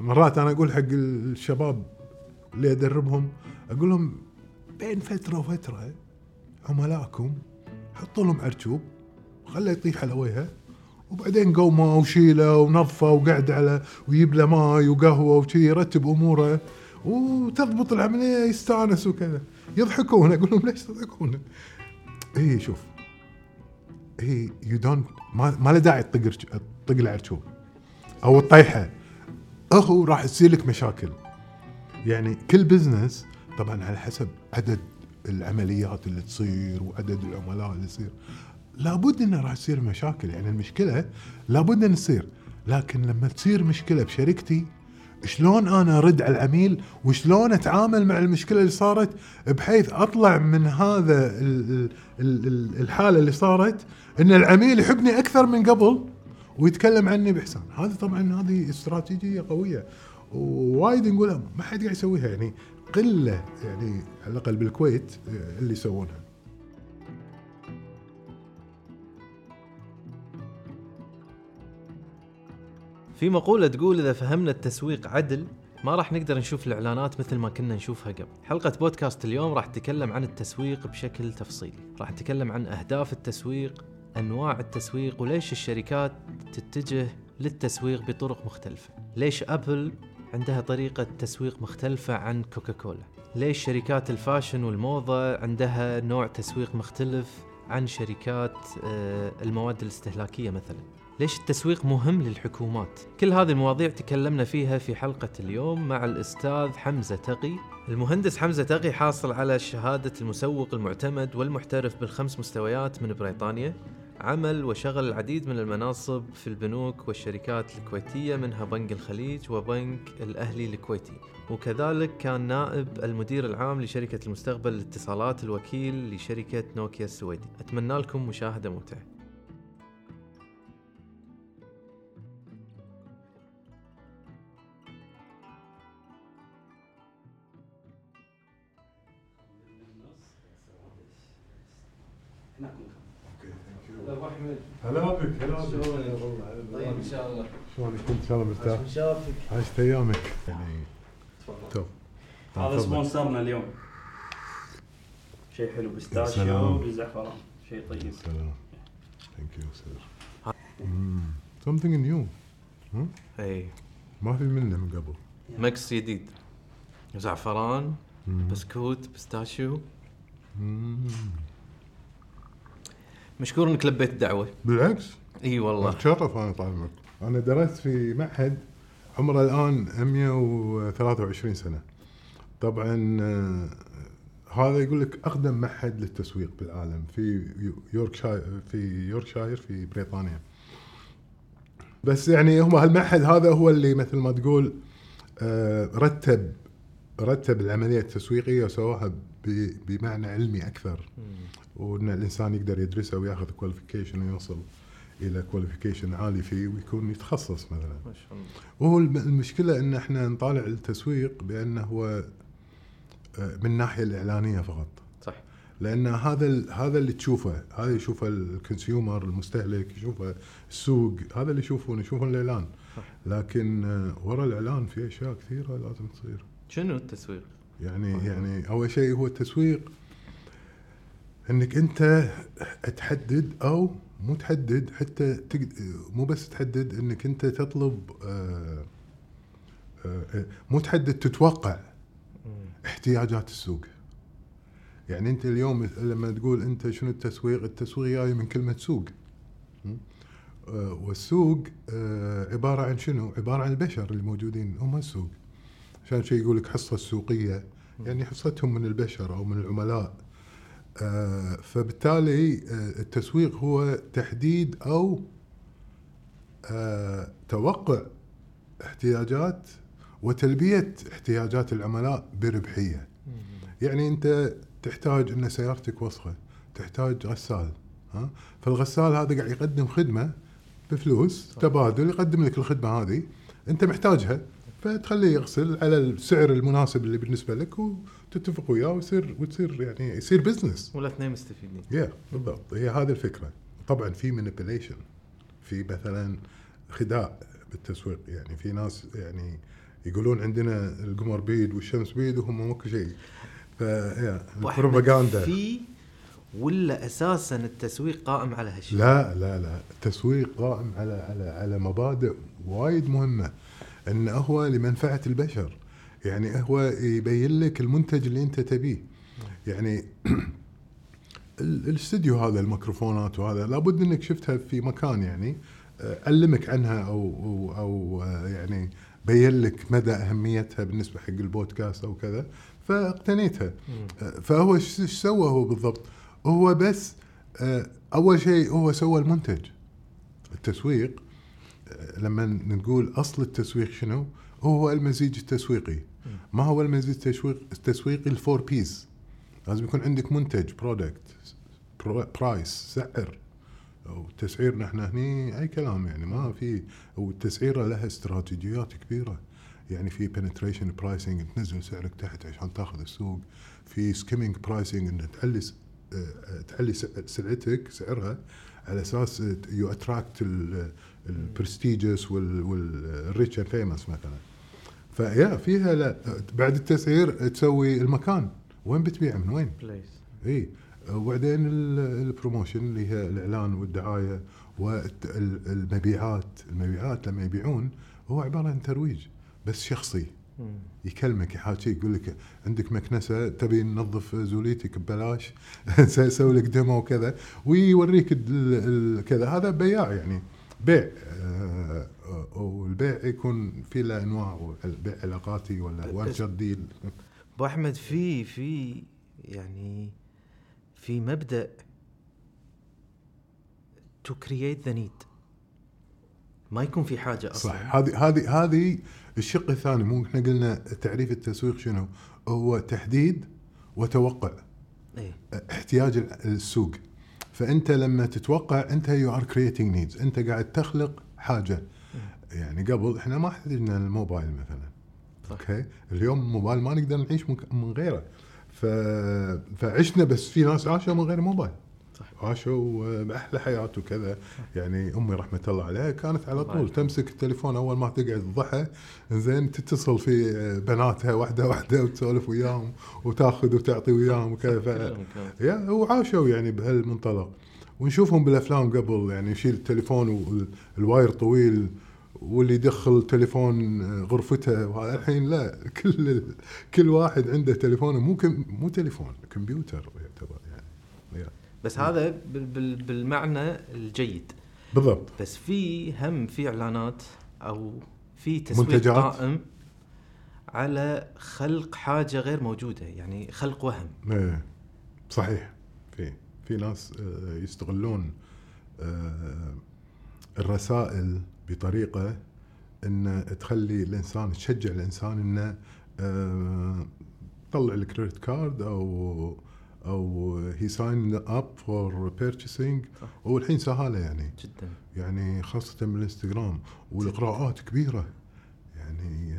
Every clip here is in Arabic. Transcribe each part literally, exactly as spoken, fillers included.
مرات أنا أقول حق الشباب اللي أدربهم أقول لهم بين فترة وفترة عملاءكم حطوا لهم أرتوب خليه يطيح على وجهه وبعدين قومه وشيله ونظفه وقعد على ويجيب له ماي وقهوة وشي يرتب أموره وتضبط العملية يستانس وكذا. يضحكون أقول لهم ليش تضحكون؟ إيه شوف إيه you don't ما ما له داعي تطق تطق العرتوب أو الطيحة أخو راح تصير لك مشاكل. يعني كل بزنس طبعا على حسب عدد العمليات اللي تصير وعدد العملاء اللي يصير لابد إنه راح تصير مشاكل. يعني المشكلة لابد إن تصير، لكن لما تصير مشكلة بشركتي شلون أنا أرد على العميل وشلون أتعامل مع المشكلة اللي صارت بحيث أطلع من هذا الحالة اللي صارت إن العميل يحبني أكثر من قبل ويتكلم عني بإحسان. هذا طبعا هذه استراتيجية قوية ووايد نقولها ما حد قاعد يسويها، يعني قلة يعني على الأقل بالكويت اللي يسوونها. في مقولة تقول إذا فهمنا التسويق عدل ما راح نقدر نشوف الإعلانات مثل ما كنا نشوفها قبل. حلقة بودكاست اليوم راح نتكلم عن التسويق بشكل تفصيلي، راح نتكلم عن أهداف التسويق، أنواع التسويق، وليش الشركات تتجه للتسويق بطرق مختلفة، ليش أبل عندها طريقة تسويق مختلفة عن كوكاكولا، ليش شركات الفاشن والموضة عندها نوع تسويق مختلف عن شركات المواد الاستهلاكية مثلا، ليش التسويق مهم للحكومات. كل هذه المواضيع تكلمنا فيها في حلقة اليوم مع الأستاذ حمزة تقي. المهندس حمزة تقي حاصل على شهادة المسوق المعتمد والمحترف بالخمس مستويات من بريطانيا، عمل وشغل العديد من المناصب في البنوك والشركات الكويتية منها بنك الخليج وبنك الأهلي الكويتي، وكذلك كان نائب المدير العام لشركة المستقبل للاتصالات الوكيل لشركة نوكيا السويدي. أتمنى لكم مشاهدة ممتعة. هلا بك. هلا بك. طيب ان شاء الله. شلونك؟ ان شاء الله مرتاح. ان شاء الله. عشت ايامك. يعني تفضل. هذا سبونسرنا اليوم. شيء حلو بستاشيو وزعفران. شيء طيب. سلام. ثانك يو سير. امم something new. هم؟ اي. ما في منه من قبل. مكس جديد. زعفران، بسكوت، بستاشيو. امم مشكور انك لبيت الدعوه. بالعكس اي والله اتشرف انا طالبك. انا درست في معهد عمره الان مية وثلاثة وعشرين سنه. طبعا هذا يقول لك اقدم معهد للتسويق بالعالم في يوركشاير في يوركشاير في بريطانيا. بس يعني هم هالمعهد هذا هو اللي مثل ما تقول رتب رتب العمليه التسويقيه وسواها بمعنى علمي اكثر، وأن الإنسان يقدر يدرسه ويأخذ كواليفيكيشن ويوصل إلى كواليفيكيشن عالي فيه ويكون يتخصص مثلاً. ما شاء الله. وهو المشكلة إن إحنا نطالع التسويق بأنه هو من ناحية الإعلانية فقط. صح. لأن هذا هذا اللي تشوفه، هذا يشوفه الكونسيومر المستهلك، يشوفه السوق، هذا اللي يشوفونه يشوفون الإعلان. صح. لكن وراء الإعلان في أشياء كثيرة لازم تصير. شنو التسويق؟ يعني أوه. يعني أول شيء هو التسويق. انك انت تحدد او مو تحدد، حتى تقد... مو بس تحدد انك انت تطلب آآ آآ مو تحدد، تتوقع احتياجات السوق. يعني انت اليوم لما تقول انت شنو التسويق، التسويق جاي من كلمة سوق، والسوق عبارة عن شنو؟ عبارة عن البشر الموجودين هم السوق. عشان شيء يقولك حصة سوقية، يعني حصتهم من البشر او من العملاء. آه فبالتالي آه التسويق هو تحديد أو آه توقع احتياجات وتلبية احتياجات العملاء بربحية. يعني أنت تحتاج أن سيارتك وسخة، تحتاج غسال، ها؟ فالغسال هذا قاعد يقدم خدمة بفلوس تبادل، يقدم لك الخدمة هذه أنت محتاجها فتخليه يغسل على السعر المناسب اللي بالنسبة لك وتتفق وياه ويصير وتصير يعني يصير بزنس ولا اثنين مستفيدين. yeah, بالضبط. هي هذه الفكرة. طبعا في manipulation، في مثلا خداع بالتسويق. يعني في ناس يعني يقولون عندنا القمر بيد والشمس بيد وهم ماكو شيء. فيا البروباغندا في ولا أساساً التسويق قائم على هالشيء؟ لا لا لا، التسويق قائم على على على مبادئ وايد مهمة، إن هو لمنفعة البشر، يعني هو يبين لك المنتج اللي أنت تبيه. يعني الاستديو هذا الميكروفونات وهذا لابد إنك شفتها في مكان يعني علمك عنها أو أو, أو يعني بين لك مدى أهميتها بالنسبة حق البودكاست أو كذا، فاقتنيتها. فهو إيش سوى هو بالضبط؟ هو بس أول شيء هو سوى المنتج. التسويق لما نقول أصل التسويق شنو هو؟ المزيج التسويقي. ما هو المزيج التسويقي؟ التسويقي الفور بيز، لازم يكون عندك منتج، برودكت، برايس، سعر. والتسعير نحن هني أي كلام يعني ما في، والتسعيرة لها استراتيجيات كبيرة. يعني في penetration pricing تنزل سعرك تحت عشان تاخذ السوق، في skimming pricing إن تعلي تعلي سلعتك سعرها على أساس you attract ال prestigious وال rich and famous مثلا. فيا فيها لا، بعد التسعير تسوي المكان وين بتبيع من وين place. إيه، وبعدين البروموشن اللي هي الإعلان والدعاية والمبيعات. المبيعات لما يبيعون هو عبارة عن ترويج بس شخصي، يكلمك يحاكي يقول لك عندك مكنسة تبي ننظف زوليتك ببلاش سأسوي لك دمو وكذا ويوريك كذا. هذا بياع يعني بيع، والبيع يكون فيه له أنواع، بيع علاقاتي ولا ورشة ديل. أبو أحمد في في يعني في مبدأ to create the need، ما يكون في حاجة أصلاً. صح، هذه هذه هذه الشق الثاني. مو إحنا قلنا تعريف التسويق شنو هو؟ تحديد وتوقع إيه؟ احتياج السوق. فأنت لما تتوقع أنت you are creating needs، أنت قاعد تخلق حاجة. إيه؟ يعني قبل إحنا ما احتاجنا الموبايل مثلاً. أوكي، اليوم الموبايل ما نقدر نعيش من غيره. ف... فعشنا، بس في ناس عاشوا من غير موبايل، عاشوا بأحلى حياته كذا. يعني أمي رحمة الله عليها كانت على طول تمسك التليفون أول ما تقعد الضحى، زين تتصل في بناتها واحدة واحدة وتسولف وياهم وتأخذ وتعطي وياهم وكذا. ف... يا وعاشوا يعني بهالمنطلق، ونشوفهم بالأفلام قبل يعني يشيل التليفون والواير طويل واللي يدخل تليفون غرفته. وهذا الحين لا، كل كل واحد عنده تليفونه، مو مو تليفون، كمبيوتر يعتبر يعني. بس هذا بالمعنى الجيد بالضبط. بس في هم في اعلانات او في تسويق قائم على خلق حاجه غير موجوده، يعني خلق وهم. صحيح، في في ناس يستغلون الرسائل بطريقة إن تخلي الإنسان، تشجع الإنسان إنه طلع الكريدت كارد أو أو he signed up for purchasing. والحين سهلة يعني جدا، يعني خاصة بالإنستغرام والإقراءات كبيرة يعني.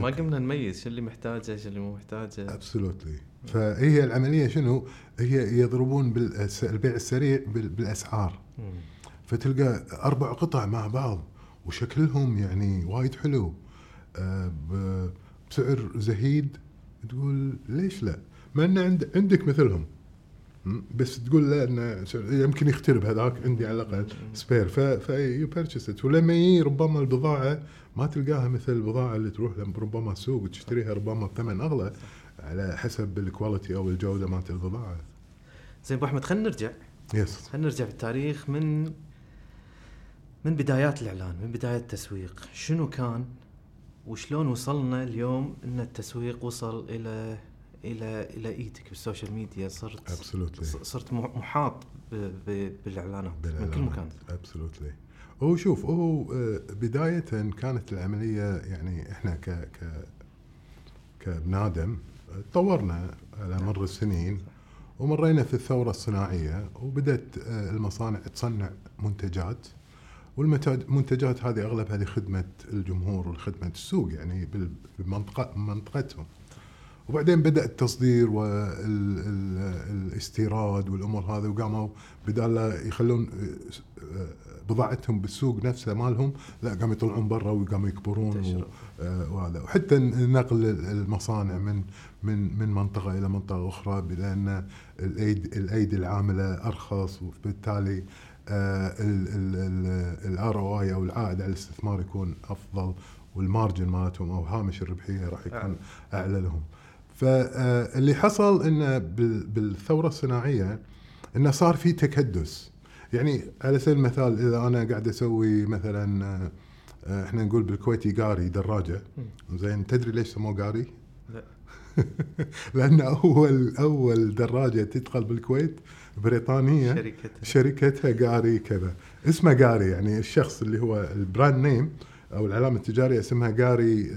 ما قمنا نميز شو اللي محتاجه شو اللي مو محتاجه. absolutely. فهي العملية شنو هي؟ يضربون بالبيع السريع بالأسعار. م. فتلقى أربع قطع مع بعض وشكلهم يعني وايد حلو بسعر زهيد، تقول ليش لا؟ ما أن عند عندك مثلهم، بس تقول لا أن يمكن يخترب هذاك، عندي على الأقل سبير. ففي يبرشست. ولما يجي ربما البضاعة ما تلقاها مثل البضاعة اللي تروح ربما السوق وتشتريها ربما بثمن أغلى على حسب الكواليتي أو الجودة مالت البضاعة. زين أبو أحمد، خلينا نرجع يس yes. هنرجع بالتاريخ من من بدايات الإعلان، من بداية التسويق، شنو كان وشلون وصلنا اليوم إن التسويق وصل إلى إلى إلى إيدك بالسوشيال ميديا، صرت Absolutely. صرت محاط بالإعلانات من كل مكان. Absolutely. هو شوف، هو بداية كانت العملية يعني إحنا ك ك كبنادم طورنا على مر السنين، ومرينا في الثورة الصناعية وبدأت المصانع تصنع منتجات، والمنتجات هذه أغلبها لخدمة الجمهور وخدمة السوق يعني بمنطقة منطقتهم. وبعدين بدأ التصدير والاستيراد والأمور هذه، وقاموا بدال لا يخلون بضاعتهم بالسوق نفسها مالهم، لا قاموا يطلعون برا وقاموا يكبرون وهذا. وحتى نقل المصانع من من من منطقة إلى منطقة أخرى، لأن الأيد الأيدي العاملة أرخص، وبالتالي الار او اي او العائد على الاستثمار يكون أفضل، والمارجن مالتهم أو هامش الربحية راح يكون أعلى لهم. فاللي حصل إنه بالثورة الصناعية إنه صار في تكدس. يعني على سبيل المثال إذا أنا قاعد أسوي مثلا، إحنا نقول بالكويتي قاري دراجة، زين تدري ليش سموه قاري؟ لا لأن أول أول دراجة تدخل بالكويت بريطانية شركتها, شركتها قاري كذا، اسمها قاري، يعني الشخص اللي هو البراند نيم أو العلامة التجارية اسمها جاري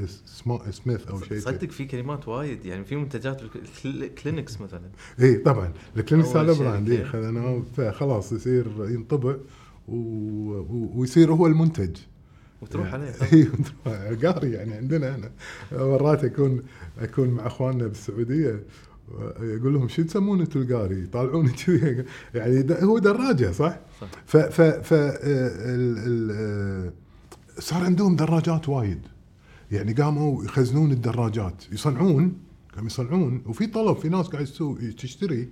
سميث أو شيء. صدق في كلمات وايد، يعني في منتجات الكلينكس مثلا. إيه طبعا الكلينكس هذا براندي خلنا، فخلاص يصير ينطبع ويصير هو المنتج وتروح عليه. إيه جاري يعني عندنا أنا مرات أكون أكون مع أخواننا بالسعودية يقول لهم شو تسمون انتوا القاري، طالعون كذي يعني هو دراجة صح؟ صح. ف ف ف ال صار عندهم دراجات وايد، يعني قاموا يخزنون الدراجات، يصنعون قاموا يصنعون وفي طلب، في ناس قاعد تشتري،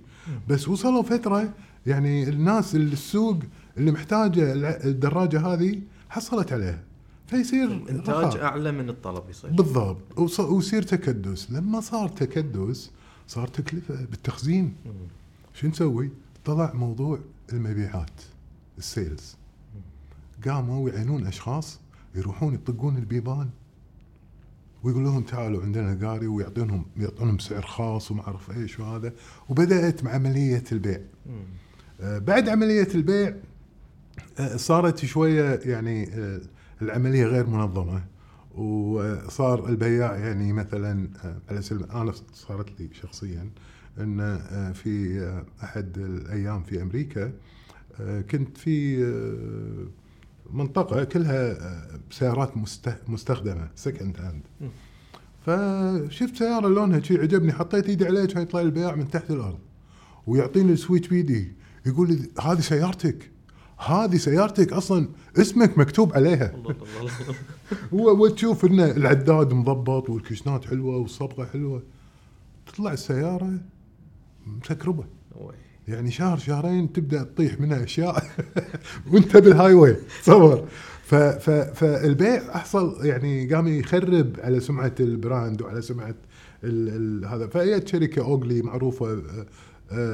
بس وصلوا فترة يعني الناس اللي السوق اللي محتاجة الدراجة هذه حصلت عليها، فيصير الانتاج رخاء أعلى من الطلب يصير بالضبط، وصير تكدس. لما صار تكدس صار تكلفة بالتخزين، شو نسوي؟ طلع موضوع المبيعات السيلز، قاموا يعينون أشخاص يروحون يطقون البيبان ويقول لهم تعالوا عندنا قاري، ويعطونهم يعطونهم سعر خاص وما اعرف ايش وهذا. وبدات عمليه البيع. آه بعد عمليه البيع آه صارت شويه يعني آه العمليه غير منظمه، وصار البياع يعني مثلا آه على سبيل انا صارت لي شخصيا ان آه في آه احد الايام في امريكا آه كنت في آه منطقة كلها سيارات مستخدمة سكند هاند، فشفت سيارة لونها شيء عجبني، حطيت ايدي عليها كان يطلع البياع من تحت الأرض ويعطيني السويتش بيدي، يقول لي هذه سيارتك، هذه سيارتك أصلا اسمك مكتوب عليها. وتشوف إن العداد مضبط والكشنات حلوة والصبغة حلوة، تطلع السيارة مسكربة، يعني شهر شهرين تبدأ تطيح منها أشياء وانت بالهاي واي صور. فالبيع حصل يعني قام يخرب على سمعة البراند وعلى سمعة هذا. فأيت شركة أوغلي معروفة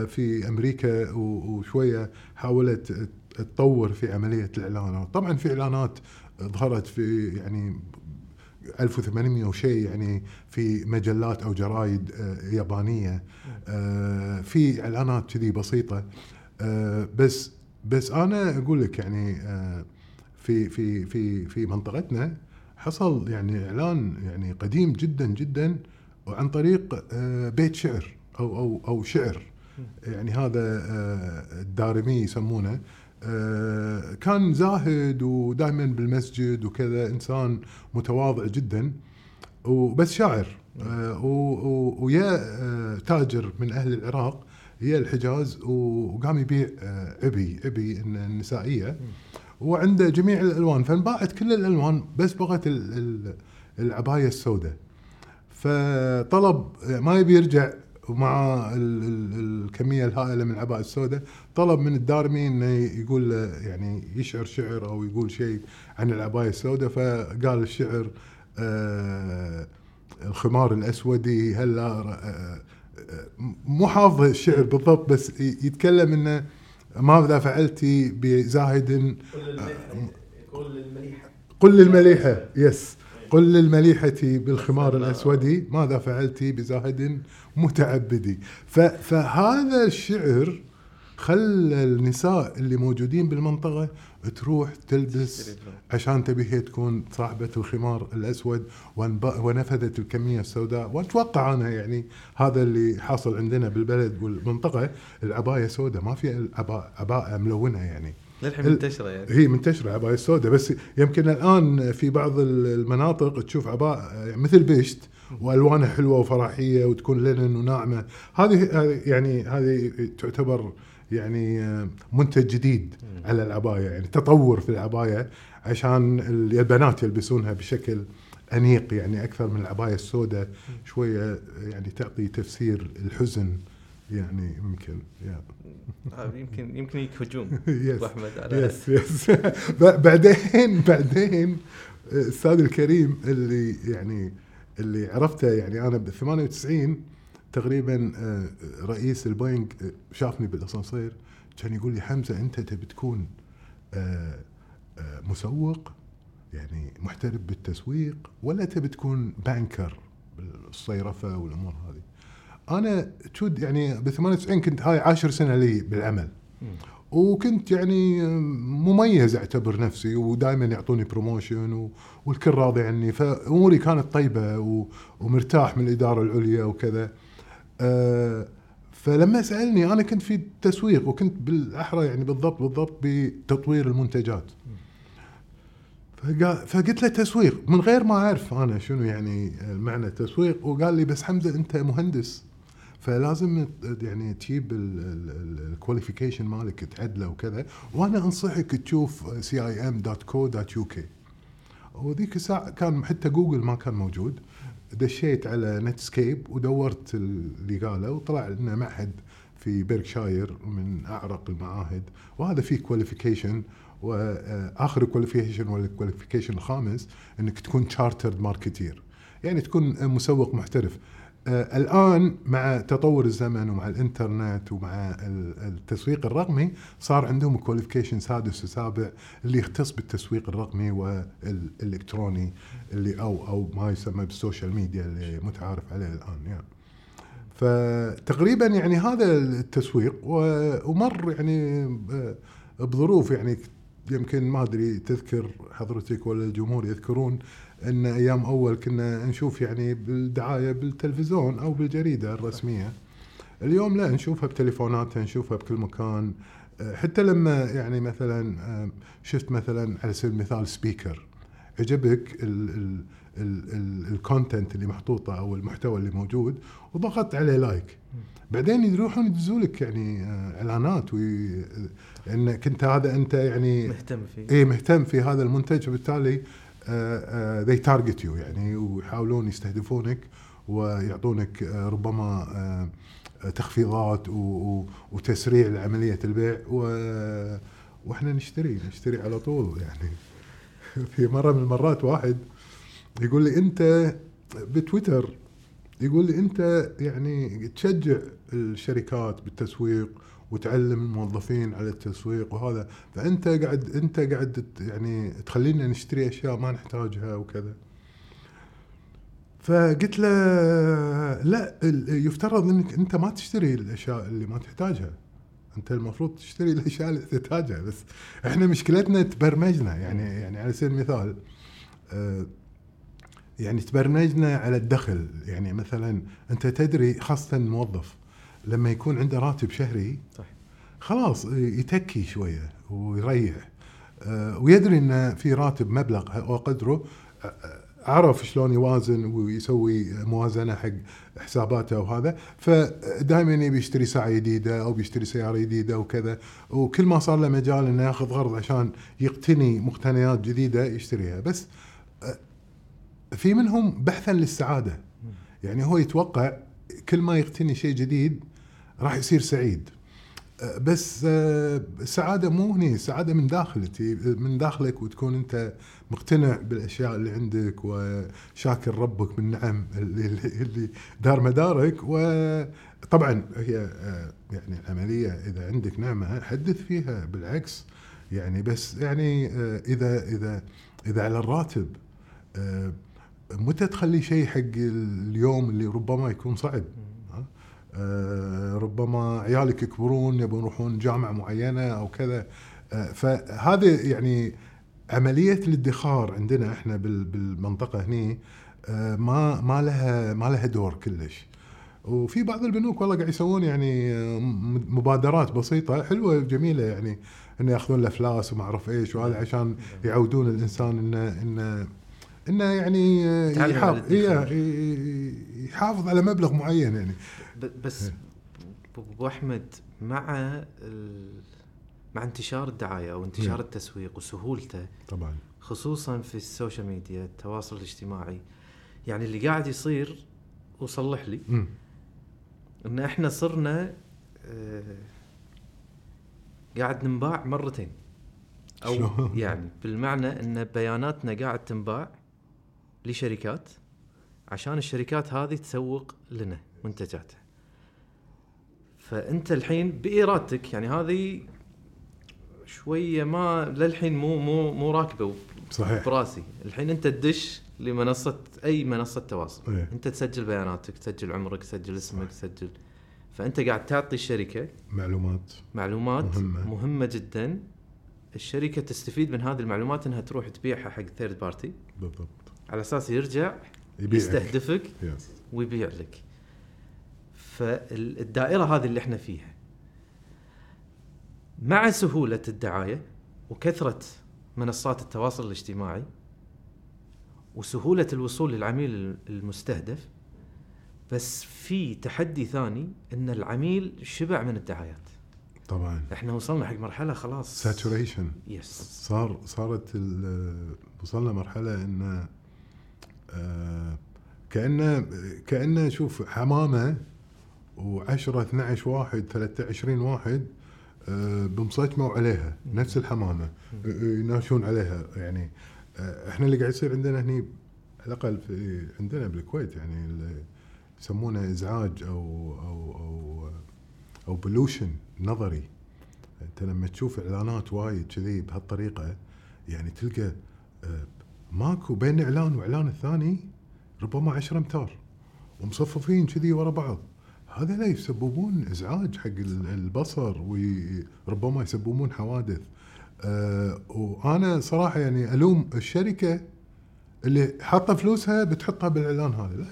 في أمريكا وشوية حاولت تطور في عملية الإعلانات. طبعا في إعلانات ظهرت في يعني ألف وثمانمية وشيء، يعني في مجلات أو جرايد يابانية، في إعلانات كذي بسيطة، بس بس أنا أقول لك يعني في في في في منطقتنا حصل يعني إعلان يعني قديم جدا جدا عن طريق بيت شعر أو أو أو شعر، يعني هذا الدارمي يسمونه، كان زاهد ودائما بالمسجد وكذا، إنسان متواضع جدا وبس شاعر، ويا تاجر من أهل العراق يا الحجاز، وقام يبيع عبي عبي النسائية وعنده جميع الألوان، فانباعت كل الألوان بس بغت العباية السوداء، فطلب ما يبي يرجع ومع الكمية الهائلة من العباء السوداء، طلب من الدارمي إنه يقول يعني يشعر شعر أو يقول شيء عن العباية السوداء، فقال الشعر آه الخمار الأسودي هلا آه مو حافظ الشعر بالضبط، بس يتكلم إنه ماذا فعلتي بزاهد، قل المليحة قل المليحة يس قل للمليحة بالخمار الأسودي ماذا فعلتي بزاهد متعبدي. فهذا الشعر خلى النساء اللي موجودين بالمنطقة تروح تلبس عشان تبيه تكون صاحبة الخمار الأسود، ونفذت الكمية السوداء. وأتوقع أنا يعني هذا اللي حاصل عندنا بالبلد والمنطقة، العباية سوداء ما في عباءة ملونة يعني. للحين منتشرة يعني. هي منتشرة عباية سوداء، بس يمكن الآن في بعض المناطق تشوف عباء مثل بيشت وألوانها حلوة وفرحية وتكون لينن وناعمة. هذه يعني هذه تعتبر يعني منتج جديد على العباية، يعني تطور في العباية عشان البنات يلبسونها بشكل أنيق يعني أكثر من العباية السوداء شوية، يعني تعطي تفسير الحزن يعني يمكن يعني. يمكن يمكن يك هجوم أحمد على بعدين بعدين السادة الكريم اللي يعني اللي عرفته يعني أنا بالثمانية وتسعين تقريبا رئيس البنك شافني بالأسانسير كان يقول لي حمزة أنت تبي تكون مسوق يعني محترف بالتسويق ولا تبي تكون بانكر بالصيرفة والأمور هذه. أنا تود يعني بثمانية وتسعين كنت هاي عشر سنة لي بالعمل م. وكنت يعني مميز أعتبر نفسي، ودائما يعطوني بروموشن و... والكل راضي عني، فأموري كانت طيبة و... ومرتاح من الإدارة العليا وكذا. أه... فلما سألني أنا كنت في التسويق وكنت بالأحرى يعني بالضبط بالضبط بتطوير المنتجات، فقال... فقلت له تسويق من غير ما أعرف أنا شنو يعني المعنى التسويق. وقال لي بس حمزة أنت مهندس فلازم يعني تجيب الكواليفيكيشن مالك تعدله وكذا، وانا انصحك تشوف سي آي إم دوت كو دوت يو كي. وذيك الساعه كان حتى جوجل ما كان موجود، دشيت على نتسكيب ودورت اللي قاله وطلع لنا معهد في بيركشاير من اعرق المعاهد، وهذا فيه كواليفيكيشن، واخر كواليفيكيشن والكواليفيكيشن الخامس انك تكون تشارترد ماركتير، يعني تكون مسوق محترف. الآن مع تطور الزمن ومع الإنترنت ومع التسويق الرقمي صار عندهم كواليفيكيشن سادس وسابع اللي يختص بالتسويق الرقمي والإلكتروني اللي أو أو ما يسمى بالسوشيال ميديا اللي متعارف عليه الآن يعني. فتقريبا يعني هذا التسويق، ومر يعني بظروف يعني يمكن ما أدري تذكر حضرتك ولا الجمهور يذكرون أن أيام أول كنا نشوف يعني بالدعاية بالتلفزيون أو بالجريدة الرسمية، اليوم لا نشوفها بتليفوناتها نشوفها بكل مكان. حتى لما يعني مثلا شفت مثلا على سبيل المثال سبيكر عجبك الكونتنت اللي محطوطة أو المحتوى اللي موجود وضغطت عليه لايك، بعدين يروحون يدزولك يعني إعلانات وي... إن كنت هذا أنت يعني مهتم فيه إيه مهتم في هذا المنتج، وبالتالي Uh, they target you يعني ويحاولون يستهدفونك ويعطونك uh, ربما uh, تخفيضات و, و, وتسريع لعملية البيع و, وإحنا نشتري نشتري على طول يعني. في مرة من المرات واحد يقول لي أنت بتويتر، يقول لي أنت يعني تشجع الشركات بالتسويق وتعلم الموظفين على التسويق وهذا، فأنت قاعد أنت قاعد يعني تخلينا نشتري أشياء ما نحتاجها وكذا. فقلت له لا، يفترض إنك أنت ما تشتري الأشياء اللي ما تحتاجها، أنت المفروض تشتري الأشياء اللي تحتاجها، بس إحنا مشكلتنا تبرمجنا يعني يعني على سبيل المثال يعني تبرمجنا على الدخل. يعني مثلا أنت تدري خاصة الموظف لما يكون عنده راتب شهري خلاص يتكي شوية ويريح، ويدري إن في راتب مبلغ وقدره، عرف شلون يوازن ويسوي موازنة حق حساباته وهذا، فدائما يشتري ساعة جديدة أو بيشتري سيارة جديدة وكذا، وكل ما صار له مجال إنه يأخذ قرض عشان يقتني مقتنيات جديدة يشتريها. بس في منهم بحثا للسعادة، يعني هو يتوقع كل ما يقتني شيء جديد راح يصير سعيد، بس السعادة مو هني، السعادة من داخلتي من داخلك، وتكون أنت مقتنع بالأشياء اللي عندك وشاكر ربك بالنعم اللي دار مدارك. وطبعا هي يعني العملية إذا عندك نعمة حدث فيها بالعكس يعني، بس يعني إذا إذا إذا على الراتب متى تخلي شيء حق اليوم اللي ربما يكون صعب، ربما عيالك يكبرون يبون يروحون جامعة معينة أو كذا. فهذا يعني عملية الادخار عندنا إحنا بالمنطقة هني ما ما لها ما لها دور كلش. وفي بعض البنوك والله قاعد يسوون يعني مبادرات بسيطة حلوة جميلة يعني انه ياخذون الافلاس ومعروف ايش وهذا عشان يعودون الانسان انه انه انه يعني يحافظ يحافظ على مبلغ معين يعني. بس ابو احمد مع مع انتشار الدعايه وانتشار التسويق وسهولته طبعا خصوصا في السوشيال ميديا التواصل الاجتماعي، يعني اللي قاعد يصير وصلح لي م. ان احنا صرنا آه قاعد نباع مرتين او يعني بالمعنى ان بياناتنا قاعد تنباع لشركات عشان الشركات هذه تسوق لنا منتجاتها. فانت الحين بإرادتك يعني هذه شويه ما للحين مو مو مو راكبه صحيح براسي، الحين انت تدش لمنصه اي منصه تواصل ايه. انت تسجل بياناتك، تسجل عمرك، تسجل اسمك، تسجل، فانت قاعد تعطي الشركه معلومات معلومات مهمه, مهمة جدا. الشركه تستفيد من هذه المعلومات انها تروح تبيعها حق ثيرد بارتي بالضبط على اساس يرجع يبيعك. يستهدفك yes. ويبيع لك. فالدائره هذه اللي احنا فيها مع سهولة الدعاية وكثرة منصات التواصل الاجتماعي وسهولة الوصول للعميل المستهدف، بس في تحدي ثاني ان العميل شبع من الدعايات. طبعا احنا وصلنا حق مرحلة خلاص ساتوريشن yes. صار صارت وصلنا مرحلة ان كأنه كأنه شوف حمامة وعشرة اثناعش واحد ثلاثة عشرين واحد بمصيتموا عليها نفس الحمامة يناشون عليها. يعني احنا اللي قاعد يصير عندنا هني على الأقل عندنا بالكويت يعني اللي يسمونه إزعاج أو أو أو أو بلوشن نظري. أنت لما تشوف إعلانات وايد كذي بهالطريقة يعني تلقى ماكو بين إعلان وإعلان الثاني ربما عشرة أمتار ومصففين كذي ورا بعض. هذا لا يسببون إزعاج حق البصر وربما يسببون حوادث. أه وأنا صراحة يعني ألوم الشركة اللي حاطة فلوسها بتحطها بالإعلان هذا. لا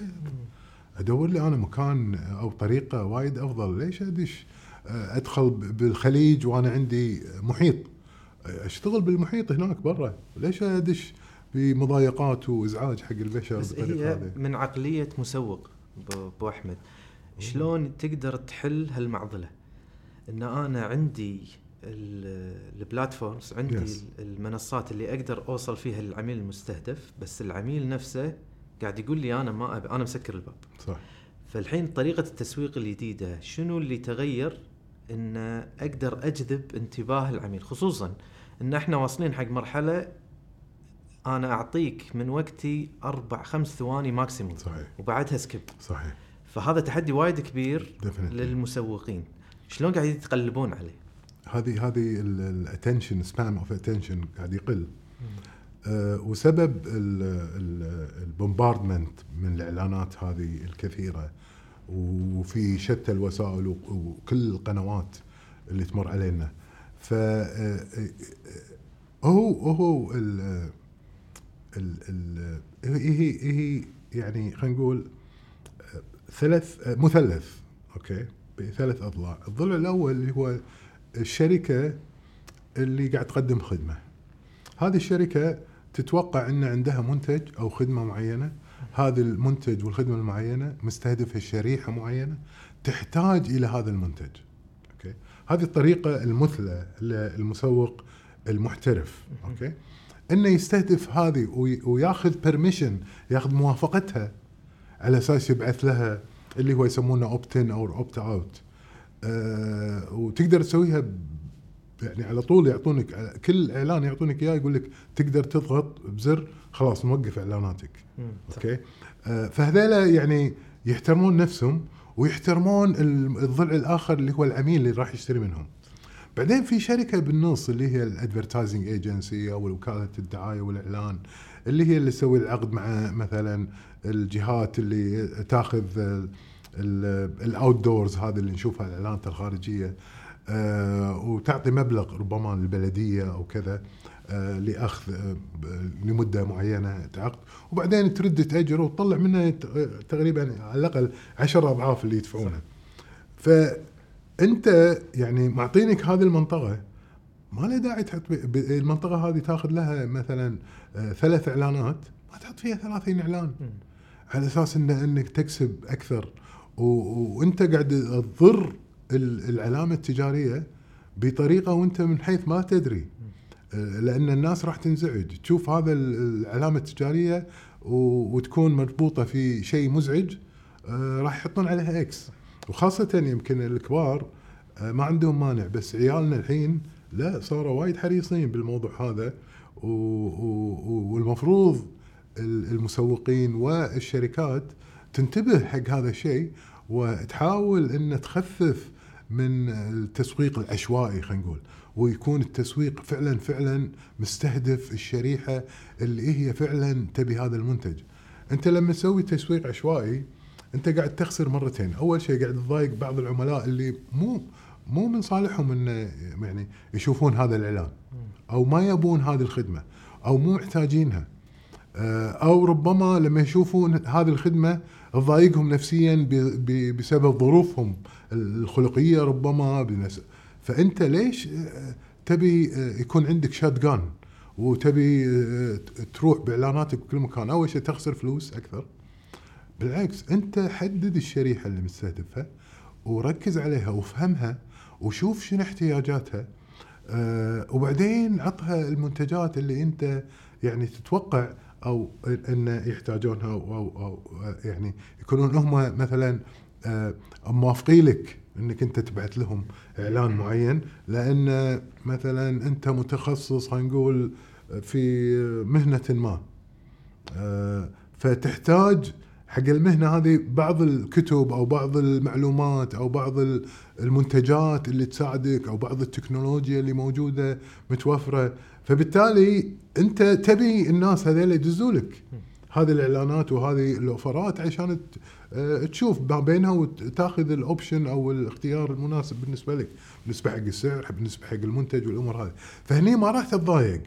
أدور لي أنا مكان أو طريقة وايد أفضل، ليش أدش أدخل بالخليج وأنا عندي محيط أشتغل بالمحيط هناك برا، ليش أدش بمضايقات وإزعاج حق البشر. بس هي من عقلية مسوق أبو أحمد، شلون تقدر تحل هالمعضلة؟ إن أنا عندي البلاتفورمز، عندي yes. المنصات اللي أقدر أوصل فيها للعميل المستهدف، بس العميل نفسه قاعد يقول لي أنا ما أبي، أنا مسكر الباب صح. فالحين طريقة التسويق الجديدة شنو اللي تغير إن أقدر أجذب انتباه العميل، خصوصاً إن إحنا واصلين حق مرحلة أنا أعطيك من وقتي أربع خمس ثواني ماكسيموم وبعدها سكيب صحيح. فهذا تحدي وايد كبير Definitely. للمسوقين شلون قاعد يتقلبون عليه. هذه هذه الاتنشن سبام اوف اتنشن قاعد يقل أه وسبب البومباردمنت من الاعلانات هذه الكثيره وفي شتى الوسائل وكل القنوات اللي تمر علينا. ف هو هو ال ال هي هي يعني خلينا نقول ثلاث مثلث اوكي بثلاث اضلاع. الضلع الاول اللي هو الشركه اللي قاعد تقدم خدمه، هذه الشركه تتوقع ان عندها منتج او خدمه معينه، هذا المنتج والخدمه المعينه مستهدفه شريحه معينه تحتاج الى هذا المنتج اوكي. هذه الطريقه المثلى للمسوق المحترف اوكي، انه يستهدف هذه وياخذ بيرميشن، ياخذ موافقتها على أساس يبعث لها اللي هو يسمونه أوبتن أو أوبت أوت. أه وتقدر تسويها يعني على طول، يعطونك كل إعلان يعطونك إياه يقول لك تقدر تضغط بزر خلاص نوقف إعلاناتك أوكي. أه فهذا يعني يحترمون نفسهم ويحترمون الضلع الآخر اللي هو العميل اللي راح يشتري منهم. بعدين في شركة بالنص اللي هي الادفيرتايزنج ايجنسي او وكالة الدعاية والإعلان، اللي هي اللي تسوي العقد مع مثلا الجهات اللي تاخذ الاوت دورز هذه اللي نشوفها الإعلانات الخارجية، آه وتعطي مبلغ ربما للبلدية او كذا آه لاخذ آه لمدة معينة عقد، وبعدين ترد تأجره وتطلع منه تقريبا على الاقل عشر اضعاف اللي يدفعونه. ف انت يعني معطينك هذه المنطقه ما له داعي تحط المنطقة هذه تاخذ لها مثلا ثلاث إعلانات، ما تحط فيها ثلاثين إعلان على أساس إن إنك تكسب أكثر، وأنت قاعد تضر العلامة التجارية بطريقة وأنت من حيث ما تدري، لأن الناس راح تنزعج تشوف هذا العلامة التجارية وتكون مربوطة في شيء مزعج راح يحطون عليها إكس. وخاصة يمكن الكبار ما عندهم مانع، بس عيالنا الحين لا، صاروا وايد حريصين بالموضوع هذا، والمفروض المسوقين والشركات تنتبه حق هذا الشيء وتحاول أن تخفف من التسويق العشوائي خلينا نقول، ويكون التسويق فعلا فعلا مستهدف الشريحة اللي هي فعلا تبي هذا المنتج. أنت لما تسوي تسويق عشوائي أنت قاعد تخسر مرتين، أول شيء قاعد تضايق بعض العملاء اللي مو مو من صالحهم إن يعني يشوفون هذا الإعلان أو ما يبون هذه الخدمة أو مو محتاجينها، أو ربما لما يشوفون هذه الخدمة تضايقهم نفسيا بسبب ظروفهم الخلقية ربما بنس. فأنت ليش تبي يكون عندك شاتجان وتبي تروح بإعلاناتك بكل مكان؟ أول شيء تخسر فلوس أكثر. بالعكس أنت حدد الشريحة اللي مستهدفها وركز عليها وفهمها وشوف شنو احتياجاتها، أه وبعدين عطها المنتجات اللي أنت يعني تتوقع أو أن يحتاجونها أو, أو, أو يعني يكونون هم مثلا أه موافقين لك أنك أنت تبعت لهم إعلان معين، لأن مثلا أنت متخصص هنقول في مهنة ما، أه فتحتاج حق المهنة هذه بعض الكتب أو بعض المعلومات أو بعض المنتجات اللي تساعدك أو بعض التكنولوجيا اللي موجودة متوفرة، فبالتالي أنت تبي الناس هذول يدزولك هذه الإعلانات وهذه الأوفرات عشان تشوف بينها وتاخذ الأوبشن أو الاختيار المناسب بالنسبة لك، بالنسبة حق السعر، بالنسبة حق المنتج والأمور هذه. فهني ما راح تتضايق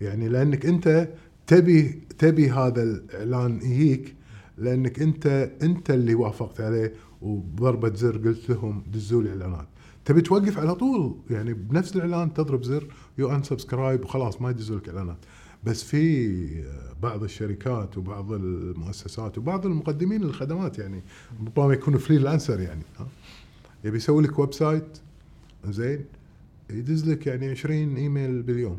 يعني، لأنك أنت تبي تبي هذا الإعلان يجيك لأنك أنت أنت اللي وافقت عليه وضربة زر قلت لهم دزوا لي إعلانات. تبي توقف على طول يعني بنفس الإعلان تضرب زر يو أن سبسكرايب وخلاص ما يدزوا لك إعلانات. بس في بعض الشركات وبعض المؤسسات وبعض المقدمين للخدمات يعني ربما يكونوا فريلانسر يعني يبي يسوي لك ويب سايت زين يدز لك يعني عشرين إيميل باليوم.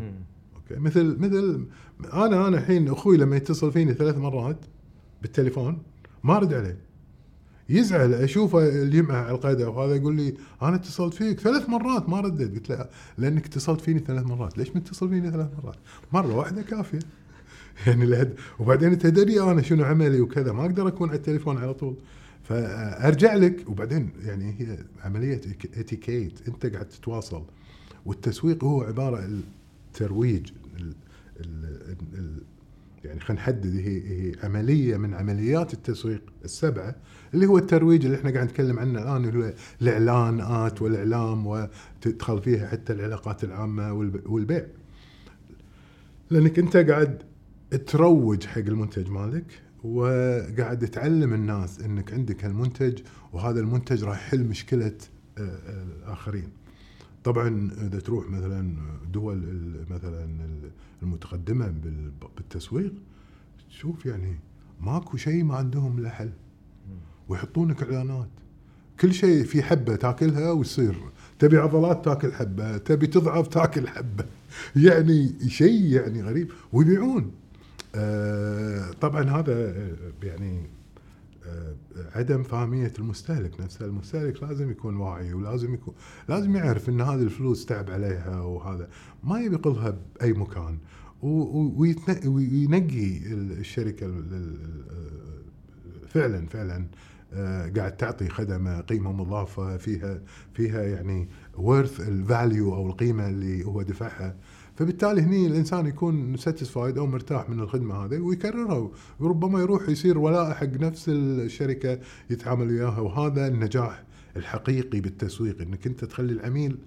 أوكي مثل مثل أنا أنا الحين أخوي لما يتصل فيني ثلاث مرات بالتليفون ما أرد عليه يزعل، أشوفه الجمعة على القاعدة وهذا يقول لي أنا اتصلت فيك ثلاث مرات ما ردت. قلت له لأنك اتصلت فيني ثلاث مرات، ليش ما اتصل فيني ثلاث مرات؟ مرة واحدة كافية يعني لهد. وبعدين تدري أنا شنو عملي وكذا، ما أقدر أكون على التليفون على طول فأرجع لك. وبعدين يعني هي عملية اتيكيت، أنت قاعد تتواصل، والتسويق هو عبارة الترويج ال ال ال يعني خلينا نحدد هي, هي عملية من عمليات التسويق السبعة اللي هو الترويج اللي احنا قاعد نتكلم عنه الآن، اللي هو الإعلانات والإعلام وتدخل فيها حتى العلاقات العامة والبيع، لأنك انت قاعد تروج حق المنتج مالك وقاعد تعلم الناس انك عندك هالمنتج وهذا المنتج راح يحل مشكلة الآخرين. طبعا اذا تروح مثلا دول مثلا المتقدمه بالتسويق تشوف يعني ماكو شيء ما عندهم له حل، ويحطونك اعلانات كل شيء في حبه تاكلها ويصير تبي عضلات تاكل حبه، تبي تضعف تاكل حبه يعني شيء يعني غريب، ويبيعون. آه طبعا هذا يعني عدم فاهمية المستهلك نفسه. المستهلك لازم يكون واعي ولازم يكون لازم يعرف ان هذه الفلوس تعب عليها وهذا ما يبي يقلها بأي مكان، وينقي الشركة فعلا فعلا قاعد تعطي خدمة قيمة مضافة فيها فيها يعني worth الفاليو أو القيمة اللي هو دفعها. فبالتالي هني الإنسان يكون ساتسفايد أو مرتاح من الخدمة هذه ويكررها، وربما يروح يصير ولاء حق نفس الشركة يتعامل وياها. وهذا النجاح الحقيقي بالتسويق، إنك أنت تخلي العميل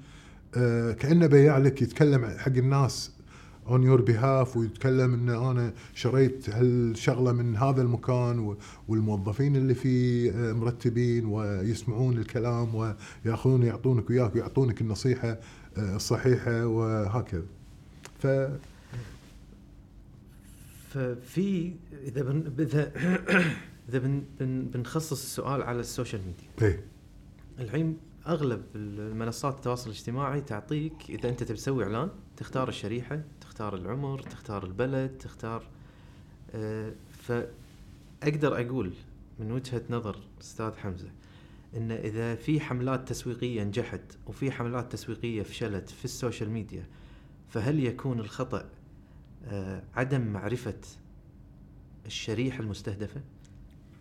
كأنه بياع لك يتكلم حق الناس on your behalf ويتكلم إن أنا شريت هالشغلة من هذا المكان والموظفين اللي فيه مرتبين ويسمعون الكلام ويأخذون يعطونك وياك ويعطونك النصيحة صحيحة وهكذا. ف ففي إذا بن إذا إذا بن بنخصص السؤال على السوشيال ميديا. إيه. الحين أغلب المنصات التواصل الاجتماعي تعطيك إذا أنت تبسوي إعلان تختار الشريحة، تختار العمر، تختار البلد، تختار أه فأقدر أقول من وجهة نظر أستاذ حمزة إن إذا في حملات تسويقية نجحت وفي حملات تسويقية فشلت في السوشيال ميديا، فهل يكون الخطأ أه عدم معرفة الشريحة المستهدفة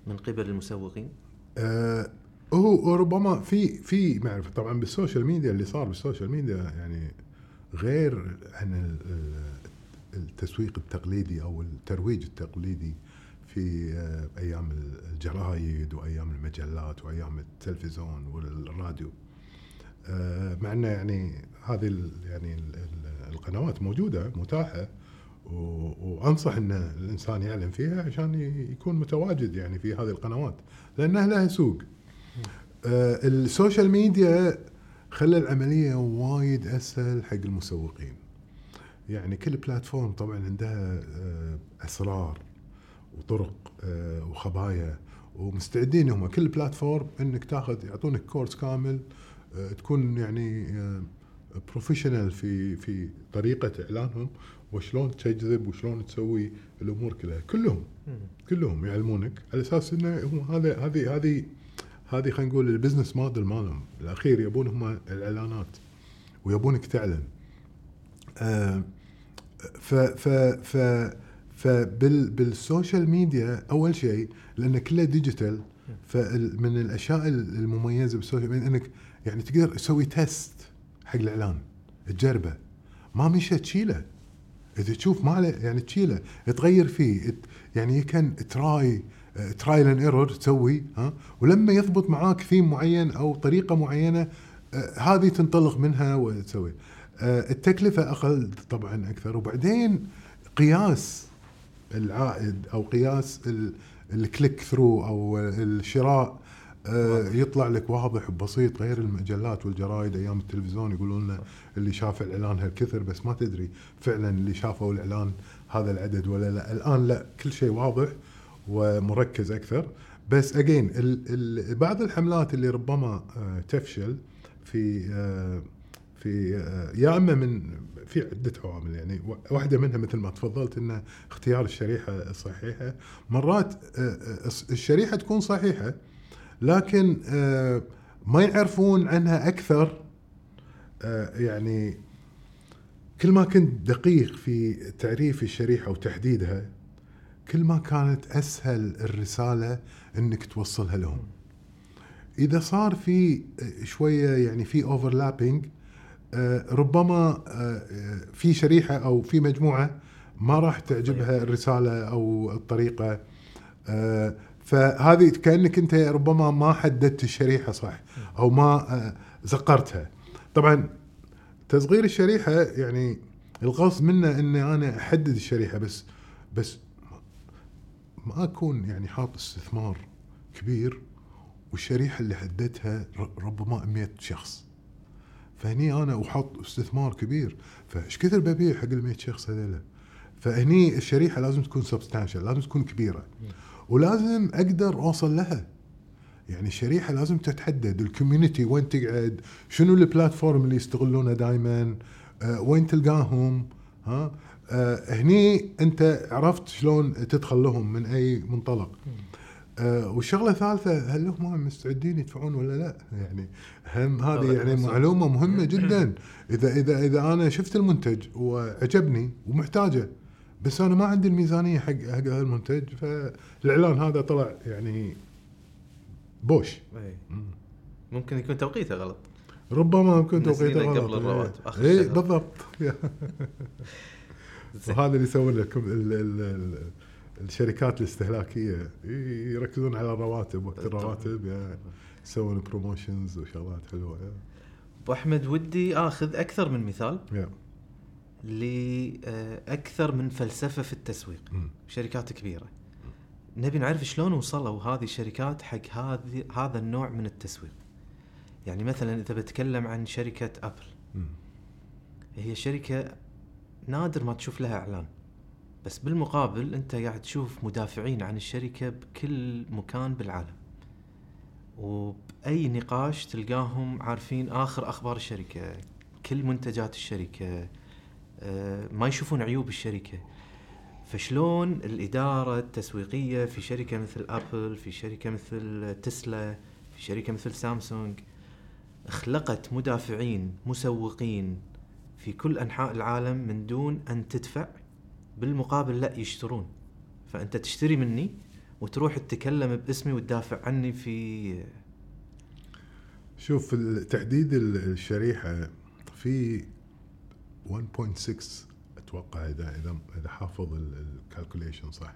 من قبل المسوقين؟ أه هو ربما في في معرفة طبعا بالسوشيال ميديا، اللي صار بالسوشيال ميديا يعني غير عن التسويق التقليدي او الترويج التقليدي في ايام الجرايد وايام المجلات وايام التلفزيون والراديو، مع ان يعني هذه يعني القنوات موجودة متاحة وأنصح أن الإنسان يعلم فيها عشان يكون متواجد يعني في هذه القنوات لأنها لها سوق. آه السوشيال ميديا خلى العملية وايد أسهل حق المسوقين، يعني كل بلاتفورم طبعا عندها آه أسرار وطرق آه وخبايا، ومستعدين هم كل بلاتفورم أنك تأخذ يعطونك كورس كامل آه تكون يعني آه بروفيشنال في في طريقة إعلانهم وشلون تجذب وشلون تسوي الأمور كلها. كلهم كلهم يعلمونك على أساس إنه هذا هذه هذه هذه خلينا نقول البزنس موديل مالهم الأخير، يبون هم الإعلانات ويبونك تعلن. آه ف ف ف فبال بالسوشيال ميديا أول شيء لأن كله ديجيتال، فمن الأشياء المميزة بالسوشيال ميديا إنك يعني تقدر تسوي تيست حق الإعلان، تجربه ما مشى تشيله، إذا تشوف ما له يعني تشيله تغير فيه، يعني كان تراي ترايل اند ايرور تسوي ها، ولما يضبط معاك ثيم معين أو طريقة معينة هذه تنطلق منها وتسوي. التكلفة أقل طبعا أكثر، وبعدين قياس العائد أو قياس الكليك ثرو أو الشراء يطلع لك واضح وبسيط، غير المجلات والجرايد أيام التلفزيون يقولون لنا اللي شاف الإعلان هالكثر بس ما تدري فعلا اللي شافوا الإعلان هذا العدد ولا لا. الآن لا، كل شيء واضح ومركز أكثر. بس أجين بعض الحملات اللي ربما تفشل في في يا أما من في عدة عوامل، يعني واحدة منها مثل ما تفضلت إن اختيار الشريحة الصحيحة. مرات الشريحة تكون صحيحة لكن ما يعرفون عنها أكثر، يعني كل ما كنت دقيق في تعريف الشريحة وتحديدها كل ما كانت أسهل الرسالة إنك توصلها لهم. إذا صار في شوية يعني في overlapping، ربما في شريحة أو في مجموعة ما راح تعجبها الرسالة أو الطريقة، فهذه كأنك أنت ربما ما حددت الشريحة صح أو ما زقرتها. طبعا تصغير الشريحة يعني القصد منه إن أنا أحدد الشريحة بس بس ما أكون يعني حاط استثمار كبير والشريحة اللي حددتها ربما مئة شخص، فهني أنا وحط استثمار كبير فإيش كثر ببيع حق المئة شخص هذيلا، فهني الشريحة لازم تكون سبستانشال، لازم تكون كبيرة ولازم أقدر أوصل لها. يعني الشريحة لازم تتحدد، الكوميونيتي وين تقعد، شنو البلاتفورم اللي يستغلونه دائما، أه وين تلقاهم، ها أه هني أنت عرفت شلون تدخل لهم من أي منطلق. أه والشغلة الثالثة هل هم مستعدين يدفعون ولا لا، يعني هم هذه يعني معلومة مهمة جدا. إذا إذا إذا أنا شفت المنتج وعجبني ومحتاجه بس أنا ما عندي الميزانية حق حق هذا المنتج، فالإعلان هذا طلع يعني بوش. ممكن يكون توقيته غلط، ربما يكون توقيته غلط قبل الرواتب. إيه بالضبط. وهذا اللي يسوي لكم ال ال الشركات الاستهلاكية، يركزون على الرواتب، وقت الرواتب يسوون بروموشنز وشغلات حلوة. أبو أحمد ودي آخذ أكثر من مثال لأكثر من فلسفة في التسويق، شركات كبيرة نبي نعرف شلون وصلوا هذه الشركات حق هذه هذا النوع من التسويق. يعني مثلا إذا بتكلم عن شركة أبل، هي شركة نادر ما تشوف لها إعلان، بس بالمقابل أنت قاعد تشوف مدافعين عن الشركة بكل مكان بالعالم، وبأي نقاش تلقاهم عارفين آخر أخبار الشركة، كل منتجات الشركة، ما يشوفون عيوب الشركة. فشلون الإدارة التسويقية في شركة مثل أبل، في شركة مثل تسلا، في شركة مثل سامسونج، خلقت مدافعين مسوقين في كل أنحاء العالم من دون أن تدفع، بالمقابل لا يشترون. فأنت تشتري مني وتروح تتكلم باسمي وتدافع عني. في شوف تحديد الشريحة في واحد فاصلة ستة أتوقع إذا إذا حافظ الكالكوليشن صح،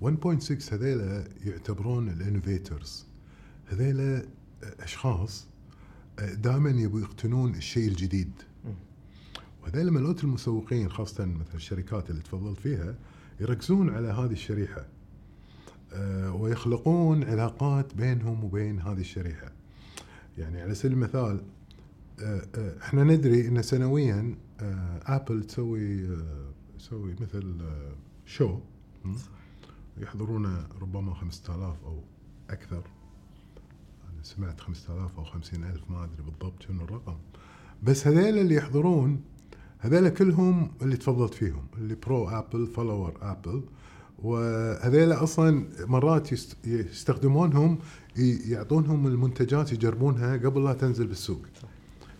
واحد فاصلة ستة هذيلا يعتبرون الانوفيترز، هذيلا أشخاص دائما يبوا يقتنون الشيء الجديد. وهذيلا ملوت المسوقين خاصة مثل الشركات اللي تفضلت فيها يركزون على هذه الشريحة ويخلقون علاقات بينهم وبين هذه الشريحة. يعني على سبيل المثال احنا ندري ان سنويا ابل تسوي تسوي مثل شو يحضرون ربما خمسة آلاف او اكثر، انا سمعت خمسة آلاف او خمسين ألف ما ادري بالضبط شنو الرقم، بس هذول اللي يحضرون هذول كلهم اللي تفضلت فيهم اللي برو ابل فولور ابل، وهذول اصلا مرات يستخدمونهم يعطونهم المنتجات يجربونها قبل لا تنزل بالسوق،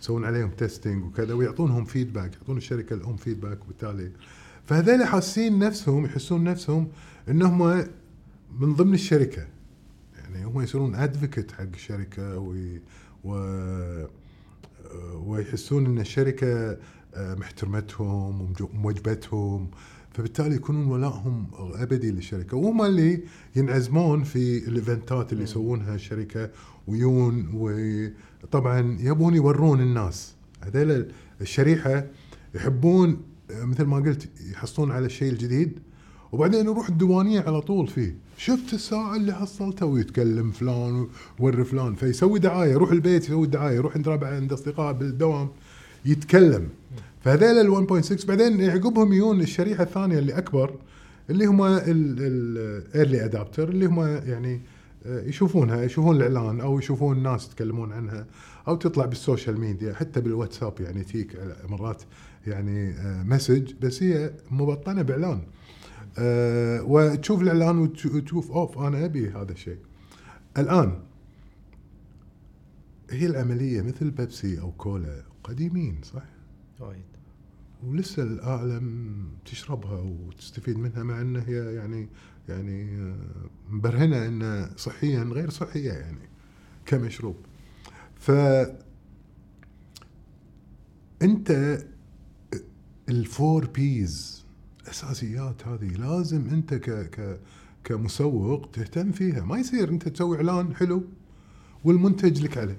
يسوون عليهم تيستينج وكذا ويعطونهم فيدباك، يعطون الشركة الأم فيدباك. وبالتالي فهذول حاسين نفسهم يحسون نفسهم إنهم من ضمن الشركة، يعني هم يصيرون أدفكت حق الشركة وي و... ويحسون إن الشركة محترمتهم وموجبتهم، فبالتالي يكونون ولائهم أبدي للشركة، وهم اللي ينعزمون في الإيفنتات اللي يسوونها الشركة ويون، وطبعا يبون يورون الناس. هذول الشريحة يحبون مثل ما قلت يحصلون على الشيء الجديد وبعدين يروح الديوانية على طول فيه، شفت الساعة اللي حصلتها ويتكلم فلان وور فلان، فيسوي دعاية، يروح البيت يسوي دعاية، يروح عند ربعه عند أصدقائه بالدوام يتكلم. فهذيل ال واحد فاصلة ستة بعدين يعقبهم يجون الشريحة الثانية اللي أكبر اللي هما الإيرلي أدابتر، اللي هما يعني يشوفونها، يشوفون الإعلان أو يشوفون الناس يتكلمون عنها أو تطلع بالسوشيال ميديا حتى بالواتساب، يعني تيك مرات يعني مسج بس هي مبطنة بإعلان وتشوف الإعلان وتشوف أوف أنا أبي هذا الشيء. الآن هي العملية مثل بيبسي أو كولا قديمين صح؟ وايد ولسه العالم تشربها وتستفيد منها، مع أنها هي يعني يعني مبرهنة أنها صحيا غير صحية يعني كمشروب. فأنت الفور بيز أساسيات هذه لازم أنت ك ك كمسوق تهتم فيها. ما يصير أنت تسوي إعلان حلو والمنتج لك عليه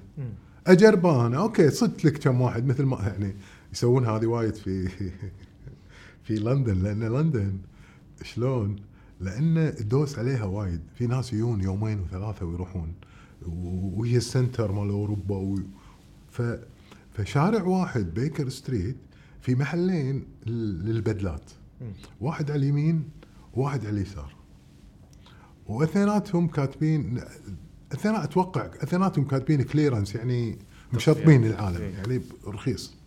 أجربه أنا أوكي صدت لك كم واحد مثل ما يعني يسوون هذه وايد في في لندن، لأن لندن شلون لأن دوس عليها وايد، في ناس يجون يومين وثلاثة ويروحون وهي السنتر مال أوروبا، فشارع واحد بيكر ستريت في محلين للبدلات، واحد على اليمين واحد على اليسار، واثنيناتهم كاتبين اثناء أتوقع اثنيناتهم كاتبين كليرنس يعني مشطبين العالم يعني رخيص.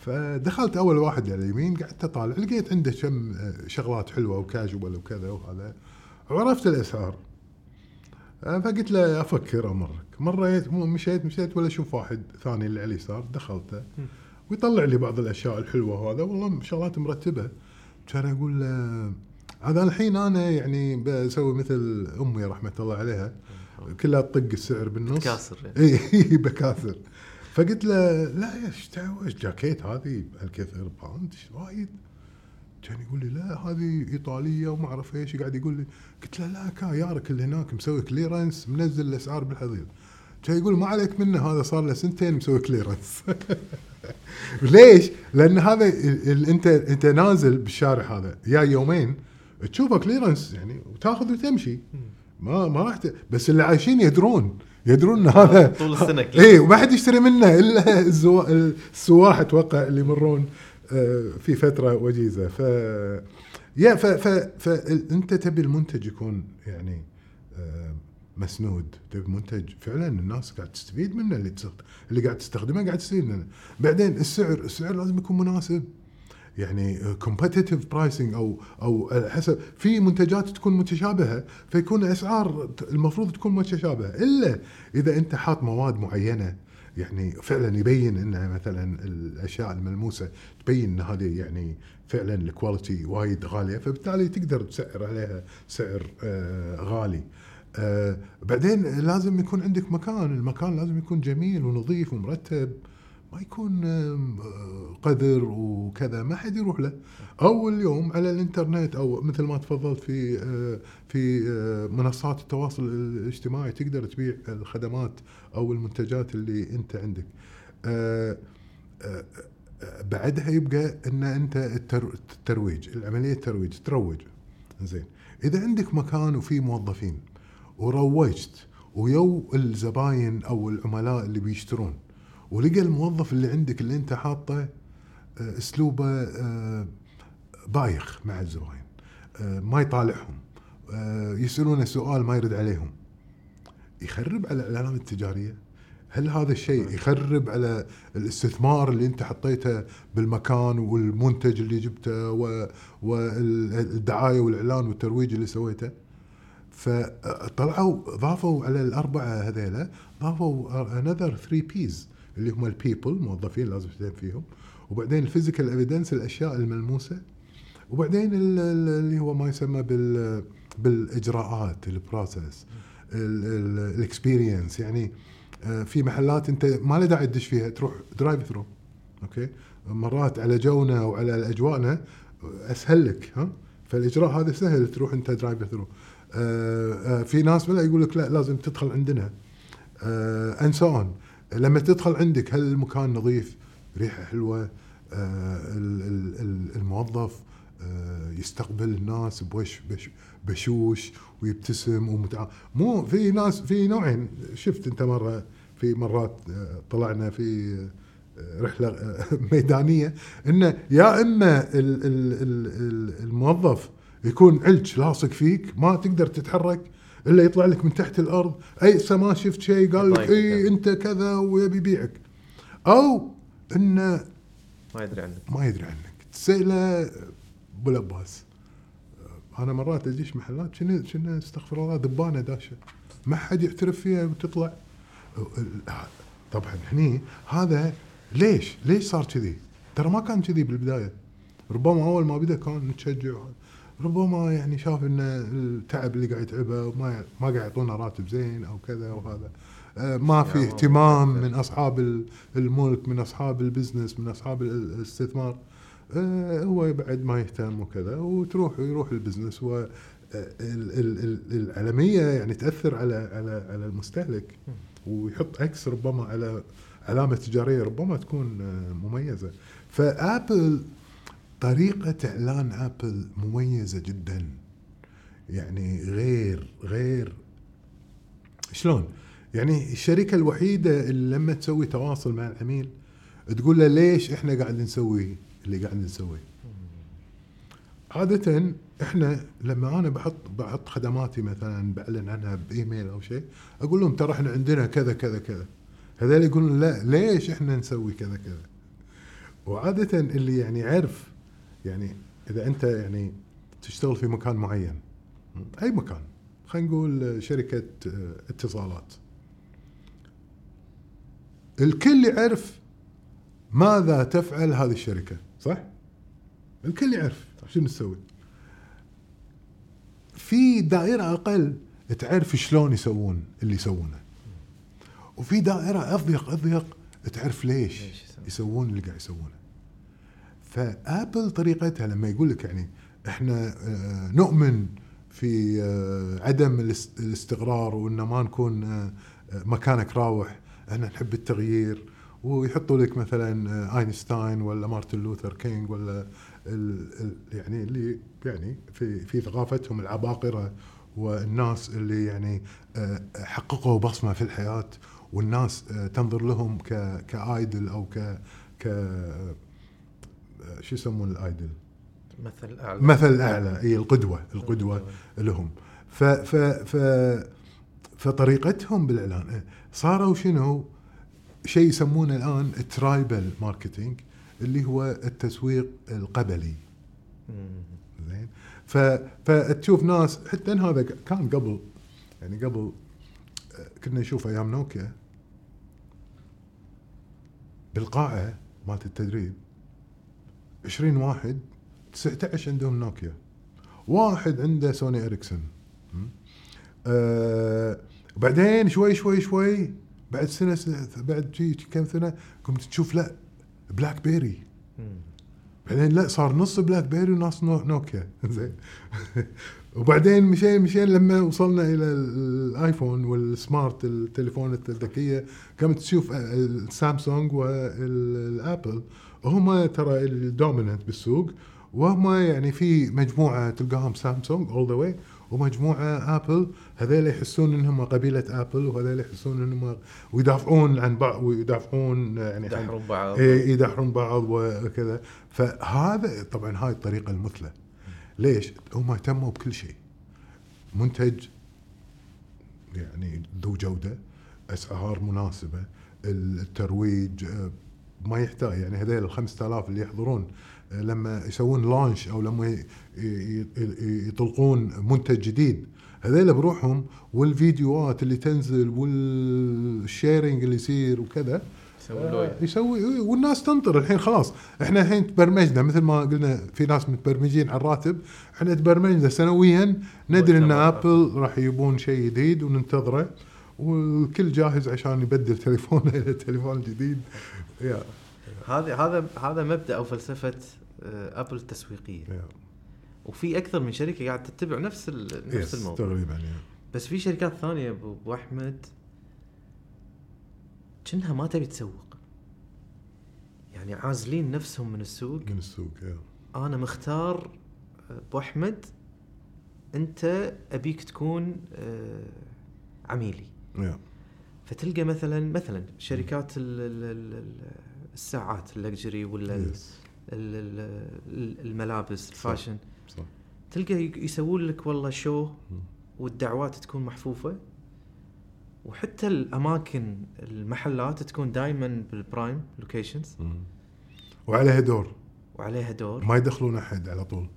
فدخلت أول واحد على اليمين قعدت أطالع لقيت عنده كم شغلات حلوة وكاجوال وكذا وهذا، عرفت الأسعار فقلت له أفكر أمرك. مرة مشيت مشيت ولا شوف واحد ثاني اللي عليه صار دخلته ويطلع لي بعض الأشياء الحلوة هذا والله شغلات مرتبة، كان أقول له هذا الحين أنا يعني بسوي مثل أمي رحمة الله عليها كلها تطق السعر بالنص بكاثر يعني. بكاثر. فقلت له لا يا شتاوش جاكيت هذه الكثير باند وايد، كان يقول لي لا هذه إيطالية وما أعرف إيش قاعد يقول لي، قلت له لا كايارك اللي هناك مسوي كليرنس منزل الأسعار بالحضيض، كان يقول ما عليك منه هذا صار له سنتين مسوي كليرنس. ليش؟ لأن هذا أنت أنت نازل بالشارع هذا يا يومين تشوفه كليرنس يعني وتأخذ وتمشي، ما ما راح بس اللي عايشين يدرون يدرون هذا طول السنه كله. ايه وما حد يشتري منه الا الزو... السواح اتوقع اللي يمرون في فتره وجيزه. ف يا ف... ف... ف انت تبي المنتج يكون يعني مسنود، تبي منتج فعلا الناس قاعد تستفيد منه، اللي تستخد... اللي قاعد تستخدمه قاعد تستفيد منه. بعدين السعر السعر لازم يكون مناسب، يعني competitive pricing أو أو حسب. في منتجات تكون متشابهة فيكون أسعار المفروض تكون متشابهة، إلا إذا أنت حاط مواد معينة يعني فعلا يبين إنها مثلا الأشياء الملموسة تبين إن هذه يعني فعلا الكواليتي وايد غالية، فبالتالي تقدر تسعر عليها سعر آه غالي. آه بعدين لازم يكون عندك مكان، المكان لازم يكون جميل ونظيف ومرتب، ما يكون قذر وكذا ما حد يروح له. أو اليوم على الإنترنت أو مثل ما تفضلت في في منصات التواصل الاجتماعي تقدر تبيع الخدمات أو المنتجات اللي أنت عندك. بعدها يبقى إن أنت الترويج، العملية الترويج، تروج زين. إذا عندك مكان وفي موظفين وروجت ويو الزباين أو العملاء اللي بيشترون ولقى الموظف اللي عندك اللي انت حاطه اسلوبه بايخ مع الزباين، ما يطالعهم، يسألونه سؤال ما يرد عليهم، يخرب على الإعلانات التجارية. هل هذا الشيء يخرب على الاستثمار اللي انت حطيته بالمكان والمنتج اللي جبته والدعاية والإعلان والترويج اللي سويته؟ فطلعوا ضافوا على الأربعة هذيلا، ضافوا another three P's اللي هم البيبل، موظفين لازم تهتم فيهم، وبعدين الفيزيكال ايفيدنس، الأشياء الملموسة، وبعدين اللي هو ما يسمى بال بالإجراءات، البروسيس، الاكسبيرينس. يعني في محلات أنت ما له داعي تدش فيها، تروح درايف ثرو، أوكي، مرات على جونا وعلى أجواءنا أسهل لك، ها، فالإجراء هذا سهل، تروح أنت درايف ثرو. آه آه في ناس بلا يقول لك لا لازم تدخل عندنا آه انسان. لما تدخل عندك هل المكان نظيف، ريحه حلوه، آه الموظف آه يستقبل الناس بوش بشوش ويبتسم ومتع... مو في ناس في نوعين. شفت انت مره في مرات آه طلعنا في آه رحله آه ميدانيه، ان يا اما ال ال ال الموظف يكون علج لاصق فيك ما تقدر تتحرك إلا يطلع لك من تحت الأرض أي سما شفت شيء قال لك إيه أنت كذا ويبي يبيعك، أو إنه ما يدري عنك ما يدري عنك تسأله بلباس. أنا مرات أجيش محلات شنو شنو استغفر الله ذبانة داشة ما حد يعترف فيها وتطلع. طبعا هني هذا ليش ليش صار كذي؟ ترى ما كان كذي بالبداية، ربما أول ما بدأ كان نتشجع، ربما يعني شاف إن التعب اللي قاعد يتعبه وما ما قاعد يعطونا راتب زين أو كذا وهذا، ما في اهتمام من أصحاب الملك، من أصحاب البزنس، من أصحاب الاستثمار، هو بعد ما يهتم وكذا، وتروح ويروح البزنس. والعالمية يعني تأثر على على على المستهلك ويحط أكس ربما على علامة تجارية ربما تكون مميزة. فآبل طريقة إعلان أبل مميزة جدا، يعني غير غير شلون يعني الشركة الوحيدة اللي لما تسوي تواصل مع العميل تقول له ليش إحنا قاعد نسوي اللي قاعد نسوي. عادة إحنا لما أنا بحط بحط خدماتي مثلا بعلن عنها بإيميل أو شيء، أقول لهم ترى إحنا عندنا كذا كذا كذا، هذول يقولون لا ليش إحنا نسوي كذا كذا. وعادة اللي يعني عرف، يعني إذا أنت يعني تشتغل في مكان معين، أي مكان، خلينا نقول شركة اتصالات، الكل يعرف ماذا تفعل هذه الشركة، صح؟ الكل يعرف شنو تسوي. في دائرة أقل تعرف شلون يسوون اللي يسوونه، وفي دائرة أضيق أضيق تعرف ليش يسوون اللي قاعد يسوونه. فآبل طريقتها لما يقول لك يعني احنا نؤمن في عدم الاستقرار وإن ما نكون مكانك راوح، احنا نحب التغيير، ويحطوا لك مثلا اينشتاين ولا مارتن لوثر كينج ولا ال ال يعني اللي يعني في في ثقافتهم العباقرة والناس اللي يعني حققوا بصمة في الحياة والناس تنظر لهم ك كايدل أو ك ك شو يسمون الايدل مثل أعلى مثل أعلى هي القدوة القدوة لهم. ف ف ف فطريقتهم بالإعلان صاروا شنو شيء يسمونه الآن الترايبل ماركتينج اللي هو التسويق القبلي. زين ف فتشوف ناس حتى إن هذا كان قبل يعني قبل كنا نشوف أيام نوكيا بالقاعة مالت التدريب عشرين واحد تسعة عشر عندهم نوكيا، واحد عنده سوني إريكسون. أه بعدين شوي شوي شوي بعد سنة, سنة بعد شي كم سنة قمت تشوف لا بلاك بيري، بعدين لا صار نص بلاك بيري ونص نوكيا. زين وبعدين مشي مشي لما وصلنا إلى الآيفون والسمارت التليفونات الذكية قمت تشوف السامسونج والآبل هما ترى الدوميننت بالسوق، وهما يعني في مجموعة تلقاهم سامسونج all the way ومجموعة آبل، هذول يحسون إنهم قبيلة آبل وهذول يحسون إنهم ويدافعون عن بعض ويدافعون يعني يدحرون بعض يدحرون بعض وكذا. فهذا طبعا هاي الطريقة المثلى. ليش هم اهتموا بكل شيء؟ منتج يعني ذو جودة، أسعار مناسبة، الترويج ما يحتاج يعني هذول الخمسة آلاف اللي يحضرون لما يسوون لانش أو لما يطلقون منتج جديد هذول بروحهم والفيديوهات اللي تنزل والشيرينج اللي يصير وكذا يسوي والناس تنطر. الحين خلاص احنا الحين تبرمجنا مثل ما قلنا في ناس متبرمجين على الراتب، احنا تبرمجنا سنويا ندري ان ابل راح يبون شيء جديد وننتظره والكل جاهز عشان يبدل تليفونه الى تليفون جديد. هذا هذا هذا مبدا او فلسفه ابل التسويقيه، وفي اكثر من شركه قاعده تتبع نفس نفس الموضوع تقريبا، بس في شركات ثانيه ابو احمد شنها ما تبي تسوق، يعني عازلين نفسهم من السوق من السوق yeah. أنا مختار أبو أحمد أنت أبيك تكون عميلي yeah. فتلقى مثلا مثلا شركات الساعات اللكجري ولا yes. الملابس الفاشن صح. صح. تلقى يسوون لك والله شو والدعوات تكون محفوفة، وحتى الأماكن المحلات تكون دائما بالبرايم لوكيشنز وعليها دور وعليها دور ما يدخلون أحد على طول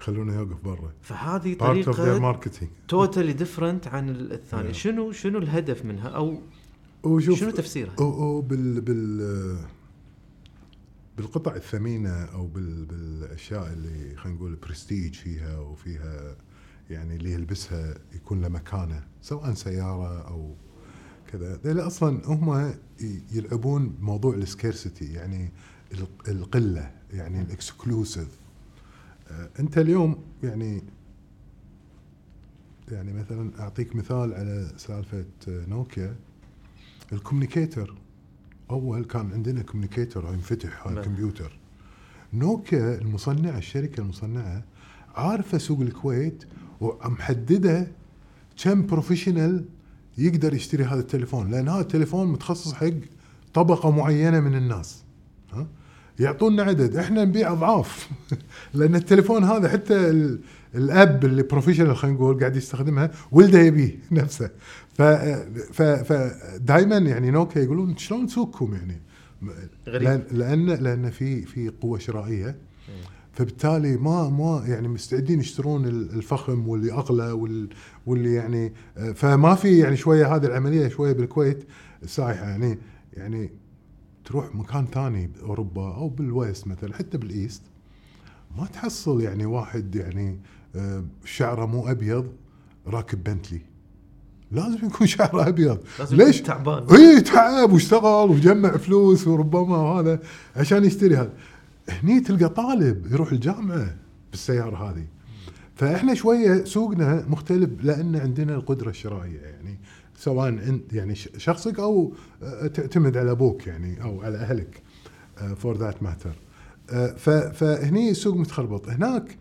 يخلونه يوقف برا. فهذه طريقة توتالي ديفرنت عن الثانية. شنو شنو الهدف منها أو شنو تفسيرها؟ أو أو بال بال بالقطع الثمينة أو بال بالأشياء اللي خلينا نقول برستيج فيها وفيها يعني اللي يلبسها يكون له مكانه سواء سيارة أو كذا. لا أصلاً هم يلعبون بموضوع السكيرسيتي يعني القلة يعني الإكسكلوسيف. أنت اليوم يعني يعني مثلاً أعطيك مثال على سالفة نوكيا الكوميونيكيتر، أول كان عندنا كوميونيكيتر ينفتح على الكمبيوتر. نوكيا المصنعة الشركة المصنعة عارفة سوق الكويت ومحددة كم بروفيشنال يقدر يشتري هذا التليفون، لأن هذا التليفون متخصص حق طبقة معينة من الناس. ها؟ يعطونا عدد إحنا نبيع أضعاف لأن التليفون هذا حتى الأب اللي بروفيشنال خلينا نقول قاعد يستخدمها ولده يبيه نفسه. فدايما يعني نوكيا يقولون شلون سوقكم يعني غريب، لأن لأن في في قوة شرائية، فبالتالي ما ما يعني مستعدين يشترون الفخم واللي أغلى واللي يعني فما في يعني شوية هذه العملية شوية بالكويت صحيح يعني يعني تروح مكان ثاني بأوروبا أو بالويست مثلا حتى بالإيست ما تحصل يعني واحد يعني شعره مو أبيض راكب بنتلي، لازم يكون شعره أبيض. ليش؟ تعبان إيه تعب واشتغل وجمع فلوس وربما هذا عشان يشتري هذا. هني تلقى طالب يروح الجامعة بالسيارة هذه. فإحنا شوية سوقنا مختلف لأن عندنا القدرة الشرائية يعني سواء أنت يعني شخصك أو تعتمد على أبوك يعني أو على أهلك for that matter. فهني السوق متخربط. هناك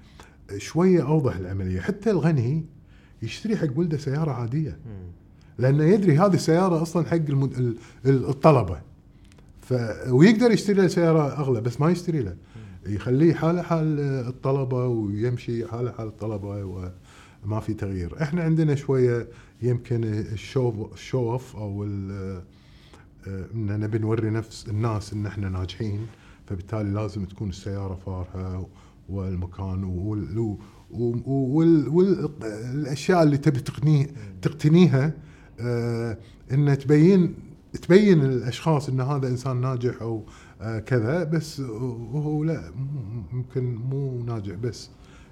شوية أوضح العملية، حتى الغني يشتري حق ولده سيارة عادية لأنه يدري هذه السيارة أصلاً حق المد... الطلبة ف... ويقدر يشتري له سيارة أغلى بس ما يشتري له يخليه حاله حال الطلبة ويمشي حاله حال الطلبة وما في تغيير. إحنا عندنا شوية يمكن الشو شوف أو ال إننا بنوري نفس الناس إن إحنا ناجحين فبالتالي لازم تكون السيارة فارهة والمكان وال والأشياء اللي تبي تقنيه تقتنيها إن تبين تبين الأشخاص إن هذا إنسان ناجح أو كذا بس وهو لا ممكن مو ناجح بس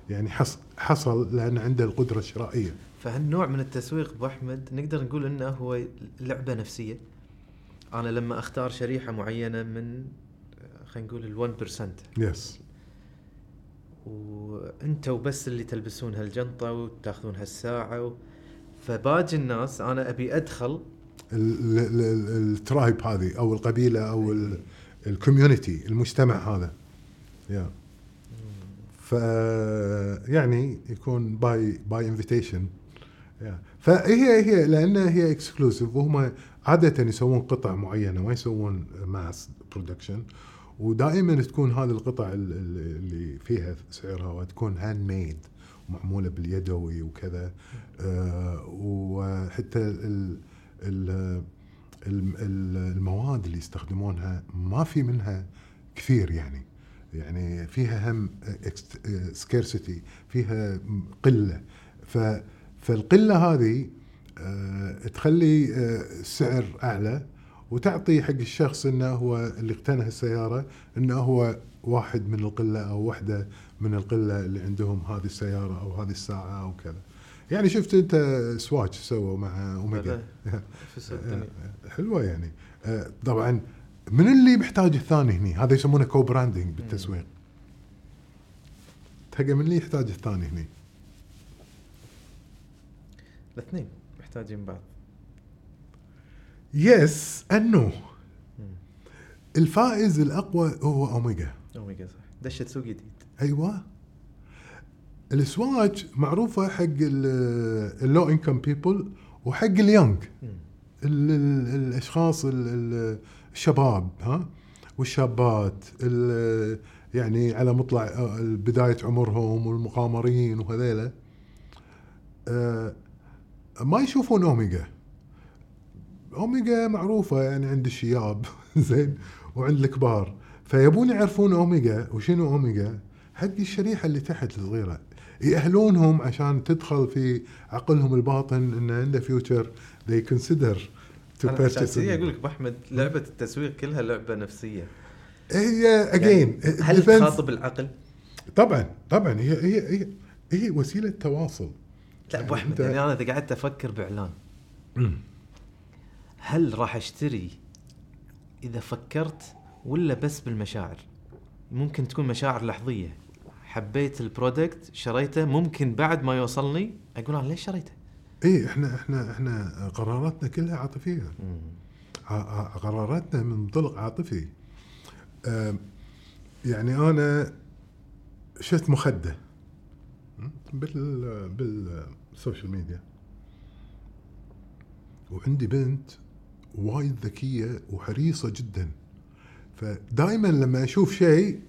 يعني حصل لأن عنده القدرة الشرائية. فهالنوع من التسويق أبو أحمد نقدر نقول إنه هو لعبة نفسية. أنا لما أختار شريحة معينة من خلينا نقول الون برسنت yes. وأنتوا بس اللي تلبسون هالجنطة وتاخذون هالساعة فباقي الناس أنا أبي أدخل الترايب هذه أو القبيلة أو الكوميونيتي المجتمع هذا yeah. فيعني يكون باي باي إنفيتيشن يا فهي هي لانها هي اكسكلوسيف وهم عاده يسوون قطع معينه ما يسوون ماس برودكشن ودائما تكون هذه القطع اللي فيها سعرها وتكون هاند ميد ومعموله باليدوي وكذا آه وحتى ال ال المواد اللي يستخدمونها ما في منها كثير يعني يعني فيها هم سكارسيتي فيها قله ف فالقلة هذه تخلي السعر أعلى وتعطي حق الشخص إنه هو اللي اقتنى السيارة إنه هو واحد من القلة أو واحدة من القلة اللي عندهم هذه السيارة أو هذه الساعة أو كذا. يعني شفت أنت سواتش سووا مع أوميغا حلوة يعني طبعا من اللي بيحتاج الثاني هني هذا يسمونه كو براندينج بالتسويق حق من اللي يحتاج الثاني هني الاثنين محتاجين بعض. يس انه الفائز الاقوى هو اوميغا. اوميغا صح دشت سوق جديد. ايوه السواتش معروفه حق اللو انكم بيبل وحق اليونج الاشخاص الشباب ها والشابات يعني على مطلع بدايه عمرهم والمقامرين وهذيله ما يشوفون أوميغا. أوميغا معروفة يعني عند الشياب زين وعند الكبار فيبون يعرفون أوميغا وشنو أوميغا حق الشريحة اللي تحت الصغيرة يأهلونهم عشان تدخل في عقلهم الباطن إن عنده فيوتشر they consider to purchase. أنا أقولك بأحمد لعبة التسويق كلها لعبة نفسية. هي again يعني هل تخاطب العقل؟ طبعا طبعا هي هي هي, هي وسيلة تواصل. لا أبو أحمد يعني أنا إذا قعدت أفكر بإعلان هل راح أشتري إذا فكرت ولا بس بالمشاعر؟ ممكن تكون مشاعر لحظية حبيت البرودكت شريته ممكن بعد ما يوصلني أقول أنا ليش شريته؟ إيه إحنا إحنا إحنا قراراتنا كلها عاطفية قراراتنا من منطلق عاطفي يعني أنا شفت مخدة بال بالسوشيال ميديا وعندي بنت وايد ذكية وحريصة جدا فدائما لما أشوف شيء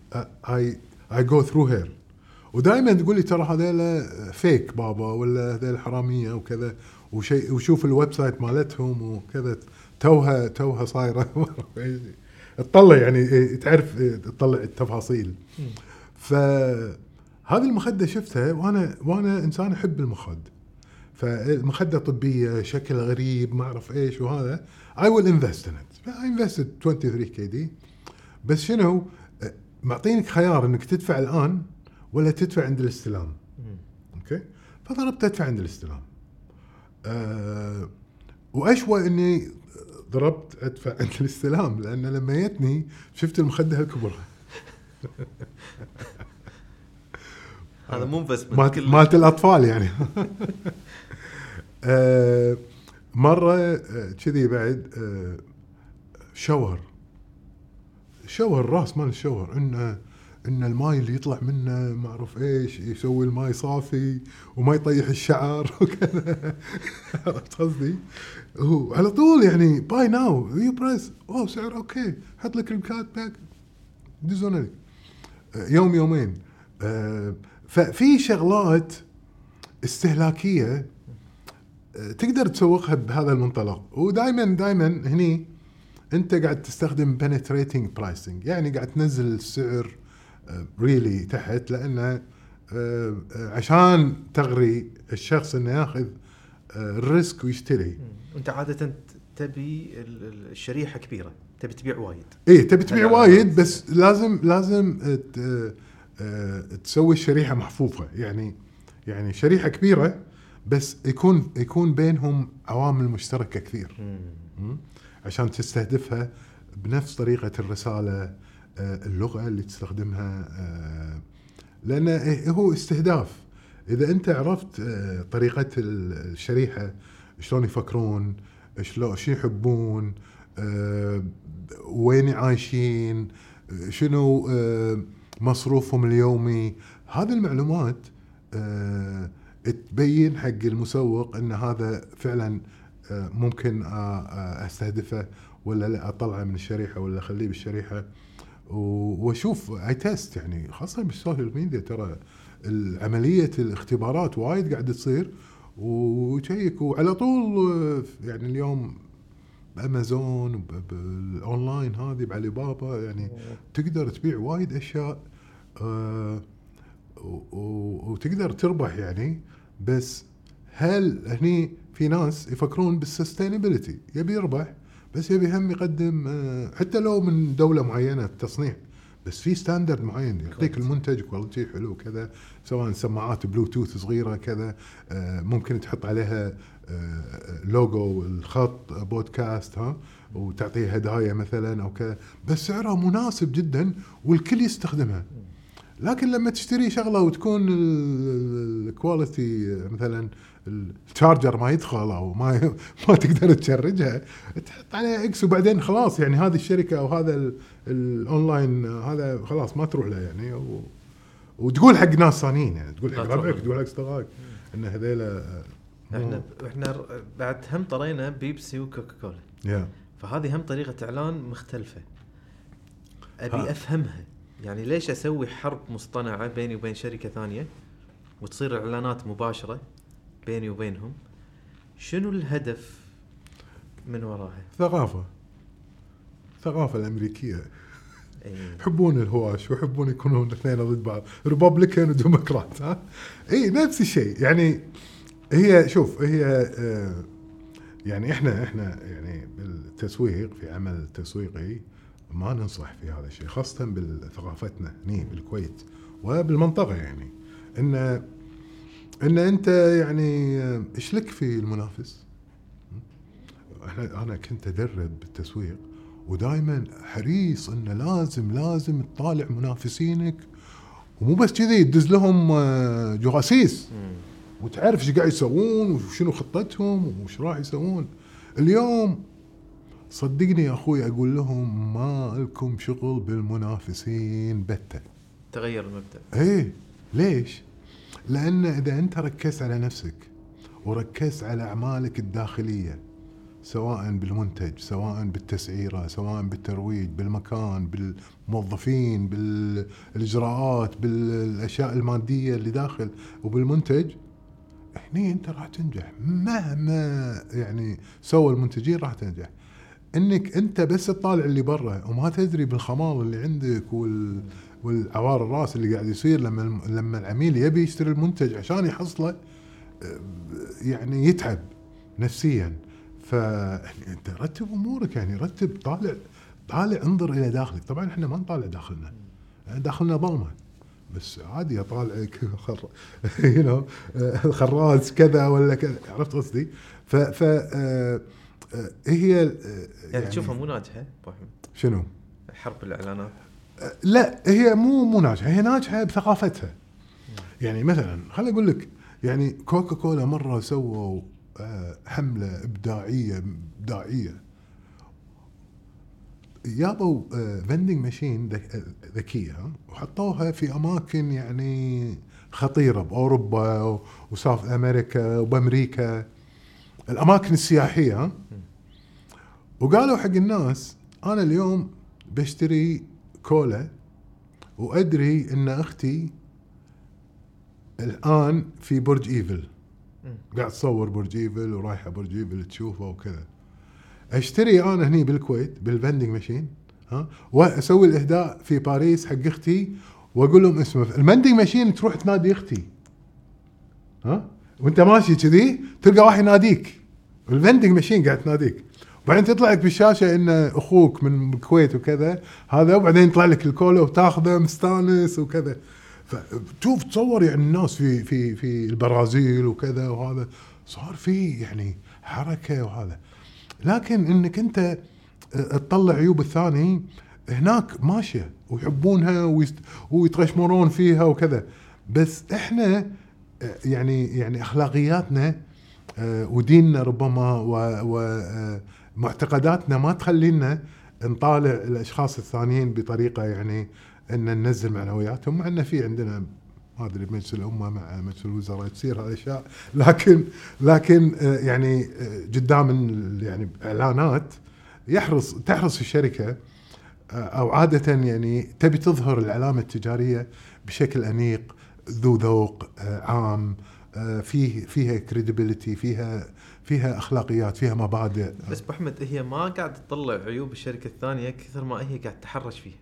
I I go through her ودائما تقولي ترى هذيل فيك بابا ولا هذيل حرامية وكذا وشيء وشوف الويب سايت مالتهم وكذا توها توها صايرة تطلع يعني تعرف تطلع التفاصيل ف هذه المخدة شفتها وأنا وأنا إنسان أحب المخد فالمخدة طبية شكل غريب ما أعرف إيش وهذا I will invest in it I invested twenty-three K D بس شنو معطينك خيار إنك تدفع الآن ولا تدفع عند الاستلام أوكي فضربت أدفع عند الاستلام أه وأشوى إني ضربت أدفع عند الاستلام لأن لما يتني شفت المخدة الكبرى هذا مو بس مالت مالت الأطفال يعني مرة كذي بعد شاور شاور راس مال الشاور إنه ان الماي اللي يطلع منه معروف ايش يسوي، الماي صافي وما يطيح الشعر وكذا. قصدي هو على طول يعني باي ناو يو برايس، اوه سعر اوكي، حط لك الكارت باك ديزونري يوم يومين. ففي شغلات استهلاكيه تقدر تسوقها بهذا المنطلق، ودائما دائما هني انت قاعد تستخدم penetrating pricing، يعني قاعد تنزل السعر ريلي تحت لانه عشان تغري الشخص انه ياخذ الريسك ويشتري. وانت عاده تبي الشريحه كبيره، تبي تبيع وايد، ايه تبي تبيع وايد، بس لازم لازم تسوي الشريحه محفوفه، يعني يعني شريحه كبيره بس يكون يكون بينهم عوامل مشتركه كثير عشان تستهدفها بنفس طريقه الرساله، اللغه اللي تستخدمها، لان هو استهداف. اذا انت عرفت طريقه الشريحه شلون يفكرون، شلون شي يحبون، وين عايشين، شنو مصروفهم اليومي، هذه المعلومات تبين حق المسوق ان هذا فعلا ممكن استهدفه ولا لا، اطلعه من الشريحه ولا اخليه بالشريحه واشوف اي تيست. يعني خاصه بالسوشيال ميديا ترى عمليه الاختبارات وايد قاعده تصير وتشيك وعلى طول، يعني اليوم بامازون بالاونلاين هذه بعلي بابا يعني تقدر تبيع وايد اشياء وتقدر تربح يعني. بس هل هني في ناس يفكرون بالسستينابيلتي، يبي يربح بس يبي هم يقدم حتى لو من دولة معينة التصنيع، بس في ستاندرد معين يعطيك المنتج كواليتي حلو كذا، سواء سماعات بلوتوث صغيرة كذا ممكن تحط عليها لوجو الخط بودكاست ها، وتعطيه هدايا مثلا أو كذا، بس سعرها مناسب جدا والكل يستخدمها. لكن لما تشتري شغله وتكون الكواليتي مثلا الشارجر ما يدخل او ما ما تقدر تشرجها، تحط عليها اكس وبعدين خلاص يعني هذه الشركه او هذا الاونلاين هذا خلاص ما تروح له يعني، و... وتقول حق ناس ثانيين، يعني تقول حق ربعك، تقول حق اصدقائك ان هذيلا. احنا احنا بعد هم طرينا بيبسي وكوكاكولا yeah. فهذه هم طريقه اعلان مختلفه ابي ها. افهمها، يعني ليش أسوي حرب مصطنعة بيني وبين شركة ثانية وتصير إعلانات مباشرة بيني وبينهم؟ شنو الهدف من وراها؟ ثقافة، ثقافة الأمريكية يحبون الهواش ويحبون يكونون الاثنين ضد بعض، ريبابليكان وديمقراط ها، اي نفس الشيء يعني. هي شوف هي آه يعني احنا احنا يعني بالتسويق، في عمل تسويقي ما ننصح في هذا الشيء، خاصة بثقافتنا هنا بالكويت وبالمنطقة، يعني إن إن أنت يعني اشلك في المنافس. أنا أنا كنت أدرب بالتسويق ودائما حريص إنه لازم لازم تطالع منافسينك، ومو بس كذي تدز لهم جواسيس وتعرف شو قاعد يسوون وشنو خطتهم وش راح يسوون اليوم. صدقني يا أخوي أقول لهم ما لكم شغل بالمنافسين بتة، تغير المبدأ. إيه ليش؟ لأن إذا أنت ركزت على نفسك وركزت على أعمالك الداخلية، سواء بالمنتج، سواء بالتسعيرة، سواء بالترويج، بالمكان، بالموظفين، بالإجراءات، بالأشياء المادية اللي داخل وبالمنتج، هني أنت راح تنجح مهما يعني سوى المنتجين راح تنجح. انك انت بس تطالع اللي برا وما تدري بالخمال اللي عندك وال والعوار الراس اللي قاعد يصير لما لما العميل يبي يشتري المنتج عشان يحصله، يعني يتعب نفسيا. فانت رتب امورك، يعني رتب، طالع طالع انظر الى داخلك. طبعا احنا ما نطالع داخلنا، داخلنا ضلمه، بس عادي اطالع يو الخراز كذا ولا كذا، عرفت قصدي؟ ف ف هي يعني, يعني تشوفها مو ناجحة أبو أحمد؟ شنو؟ حرب الإعلانات؟ لا هي مو مو ناجحة، هي ناجحة بثقافتها. يعني مثلا خليني أقول لك، يعني كوكاكولا مرة سووا حملة إبداعية إبداعية جابوا فندنج ماشين ذكية وحطوها في أماكن يعني خطيرة بأوروبا وساوث أمريكا وبأمريكا، الأماكن السياحية، وقالوا حق الناس أنا اليوم بشتري كولا وأدري إن أختي الآن في برج إيفل قاعد تصور برج إيفل ورايحة برج إيفل تشوفه وكذا، اشتري انا هني بالكويت بالفندنج ماشين ها واسوي الاهداء في باريس حق اختي واقول لهم اسمه الفندنج ماشين تروح تنادي اختي ها وانت ماشي كذي تلقى واحد يناديك الفندنج ماشين قاعد تناديك، وبعدين تطلع لك بالشاشه ان اخوك من الكويت وكذا هذا، وبعدين يطلع لك الكولا وتاخذه مستانس وكذا. فتشوف تصور يعني الناس في في في البرازيل وكذا، وهذا صار فيه يعني حركه وهذا. لكن انك انت تطلع عيوب الثاني هناك ماشيه ويحبونها ويتغشمرون فيها وكذا، بس احنا يعني يعني اخلاقياتنا وديننا ربما ومعتقداتنا ما تخلينا نطالع الاشخاص الثانيين بطريقه يعني ان ننزل معنوياتهم، مع ان في عندنا ما أدري مجلس الأمة مع مجلس الوزراء تصير هذه الأشياء، لكن لكن يعني قدام يعني إعلانات يحرص تحرص الشركة أو عادة يعني تبي تظهر العلامة التجارية بشكل أنيق ذو ذوق عام، فيه فيها كريديبيليتي، فيها فيها أخلاقيات، فيها مبادئ. بس أبو أحمد هي ما قاعد تطلع عيوب الشركة الثانية كثر ما هي قاعد تحرش فيه،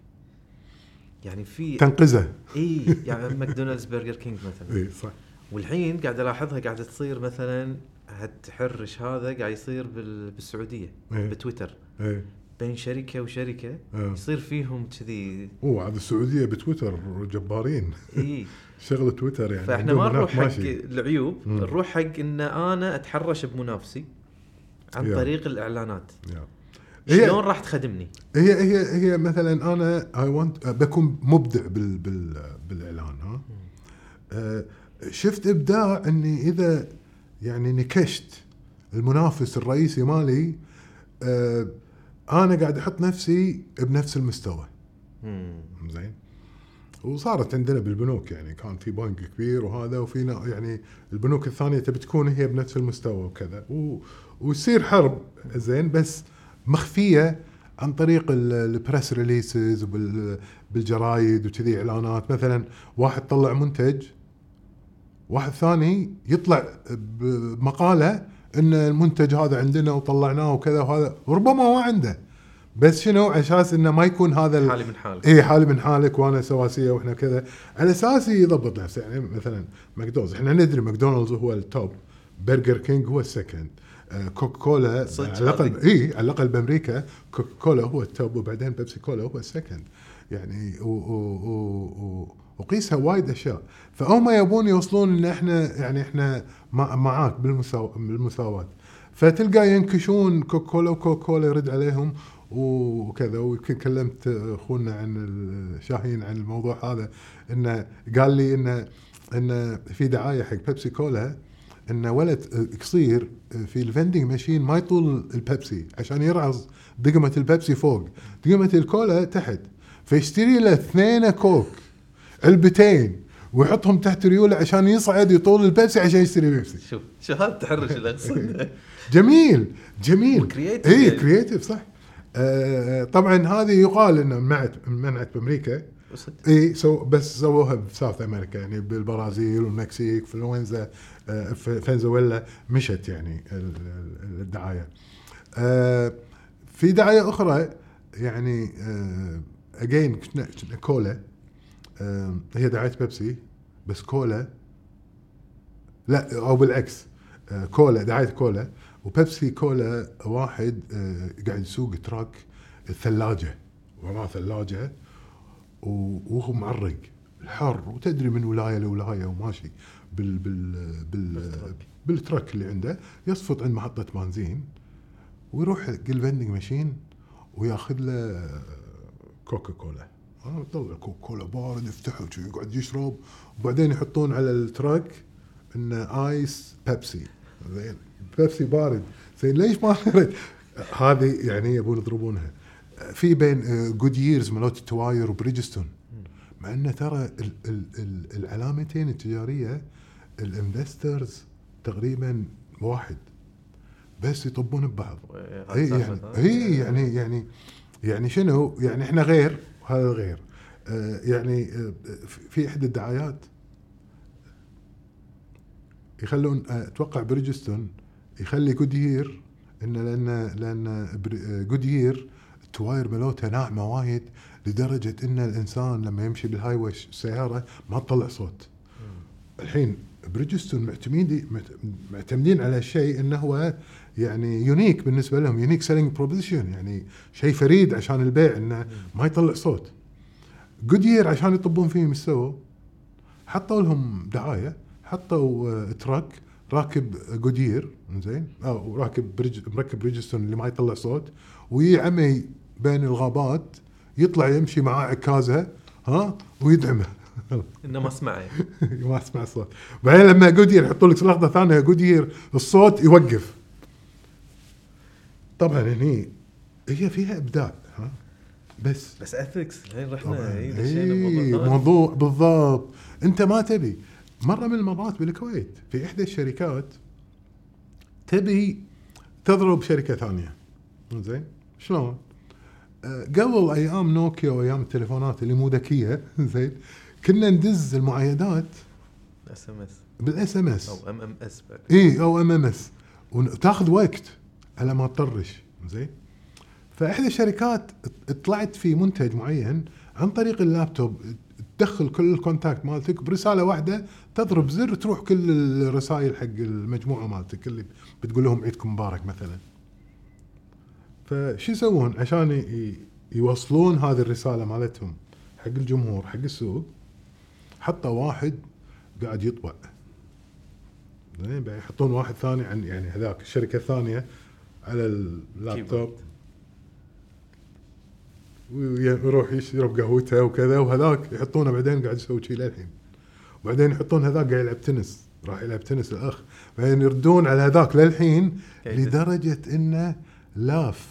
يعني في تنقذه اي يعني ماكدونالدز برجر كينج مثلا اي صح، والحين قاعد الاحظها قاعده تصير مثلا هتحرش هذا قاعد يصير بالسعوديه إيه؟ بتويتر إيه؟ بين شركه وشركه إيه؟ يصير فيهم كذي او على السعوديه بتويتر جبارين اي شغله تويتر يعني. فاحنا ما نروح حق العيوب، نروح حق ان انا اتحرش بمنافسي عن يا. طريق الاعلانات يا. شلون راح تخدمني؟ هي هي هي مثلا انا اي وانت بكون مبدع بال بال بالاعلان ها أه شفت ابداع اني اذا يعني نكشت المنافس الرئيسي مالي أه انا قاعد احط نفسي بنفس المستوى زين. وصارت عندنا بالبنوك يعني كان في بنك كبير وهذا وفينا يعني البنوك الثانيه تبي تكون هي بنفس المستوى وكذا ويصير حرب زين بس مخفية عن طريق البريس ريليسز وبالجرايد وكذي إعلانات. مثلا واحد طلع منتج واحد ثاني يطلع بمقالة إن المنتج هذا عندنا وطلعناه وكذا وهذا، وربما ما عنده بس شنو عشان إنه ما يكون هذا حالي من حالك إيه حالي من حالك وأنا سواسية وإحنا كذا، على أساس يضبط نفسه. يعني مثلا ماكدونالدز إحنا ندري ماكدونالدز هو التوب، برجر كينج هو السكند، كوكاكولا على إيه على الأقل بأمريكا كوكاكولا هو التوب وبعدين بيبسي كولا هو السكند يعني وقيسها وايد أشياء. فهم يبون يوصلون إن إحنا يعني إحنا معاك بالمساواة، فتلقى ينكشون كوكاكولا وكوكاكولا يرد عليهم وكذا. وكلمت أخونا عن الشاهين عن الموضوع هذا إنه قال لي إنه إنه في دعاية حق بيبسي كولا إن ولد قصير في الفندنج ماشين ما يطول البيبسي عشان يرعز دقمة البيبسي فوق دقمة الكولا تحت، فيشتري له اثنين كوك علبتين ويحطهم تحت ريوله عشان يصعد يطول البيبسي عشان يشتري بيبسي. شوف شو هاد تحرش الأقصد. جميل جميل اي كرياتيف صح. آه طبعا هذه يقال إنه منعت منعت بأمريكا إيه سو بس سووها بساوث أمريكا يعني بالبرازيل والمكسيك فنزويلا فنزويلا مشت يعني الدعاية. في دعاية أخرى يعني أجين كولا هي دعاية بيبسي بس كولا لا أو بالعكس كولا دعاية كولا وبيبسي كولا واحد قاعد يسوق تراك الثلاجة وراه ثلاجة وهو معرق الحر وتدري من ولاية لولاية وماشي بال بال بال بالترك اللي عنده يصفط عند محطة بنزين ويروح الفندنج ماشين وياخذ له كوكاكولا. أنا بطلع كوكاكولا بارد يفتحه ويقعد يشرب وبعدين يحطون على الترك إن آيس بيبسي زين بيبسي بارد زين ليش ما هذه يعني يبون يضربونها في بين جودييرز مالوت التواير وبريجستون، مع أنه ترى العلامتين التجارية الانفسترز تقريبا واحد، بس يطبون ببعض. هي يعني هي يعني يعني يعني شنو يعني احنا غير وهذا غير. آه يعني آه في احدى الدعايات يخلون اتوقع آه بريجستون يخلي جوديير ان لان لان جوديير التواير ملوتها ناعمه وايد لدرجه ان الانسان لما يمشي بالهايوي السياره ما تطلع صوت. الحين بريجستون معتمدين معتمدين على شيء انه هو يعني يونيك بالنسبه لهم، يونيك سيلينج بروبوزيشن، يعني شيء فريد عشان البيع انه ما يطلع صوت. جوديير عشان يطبون فيهم سووا حطوا لهم دعايه، حطوا تراك راكب جوديير زين اه وراكب برج مركب بريجستون اللي ما يطلع صوت، ويعمي بين الغابات يطلع يمشي مع عكازها ها ويدعمه إنه ما اسمعه ما اسمع صوت. بعدين لما جوديير يحطوا لك لحظة ثانية جوديير الصوت يوقف. طبعا هني هي فيها إبداع ها بس بس أثكس هين رحنا هي موضوع بالضبط أنت ما تبي. مرة من المرات بالكويت في إحدى الشركات تبي تضرب شركة ثانية زين شلون؟ قبل أيام نوكيا وأيام التليفونات اللي مو ذكية زين كنا ندز المعايدات اس ام اس بالاس ام اس او ام ام اس اي او ام ام اس وتاخذ وقت على ما تطرش زين. فاحدى الشركات طلعت في منتج معين عن طريق اللابتوب تدخل كل الكونتاكت مالتك برساله واحده، تضرب زر تروح كل الرسائل حق المجموعه مالتك اللي بتقول لهم عيدكم مبارك مثلا. فشي يسوون عشان يوصلون هذه الرساله مالتهم حق الجمهور حق السوق؟ حتى واحد قاعد يطبع زين، بقى يحطون واحد ثاني عن يعني هذاك الشركه الثانيه على اللابتوب ويروح يشرب قهوته وكذا، وهذاك يحطونه بعدين قاعد يسوي شيء للحين، وبعدين يحطون هذاك قاعد يلعب تنس راح يلعب تنس الاخ، بعدين يردون على هذاك للحين لدرجه انه لاف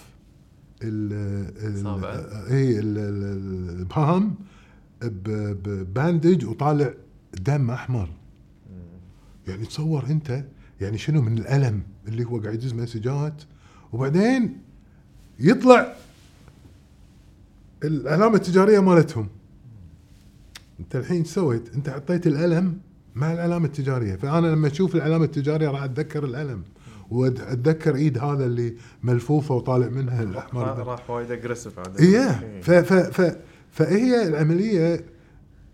اي البهم بباندج وطالع دم احمر. يعني تصور انت يعني شنو من الالم اللي هو قاعد يدز مسجات، وبعدين يطلع العلامه التجاريه مالتهم. انت الحين سويت انت حطيت الالم مع العلامه التجاريه، فانا لما اشوف العلامه التجاريه راح اتذكر الالم واتذكر ايد هذا اللي ملفوفه وطالع منها الاحمر راح وايد اجريسيف عاد ايه. ف ف فهي العمليه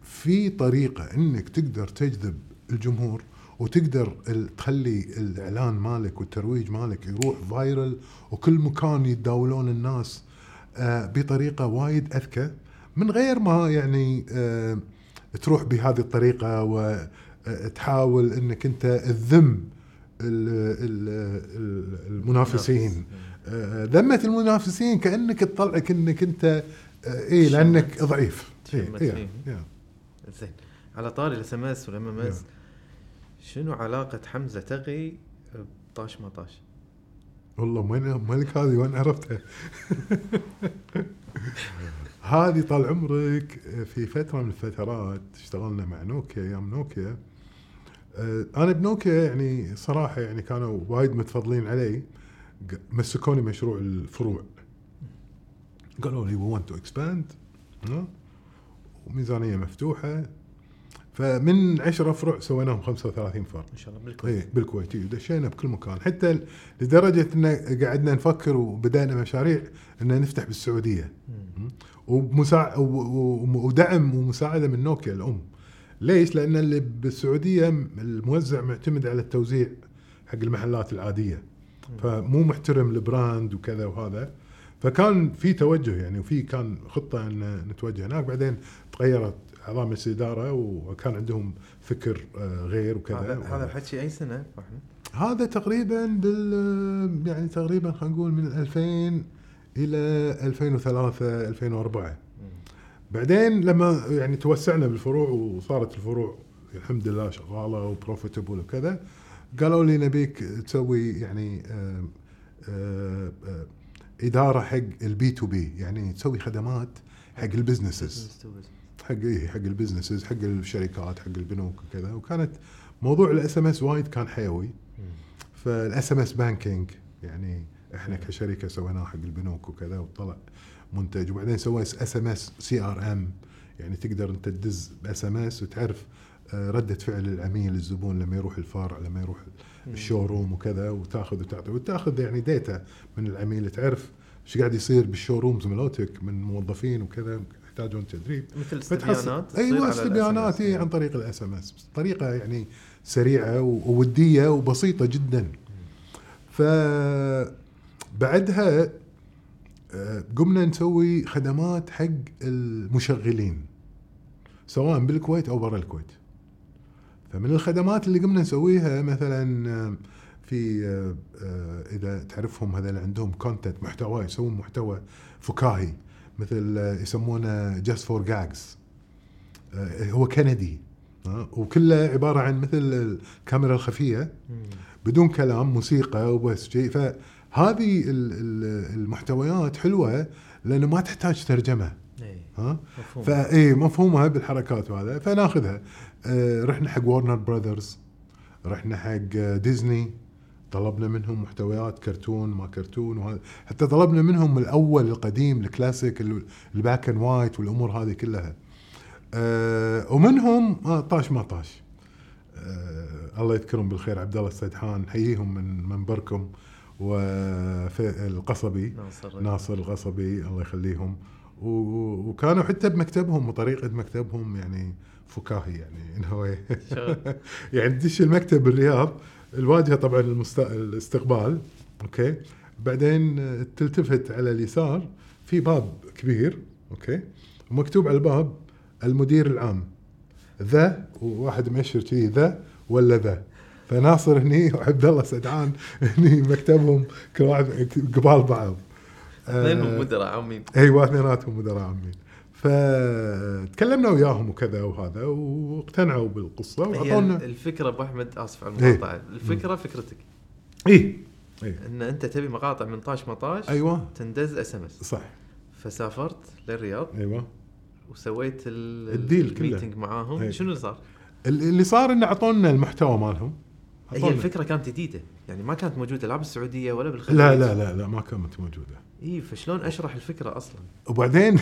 في طريقه انك تقدر تجذب الجمهور وتقدر تخلي الاعلان مالك والترويج مالك يروح فايرل وكل مكان يتداولون الناس بطريقه وايد اذكى من غير ما يعني تروح بهذه الطريقه وتحاول انك انت تذم المنافسين. ذمة المنافسين كأنك تطلعك انك انت ايه لانك ضعيف. زين على طاري الاس ام اس والام ام اس، شنو علاقة حمزة تقي بطاش ما طاش؟ والله مالك هذه وين عرفتها؟ هذه طال عمرك في فترة من الفترات اشتغلنا مع نوكيا ايام نوكيا. أنا بنوكيا يعني صراحة يعني كانوا وايد متفضلين علي، مسكوني مشروع الفروع قالوا لي we want to expand وميزانية مفتوحة. فمن عشرة فروع سويناهم خمسة وثلاثين فرع إن شاء الله بالكويت بالكويت ودشينا بكل مكان، حتى لدرجة إن قعدنا نفكر وبدأنا مشاريع إن نفتح بالسعودية ومساع ودعم ومساعدة من نوكيا الأم. ليش؟ لأن اللي بالسعودية الموزع معتمد على التوزيع حق المحلات العادية، فمو محترم البراند وكذا وهذا، فكان في توجه يعني وفي كان خطة أن نتوجه هناك. بعدين تغيرت أعضاء مجلس الإدارة وكان عندهم فكر غير وكذا. هذا الحكي أي سنة؟ هذا تقريبا بال يعني تقريبا خلينا نقول من ألفين إلى ألفين وثلاثة ألفين وأربعة. بعدين لما يعني توسعنا بالفروع وصارت الفروع الحمد لله شغاله وبروفيتبل وكذا، قالوا لي نبيك تسوي يعني إدارة حق البي تو بي، يعني تسوي خدمات حق البزنسز، حق إيه حق البزنسز، حق الشركات، حق البنوك وكذا. وكانت موضوع الاس ام اس وايد كان حيوي. فالاس ام اس بانكينج يعني احنا كشركه سويناه حق البنوك وكذا، وطلع منتج. وبعدين سوينا اس ام اس سي ار ام، يعني تقدر انت تدز باس ام اس وتعرف رده فعل العميل الزبون لما يروح الفرع، لما يروح الشوروم وكذا، وتاخذ وتعطي وتاخذ يعني داتا من العميل، تعرف ايش قاعد يصير بالشورومز مالتك من موظفين وكذا يحتاجون تدريب، مثل استبيانات. ايوه استبيانات عن طريق الاس ام اس، طريقه يعني سريعه ووديه وبسيطه جدا. فبعدها قمنا نسوي خدمات حق المشغلين سواء بالكويت او برا الكويت. فمن الخدمات اللي قمنا نسويها مثلا في اذا تعرفهم هذا اللي عندهم كونتنت، محتوى، يسوون محتوى فكاهي مثل يسمونه جاست فور جاجز، هو كندي وكله عبارة عن مثل الكاميرا الخفية بدون كلام، موسيقى وبس شيء. فهذه المحتويات حلوة لأنه ما تحتاج ترجمة، ها فاي مفهومها بالحركات وهذا، فناخذها. رحنا حق وارنر براذرز، رحنا حق ديزني، طلبنا منهم محتويات كرتون ما كرتون وهذا، حتى طلبنا منهم الأول القديم الكلاسيك الباك اند وايت والأمور هذه كلها. أه ومنهم آه طاش ما طاش، أه الله يذكرهم بالخير، عبد الله السدحان، حييهم من منبركم، والقصبي ناصر, ناصر القصبي الله يخليهم. وكانوا حتى بمكتبهم وطريقة مكتبهم يعني فكاهي، يعني إنه يعني دش المكتب بالرياض، الواجهة طبعا المست... الاستقبال أوكي، بعدين تلتفت على اليسار في باب كبير أوكي، ومكتوب على الباب المدير العام ذا، وواحد مشير كذي ذا ولا ذا. فناصر هني وعبد الله سدعان هني مكتبهم كل واحد قبال بعض، اثنين مدراء عامين. ايوه اثنيناتهم مدراء عامين. فتكلمنا وياهم وكذا وهذا، واقتنعوا بالقصه وعطونا الفكره. ابو احمد اسف على المقاطعه، ايه؟ الفكره فكرتك ايه؟ ايه ان انت تبي مقاطع من طاش مطاش. ايوه تندز اس ام اس صح. فسافرت للرياض ايوه وسويت الميتنج معاهم. هي. شنو اللي صار؟ اللي صار إن عطونا المحتوى مالهم. هي الفكرة كانت جديدة، يعني ما كانت موجودة لا بالسعودية ولا بالخليج. لا لا لا لا ما كانت موجودة. إيه فشلون أشرح الفكرة أصلاً؟ وبعدين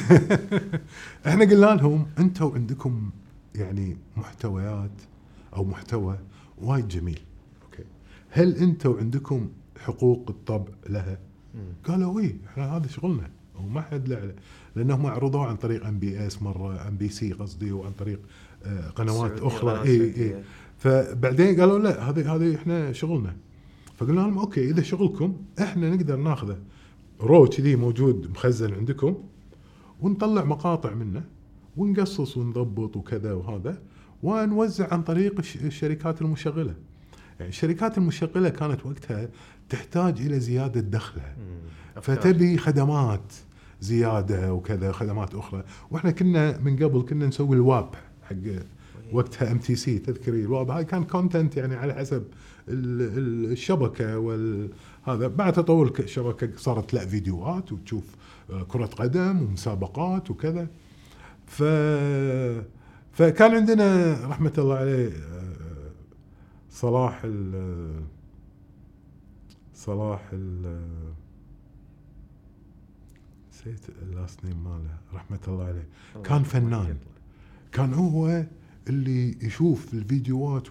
إحنا قلنا لهم أنتوا عندكم يعني محتويات أو محتوى وايد جميل أوكي، هل أنتوا عندكم حقوق الطبع لها؟ قالوا إيه إحنا هذا شغلنا وما حد لا، لأنهم عرضوه عن طريق ام بي اس مرة، ام بي سي قصدي، وعن طريق قنوات أخرى. إيه إيه فبعدين قالوا لا هذه هذه إحنا شغلنا. فقلنا لهم أوكي إذا شغلكم إحنا نقدر ناخذه رو كذي موجود مخزن عندكم، ونطلع مقاطع منه ونقصص ونضبط وكذا وهذا، ونوزع عن طريق الشركات المشغلة. يعني الشركات المشغلة كانت وقتها تحتاج إلى زيادة دخلها، فتبي خدمات زيادة وكذا، خدمات أخرى. وإحنا كنا من قبل كنا نسوي الواب حق وقتها إم تي سي، تذكري الواب هاي كان كونتنت يعني على حسب الشبكة وهذا. بعد تطور الشبكة صارت لا فيديوهات وتشوف كرة قدم ومسابقات وكذا. ف... فكان عندنا رحمة الله عليه صلاح ال... صلاح ال... سيت الاسنين ماله رحمة الله عليه، كان فنان، كان هو اللي يشوف الفيديوهات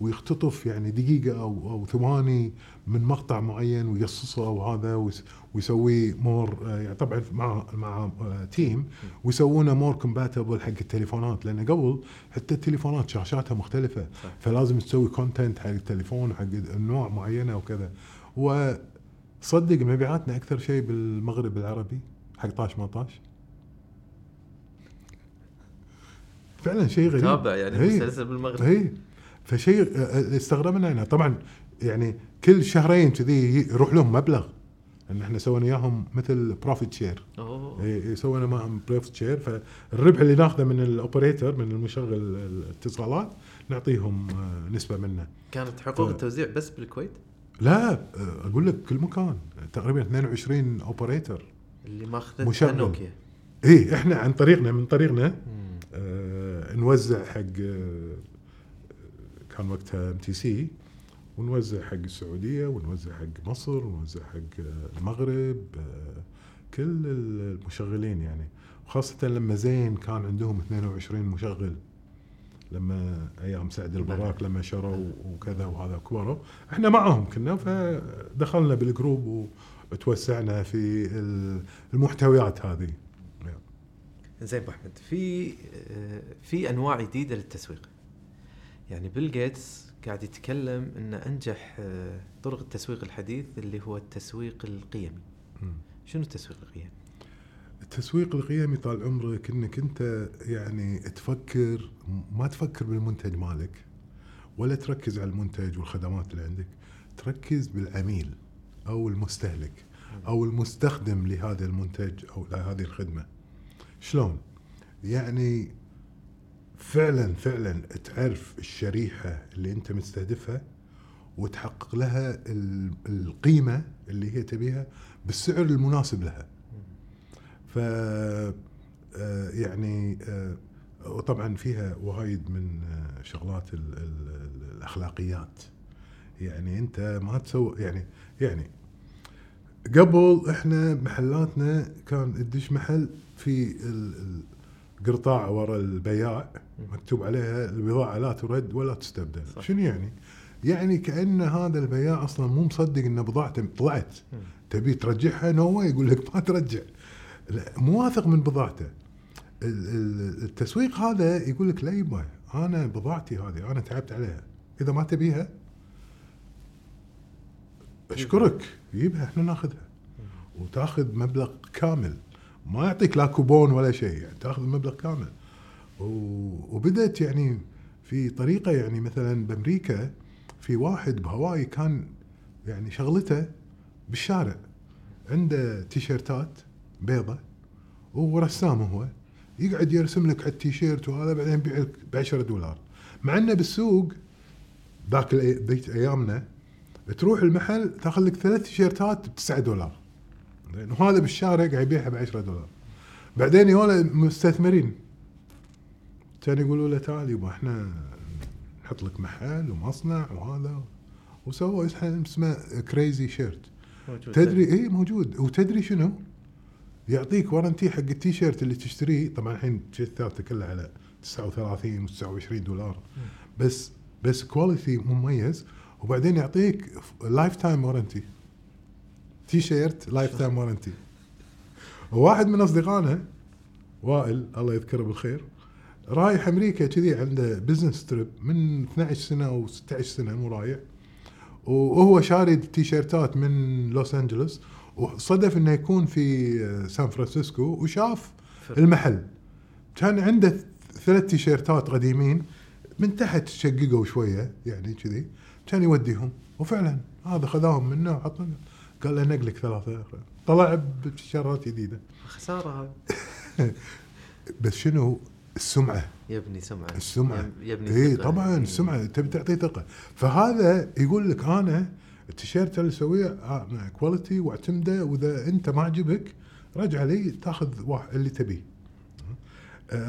ويختطف يعني دقيقة أو أو ثماني من مقطع معين ويقصصه وهذا، ويسوي مور يعني طبعا مع مع تيم، ويسوونه مور كومباتبل حق التليفونات، لأن قبل حتى التليفونات شاشاتها مختلفة، فلازم تسوي كونتنت حق التليفون حق النوع معينة وكذا. و صدق مبيعاتنا أكثر شيء بالمغرب العربي حق طاش ما طاش، فعلا شيء غريب تابع يعني مسلسل بالمغرب. هي فشيء استغربنا هنا طبعا، يعني كل شهرين كذي يروح لهم مبلغ، ان احنا سوينا اياهم مثل بروفيت شير. اي سوينا معهم بروفيت شير، فالربح اللي ناخذه من الاوبريتور من المشغل الاتصالات نعطيهم نسبة منه. كانت حقوق التوزيع بس بالكويت؟ لا أقول لك كل مكان تقريبا اثنين وعشرين اوبريتور اللي ماخذتها نوكيا. ايه احنا عن طريقنا من طريقنا آه نوزع حق آه كان وقتها إم تي سي، ونوزع حق السعودية، ونوزع حق مصر، ونوزع حق المغرب، كل المشغلين يعني، وخاصة لما زين كان عندهم اثنين وعشرين مشغل لما أيام سعد البراك لما شروا وكذا وهذا كبروا احنا معهم كنا، فدخلنا بالجروب وتوسعنا في المحتويات هذه. زين أبو أحمد، في في أنواع جديدة للتسويق، يعني بيل جيتس قاعد يتكلم ان انجح طرق التسويق الحديث اللي هو التسويق القيمي. شنو التسويق القيمي؟ التسويق القيمي طال عمرك انك انت يعني تفكر، ما تفكر بالمنتج مالك ولا تركز على المنتج والخدمات اللي عندك، تركز بالعميل او المستهلك او المستخدم لهذا المنتج او لهذه الخدمة. شلون يعني؟ فعلا فعلا تعرف الشريحة اللي انت مستهدفها وتحقق لها القيمة اللي هي تبيها بالسعر المناسب لها. ف يعني وطبعا فيها وايد من شغلات الاخلاقيات، يعني انت ما تسوي يعني يعني قبل احنا محلاتنا كان ادش محل في قرطاع وراء البياع مكتوب عليها البضاعة لا ترد ولا تستبدل. صح. شنو يعني؟ يعني كأن هذا البياع أصلاً مو مصدق إن بضاعته طلعت تبي ترجعها، نو يقول لك ما ترجع، مو واثق من بضاعته. التسويق هذا يقول لك لا يبا، أنا بضاعتي هذه أنا تعبت عليها، إذا ما تبيها أشكرك يجيبها إحنا ناخذها، وتأخذ مبلغ كامل، ما يعطيك لا كوبون ولا شيء، يعني تأخذ المبلغ كامل. وبدأت يعني في طريقة، يعني مثلا بأمريكا في واحد بهواي كان يعني شغلته بالشارع، عنده تيشيرتات بيضة ورسام، هو يقعد يرسم لك على التيشيرت وهذا، بعدين يبيعك بعشرة دولار، مع أنه بالسوق ذاك بيت أيامنا تروح المحل تأخذ لك ثلاث تيشيرتات بتسعة دولار، لأنه هذا بالشارع قاعد يبيعها بعشرة دولار. بعدين يقولوا مستثمرين كانوا يقولوا له تعال يبا احنا نحط لك محل ومصنع وهذا، وسووا اسمه كريزي شيرت، تدري ايه موجود، وتدري شنو يعطيك وارنتي حق التيشيرت اللي تشتريه. طبعا الحين التيشيرتات كلها على تسعة وثلاثين وتسعة وعشرين دولار بس بس كواليتي مميز، وبعدين يعطيك لايف تايم وارنتي، تيشيرت لايف تايم وارنتي. واحد من أصدقائنا وائل الله يذكره بالخير رايح أمريكا كذي، عنده بزنس تريب من اثنتي عشرة سنة أو ستة عشر سنة مو رايح، وهو شارد تيشيرتات من لوس أنجلوس، وصدف إنه يكون في سان فرانسيسكو وشاف المحل، كان عنده ثلاث تيشيرتات قديمين من تحت شققوا شوية يعني كذي، كان يوديهم، وفعلا هذا خذاهم منه وحطهم، قال له نقلك ثلاثة أخرى، طلع بتشارات جديدة. خسارة هاي. بس شنو السمعة؟ يبني سمعة. السمعة. يبني إيه طبعاً السمعة تبي تعطي ثقة، فهذا يقول لك أنا التيشيرت اللي سويه كواليتي واعتمده، وإذا أنت ما عجبك رجع لي تأخذ واحد اللي تبيه.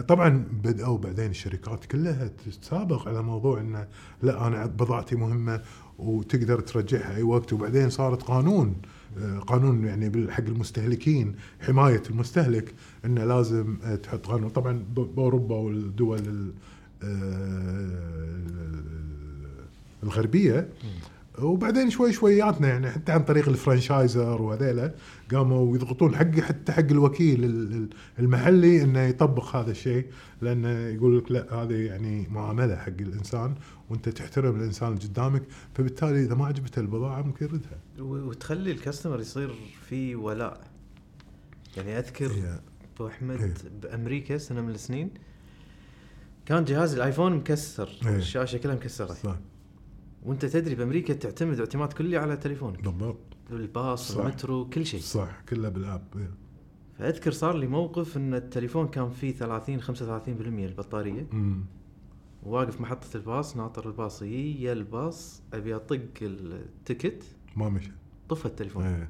طبعاً بدأوا بعدين الشركات كلها تسابق على موضوع إنه لا أنا بضاعتي مهمة وتقدر ترجعها أي وقت، وبعدين صارت قانون قانون يعني بالحق المستهلكين، حماية المستهلك إنه لازم تحط قانون. طبعاً بأوروبا والدول الغربية، وبعدين شوي شوياتنا يعني حتى عن طريق الفرانشايزر وهذيلا قاموا يضغطون حق حتى حق الوكيل المحلي انه يطبق هذا الشيء، لانه يقول لك لا هذه يعني معامله حق الانسان، وانت تحترم الانسان اللي قدامك، فبالتالي اذا ما عجبته البضاعه ممكن يردها، وتخلي الكاستمر يصير في ولاء. يعني اذكر ابو احمد بامريكا سنه من السنين كان جهاز الايفون مكسر، الشاشه كلها مكسره، وانت تدري بامريكا تعتمد اعتماد كلي على تليفونك، بالضبط، الباص والمترو كل شيء، صح، كله بالاب. فاذكر صار لي موقف ان التليفون كان فيه ثلاثين خمسة وثلاثين بالمئة البطاريه، امم واقف محطه الباص ناطر الباص، يا الباص ابي اطق التيكت ما مشى، طفى التليفون. ايه.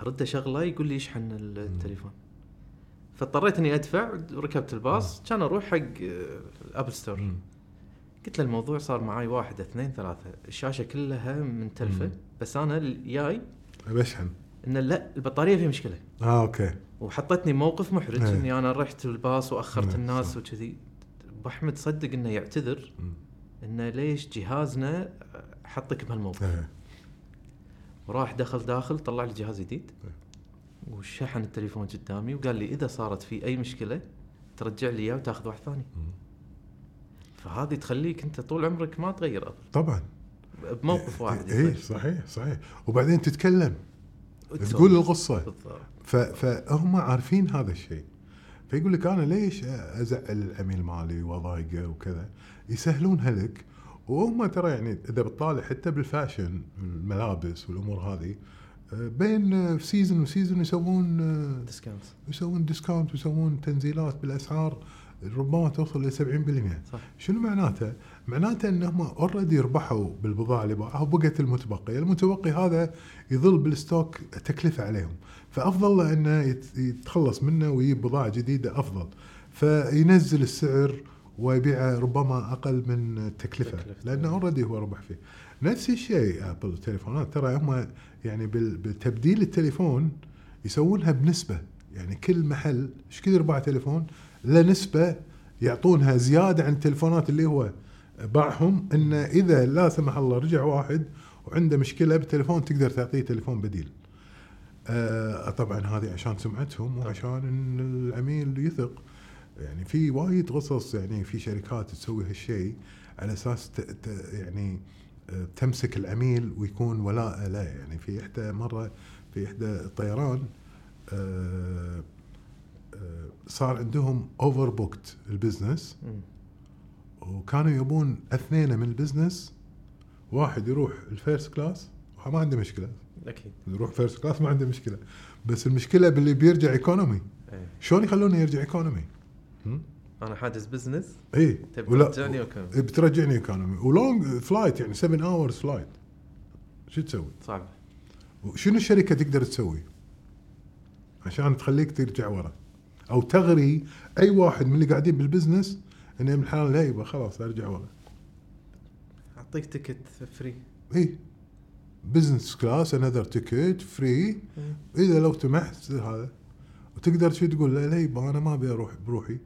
أرد شغلة يقول لي يشحن التليفون، فاضطريت إني أدفع وركبت الباص. كان أروح حق أبل ستور. مم. قلت له الموضوع صار معاي واحد اثنين ثلاثة، الشاشة كلها من تلفة، بس أنا الجاي بشحن إن لا البطارية في مشكلة. آه أوكي. وحطتني موقف محرج إني أنا رحت الباص وأخرت الناس وكذي. بحمد صدق إنه يعتذر إنه ليش جهازنا حطك بهالموقف. وراح دخل داخل طلع لي جهاز جديد وشحن التليفون قدامي وقال لي إذا صارت في أي مشكلة ترجع لي إياه وتأخذ واحد ثاني. فهذه تخليك أنت طول عمرك ما تغير أبل. طبعا بموقف واحد. إيه صحيح صحيح. وبعدين تتكلم تقول القصة، فهم عارفين هذا الشيء. فيقول لك أنا ليش أزعل العميل مالي وضايقه وكذا، يسهلون هلك. وهم ترى يعني إذا بتطالع حتى بالفاشن الملابس والأمور هذه بين سيزن وسيزن يسوون ديسكاونت يسوون ديسكاونت ويسوون تنزيلات بالأسعار ربما توصل ل سبعين بالمئة. شنو معناته؟ معناته أنهم أوردي ربحوا بالبضاعة اللي باعها وبقت المتبقي. المتبقي هذا يظل بالستوك تكلفة عليهم، فأفضل له أنه يتخلص منه ويجيب بضاعة جديدة أفضل، فينزل السعر ويبيعه ربما أقل من التكلفة لأنه أوردي هو ربح فيه. نفس الشيء أبل التليفونات ترى هم يعني بالتبديل التليفون يسوونها بنسبة، يعني كل محل إيش كذا ربع تليفون لنسبة يعطونها زيادة عن التلفونات اللي هو باعهم، إن إذا لا سمح الله رجع واحد وعنده مشكلة بالتلفون تقدر تعطيه تلفون بديل. آه طبعا هذه عشان سمعتهم وعشان إن العميل يثق. يعني في وايد قصص يعني في شركات تسوي هالشيء على أساس يعني تمسك العميل ويكون ولاء له. يعني في إحدى مرة في إحدى الطيران آه صار عندهم اوفر بوكت البزنس، وكانوا يبون اثنين من البزنس، واحد يروح الفيرست كلاس وما عنده مشكله، اكيد يروح فيرست كلاس ما عنده مشكله، بس المشكله باللي بيرجع ايكونومي. أيه. شلون يخلونه يرجع ايكونومي؟ انا حاجز بزنس اي بترجعني ايكونومي بترجعني ايكونومي ولونج فلايت يعني سبعة اورز فلايت. شو تسوي؟ صعب. وشنو الشركه تقدر تسوي عشان تخليك ترجع ورا أو تغري أي واحد من اللي قاعدين بالبزنس إنه من الحال لا يبقى خلاص أرجع ورا؟ أعطيك تيكت فري. إيه بزنس كلاس another تيكت فري إذا لو تمحت هذا. وتقدر شو تقول لا لا يبقى أنا ما بيروح بروحي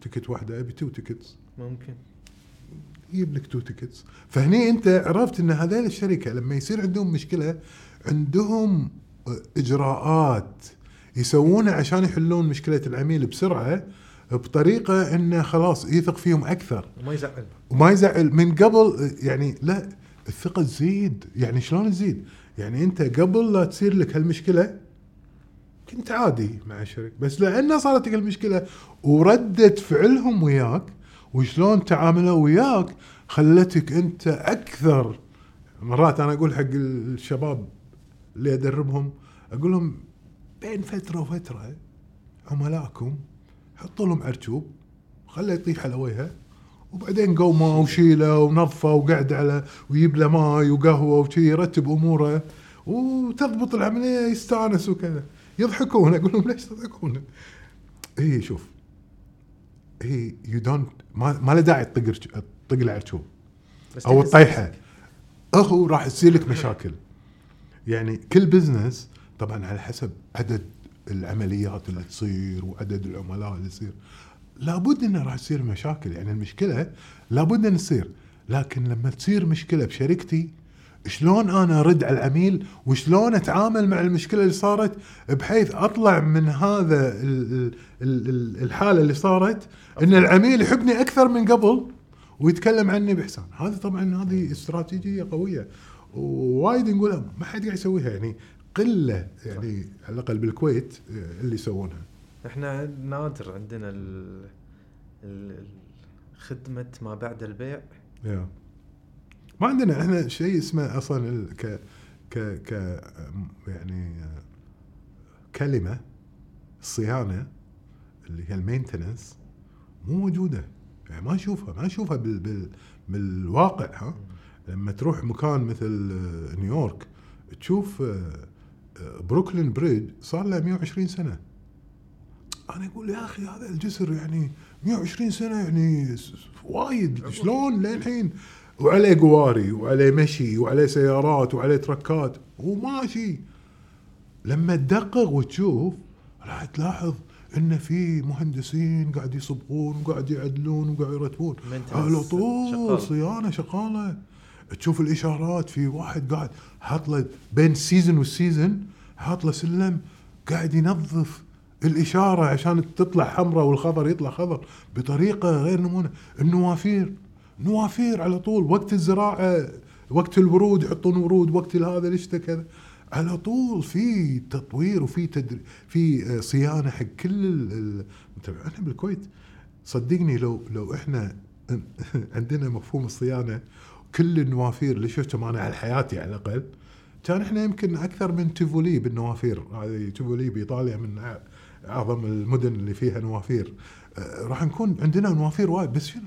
تيكت واحدة أبي تو تيكتس، ممكن يجيب لك تو تيكتس. فهني أنت عرفت إن هذيل الشركة لما يصير عندهم مشكلة عندهم إجراءات يسوونه عشان يحلون مشكلة العميل بسرعة بطريقة إنه خلاص يثق فيهم أكثر وما يزعل وما يزعل من قبل. يعني لا الثقة تزيد. يعني شلون تزيد؟ يعني أنت قبل لا تصير لك هالمشكلة كنت عادي مع الشركة، بس لأنه صارت لك المشكلة وردت فعلهم وياك وشلون تعاملوا وياك خلتك أنت أكثر. مرات أنا أقول حق الشباب اللي أدربهم أقول لهم بين فترة وفترة عملاكم حطوا لهم عرشوب خليه يطيح على وجهه وبعدين قومه وشيله ونظفه وقعد على ويجيب له ماي وقهوة وشي يرتب أموره وتضبط العملية يستأنس وكذا. يضحكون أقول لهم ليش تضحكون؟ إيه شوف إيه you don't ما ما له داعي تطق تطق العرشوب أو الطيحة أخو راح تصير لك مشاكل. يعني كل بزنس طبعاً على حسب عدد العمليات اللي تصير وعدد العملاء اللي تصير لابد إنه راح تصير مشاكل. يعني المشكلة لابد إن تصير، لكن لما تصير مشكلة بشركتي شلون أنا أرد على العميل وشلون أتعامل مع المشكلة اللي صارت بحيث أطلع من هذا الحالة اللي صارت إن العميل يحبني أكثر من قبل ويتكلم عني بإحسان. هذا طبعاً هذه استراتيجية قوية ووايد نقولها ما حد قاعد يسويها، يعني قلة يعني على الأقل بالكويت اللي يسوونها. إحنا نادر عندنا ال ال خدمة ما بعد البيع. يا ما عندنا إحنا شيء اسمه أصلاً ك ك ك يعني كلمة الصيانة اللي هي المينتيننس مو موجودة. يعني ما نشوفها ما نشوفها بال بال بالواقع. ها لما تروح مكان مثل نيويورك تشوف بروكلين بريد صار له مئة وعشرين سنة. أنا أقول يا أخي هذا الجسر يعني مئة وعشرين سنة يعني وايد، شلون للحين وعليه قواري وعليه مشي وعليه سيارات وعليه تركات وماشي. لما تدقق وتشوف راح تلاحظ إن في مهندسين قاعد يصبغون وقاعد يعدلون وقاعد يرتبون على طول، صيانة شغالة. تشوف الإشارات، في واحد قاعد حاطله بين سيزن والسيزن حاطله سلم قاعد ينظف الإشارة عشان تطلع حمراء والخضر يطلع خضر بطريقة غير نمونة. النوافير نوافير على طول، وقت الزراعة، وقت الورود يحطون ورود، وقت هذا الشتاء كذا، على طول في تطوير وفي تدر... في صيانة حق كل ال... أنا بالكويت صدقني لو لو إحنا عندنا مفهوم الصيانة كل النوافير اللي شفتهم أنا على حياتي على الأقل، كان إحنا يمكن أكثر من تيفولي بالنوافير. هذه تيفولي بإيطاليا من أعظم المدن اللي فيها نوافير. راح نكون عندنا نوافير وايد، بس شنو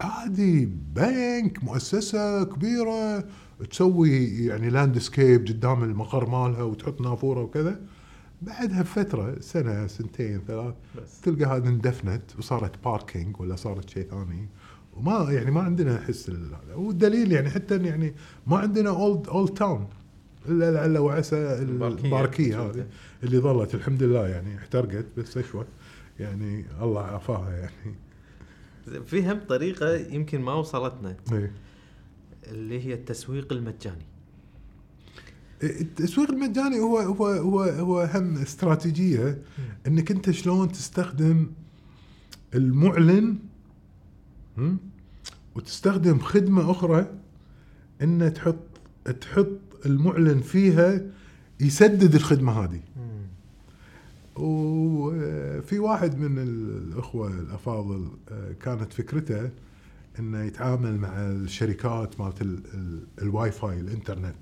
عادي بنك مؤسسة كبيرة تسوي يعني لاندسكيب قدام المقر مالها وتحط نافورة وكذا، بعدها بفترة سنة سنتين ثلاث تلقى هذا اندفنت وصارت باركينج ولا صارت شيء ثاني. وما يعني ما عندنا حس هذا، والدليل يعني حتى يعني ما عندنا اولد اولد تاون الا لعل وعسى الباركيه هذه اللي ظلت الحمد لله يعني احترقت بس شوي يعني الله عافاها. يعني فيهم طريقه يمكن ما وصلتنا ايه؟ اللي هي التسويق المجاني. التسويق المجاني هو هو هو هو هم استراتيجيه انك انت شلون تستخدم المعلن هم وتستخدم خدمه اخرى ان تحط تحط المعلن فيها يسدد الخدمه هذه. وفي واحد من الاخوه الافاضل كانت فكرته انه يتعامل مع الشركات مالت الواي فاي الانترنت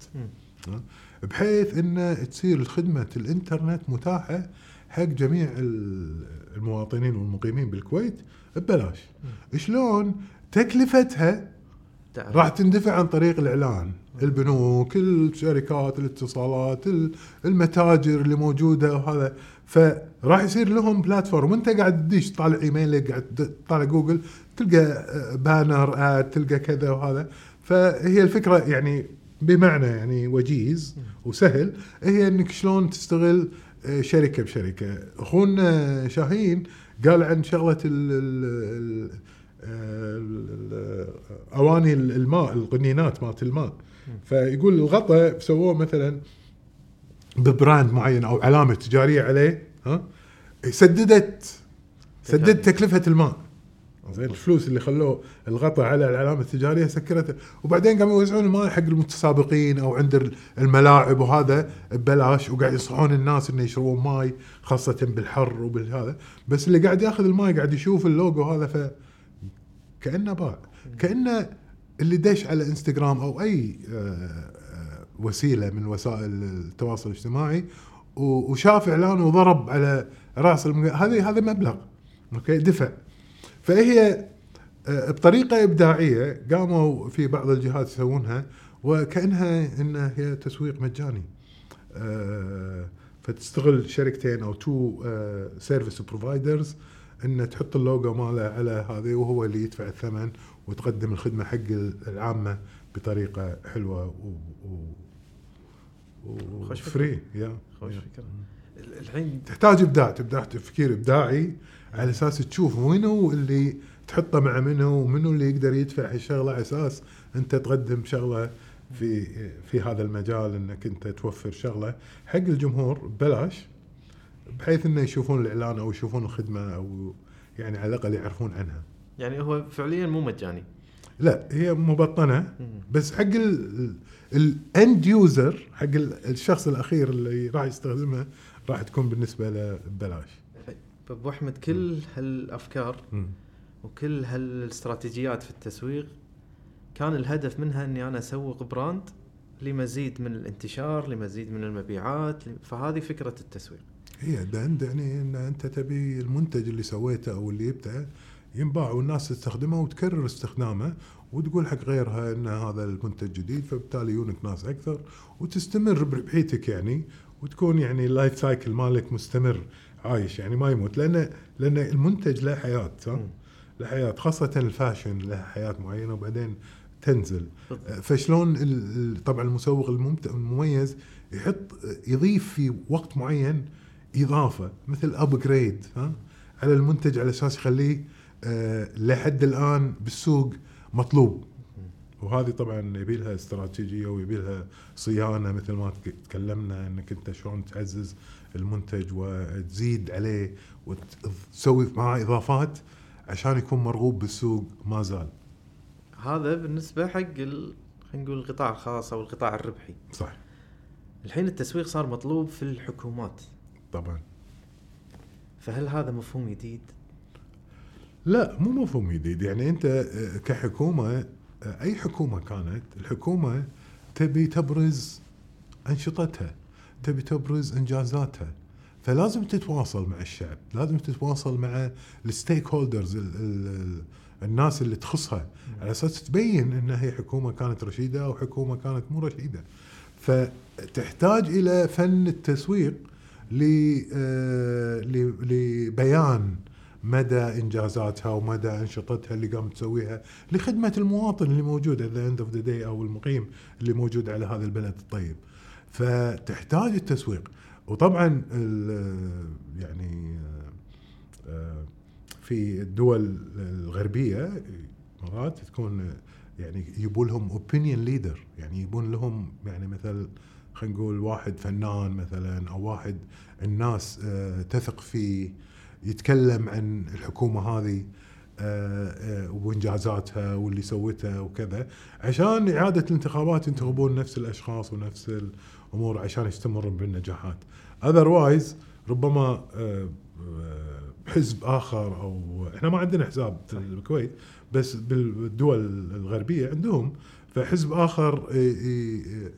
بحيث ان تصير خدمه الانترنت متاحه حق جميع المواطنين والمقيمين بالكويت ببلاش. شلون تكلفتها راح تندفع عن طريق الإعلان، البنوك، الشركات، الاتصالات، المتاجر اللي موجودة وهذا، فراح يصير لهم بلاتفورم. وانت قاعد تدش طالع ايميلك، قاعد طالع جوجل، تلقى بانر آد، تلقى كذا وهذا. فهي الفكرة يعني بمعنى يعني وجيز وسهل، هي انك شلون تستغل شركة بشركة. أخونا شاهين قال عن شغلة الأواني الماء، القنينات مالت الماء، فيقول الغطاء سووه مثلا ببراند معين أو علامة تجارية عليه، ها سددت سددت تكلفة الماء، زين الفلوس اللي خلوه الغطاء على العلامة التجارية سكرته. وبعدين قاموا يوزعون الماء حق المتسابقين أو عند الملاعب وهذا ببلاش، وقاعد يصحون الناس إنه يشربون ماء خاصة بالحر وبالهذا. بس اللي قاعد يأخذ الماء قاعد يشوف اللوجو هذا، فكأنه باع، كأنه اللي دش على إنستغرام أو أي وسيلة من وسائل التواصل الاجتماعي وشاف إعلان وضرب على رأس هذه هذا مبلغ أوكي دفع. فهي بطريقة إبداعية قاموا في بعض الجهات يسوونها وكأنها إنها هي تسويق مجاني، فتستغل شركتين أو تو سيرفيس بروفايدرز إن تحط اللوجو ماله على هذه وهو اللي يدفع الثمن وتقدم الخدمة حق العامة بطريقة حلوة وفري. يا خوش فكرة. الحين تحتاج إبداع، تبدأ تفكير إبداعي على أساس تشوف منو اللي تحطه مع منو ومنو اللي يقدر يدفع الشغلة، على أساس أنت تقدم شغلة في في هذا المجال، إنك أنت توفر شغلة حق الجمهور ببلاش بحيث إنه يشوفون الإعلان أو يشوفون الخدمة أو يعني على الأقل يعرفون عنها. يعني هو فعليا مو مجاني، لا هي مبطنة بس حق الأند يوزر، حق الشخص الأخير اللي راح يستخدمها راح تكون بالنسبة له ببلاش. أبو أحمد كل هالأفكار م. وكل هالاستراتيجيات في التسويق كان الهدف منها أني أنا أسوق براند لمزيد من الانتشار، لمزيد من المبيعات. فهذه فكرة التسويق هي ده، يعني أن أنت تبي المنتج اللي سويته أو اللي يبتعه ينباع والناس تستخدمه وتكرر استخدامه وتقول حق غيرها أن هذا المنتج جديد، فبالتالي يونك ناس أكثر وتستمر بربحيتك يعني، وتكون يعني اللايف سايكل مالك مستمر عايش يعني ما يموت، لأن لأن المنتج له حياة، له حياة، خاصة الفاشن له حياة معينة وبعدين تنزل. فشلون طبعا المسوق المميز يحط يضيف في وقت معين إضافة مثل أبجريد على المنتج على أساس يخليه لحد الآن بالسوق مطلوب. وهذه طبعا يبيلها استراتيجية ويبيلها صيانة مثل ما تكلمنا، أنك أنت شلون تعزز المنتج وتزيد عليه وتسوي معه إضافات عشان يكون مرغوب بالسوق ما زال. هذا بالنسبة حق ال... خلينا نقول القطاع الخاص أو القطاع الربحي. صح. الحين التسويق صار مطلوب في الحكومات. طبعا. فهل هذا مفهوم جديد؟ لا مو مفهوم جديد، يعني أنت كحكومة، أي حكومة كانت، الحكومة تبي تبرز أنشطتها، تبي تبرز إنجازاتها، فلازم تتواصل مع الشعب، لازم تتواصل مع الستيك هولدرز، الناس اللي تخصها، على أساس تبين إن هي حكومة كانت رشيدة أو حكومة كانت مو رشيدة. فتحتاج إلى فن التسويق لبيان مدى إنجازاتها ومدى أنشطتها اللي قام تسويها لخدمة المواطن اللي موجود at the end of the day أو المقيم اللي موجود على هذا البلد الطيب. فتحتاج التسويق. وطبعا يعني في الدول الغربية مرات تكون يعني يبون لهم opinion leader، يعني يبون لهم يعني مثل خلينا نقول واحد فنان مثلا أو واحد الناس تثق فيه يتكلم عن الحكومة هذه وإنجازاتها واللي سوتها وكذا، عشان إعادة الانتخابات ينتخبون نفس الأشخاص ونفس الأمور عشان يستمر بالنجاحات. otherwise ربما حزب آخر، أو إحنا ما عندنا حزب في الكويت بس بالدول الغربية عندهم، فحزب آخر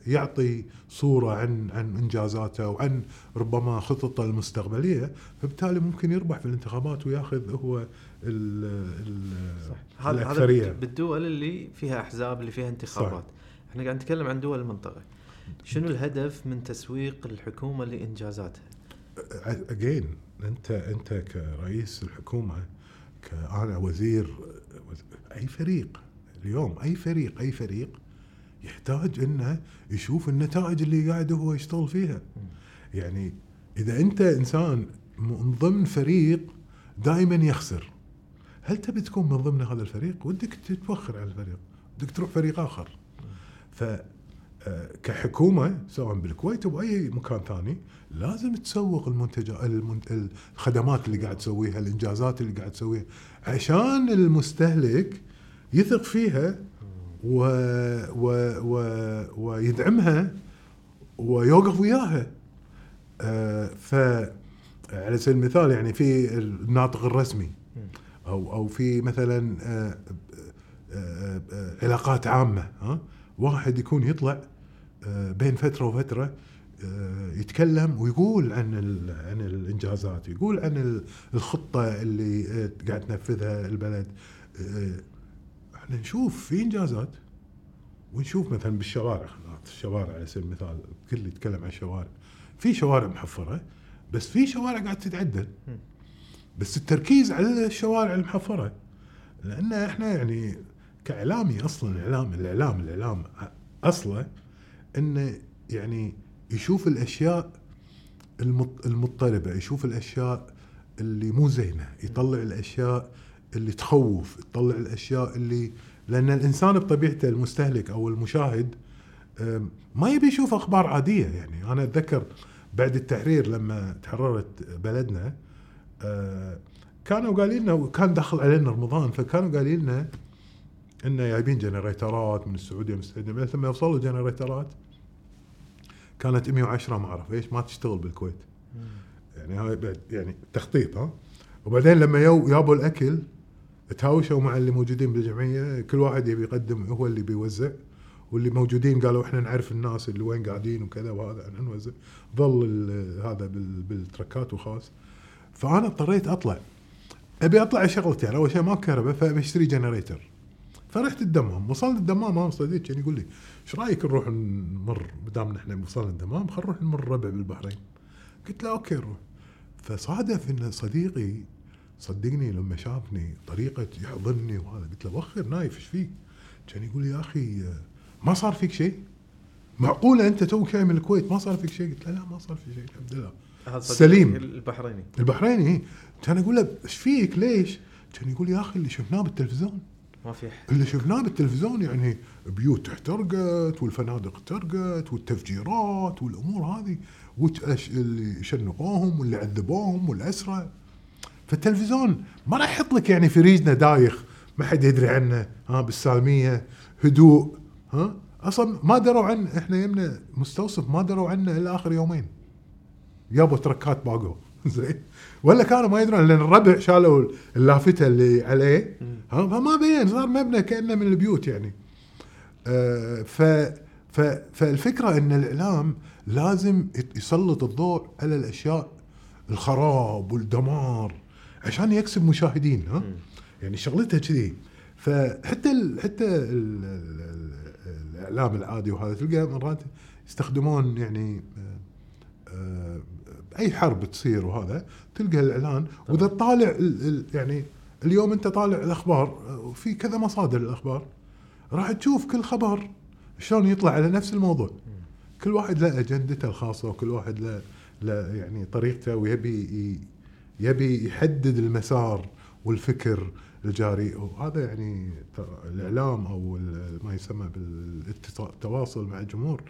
يعطي صورة عن عن إنجازاته وعن ربما خططه المستقبلية، فبالتالي ممكن يربح في الانتخابات ويأخذ هو ال ال الأكثرية. هذا بالدول اللي فيها أحزاب اللي فيها انتخابات. صح. إحنا قاعد نتكلم عن دول المنطقة. شنو الهدف من تسويق الحكومة لإنجازاتها؟ again أنت أنت كرئيس الحكومة، كأنا وزير، أي فريق اليوم، أي فريق أي فريق يحتاج إنه يشوف النتائج اللي قاعد هو يشتغل فيها. يعني إذا أنت إنسان من ضمن فريق دائما يخسر، هل تبي تكون من ضمن هذا الفريق؟ ودك تتوخر على الفريق، ودك تروح فريق آخر. فكحكومة سواء بالكويت أو أي مكان ثاني لازم تسوق المنتجات، الخدمات اللي قاعد تسويها، الإنجازات اللي قاعد تسويها، عشان المستهلك يثق فيها و... و... و... ويدعمها ويوقف وياها. آه فعلى سبيل المثال يعني في الناطق الرسمي أو أو في مثلا آه آه آه علاقات عامة، ها؟ واحد يكون يطلع آه بين فترة وفترة آه يتكلم ويقول عن ال... عن الإنجازات، يقول عن الخطة اللي آه قاعد تنفذها البلد. آه نشوف في إنجازات، ونشوف مثلا بالشوارع، الشوارع على سبيل المثال كل يتكلم عن الشوارع، في شوارع محفرة بس في شوارع قاعد تتعدل، بس التركيز على الشوارع المحفرة، لأن إحنا يعني كإعلامي أصلا الإعلام الإعلام الإعلام أصلا إنه يعني يشوف الأشياء المضطربة، يشوف الأشياء اللي مو زينة، يطلع الأشياء اللي تخوف، تطلع الأشياء اللي، لأن الإنسان بطبيعته المستهلك أو المشاهد ما يبي يشوف أخبار عادية. يعني أنا أتذكر بعد التحرير لما تحررت بلدنا كانوا قالوا لنا، وكان دخل علينا رمضان، فكانوا قالوا لنا إن جايبين جنريترات من السعودية مستعدين، ثم يوصلوا جنريترات كانت مية وعشرة ما أعرف إيش ما تشتغل بالكويت، يعني هاي بعد يعني تخطيط. ها وبعدين لما يابوا الأكل تهاوشوا مع اللي موجودين بالجمعية، كل واحد يبي يقدم، هو اللي بيوزع، واللي موجودين قالوا إحنا نعرف الناس اللي وين قاعدين وكذا وهذا نوزع، ظل هذا بالتركات وخاص. فأنا اضطريت أطلع، أبي أطلع شغلتي، أنا أول شيء ما كهرباء، فبشتري جنريتر، فرحت الدمام، وصلنا الدمام هم صديق كان يعني يقول لي ايش رايك نروح نمر بدام نحن وصلنا الدمام خل نروح نمر ربع بالبحرين. قلت له اوكي روح. فصادف ان صديقي صدقني لما شافني طريقه يحضنني وهذا، قلت له وخر نايف ايش فيك؟ كان يقول لي يا اخي ما صار فيك شيء؟ معقوله انت توك جاي من الكويت ما صار فيك شيء؟ قلت له لا ما صار في شيء الحمد لله سليم. البحريني البحريني كان اقول له ايش فيك ليش؟ كان يقول يا اخي اللي شفناه بالتلفزيون ما في حد. اللي شفناه بالتلفزيون يعني بيوت احترقت والفنادق احترقت والتفجيرات والامور هذه وش اللي شنقوهم واللي عذبوهم والاسرى. فالتلفزيون ما راح يحط لك يعني في ريجنا دايخ ما حد يدري عنه ها بالسالميه هدوء ها. اصلا ما دروا عن احنا يمنا مستوصف ما دروا عنه الا اخر يومين يابو تركات باقوا زين ولا كانوا ما يدرون لان الربع شالوا اللافته اللي عليه ها فما بين صار مبنى كانه من البيوت يعني آه ف فالفكره ان الاعلام لازم يسلط الضوء على الاشياء الخراب والدمار عشان يكسب مشاهدين ها يعني شغلتها كذي. فحتى ال حتى ال ال الاعلام العادي وهذا تلقى مرات يستخدمون يعني اي حرب تصير وهذا تلقى الاعلان واذا طالع ال ال يعني اليوم انت طالع الاخبار وفي كذا مصادر الاخبار راح تشوف كل خبر شلون يطلع على نفس الموضوع. كل واحد له اجندته الخاصه وكل واحد له لا يعني طريقته ويبي يبي يحدد المسار والفكر الجاري وهذا يعني الاعلام او ما يسمى بالتواصل مع الجمهور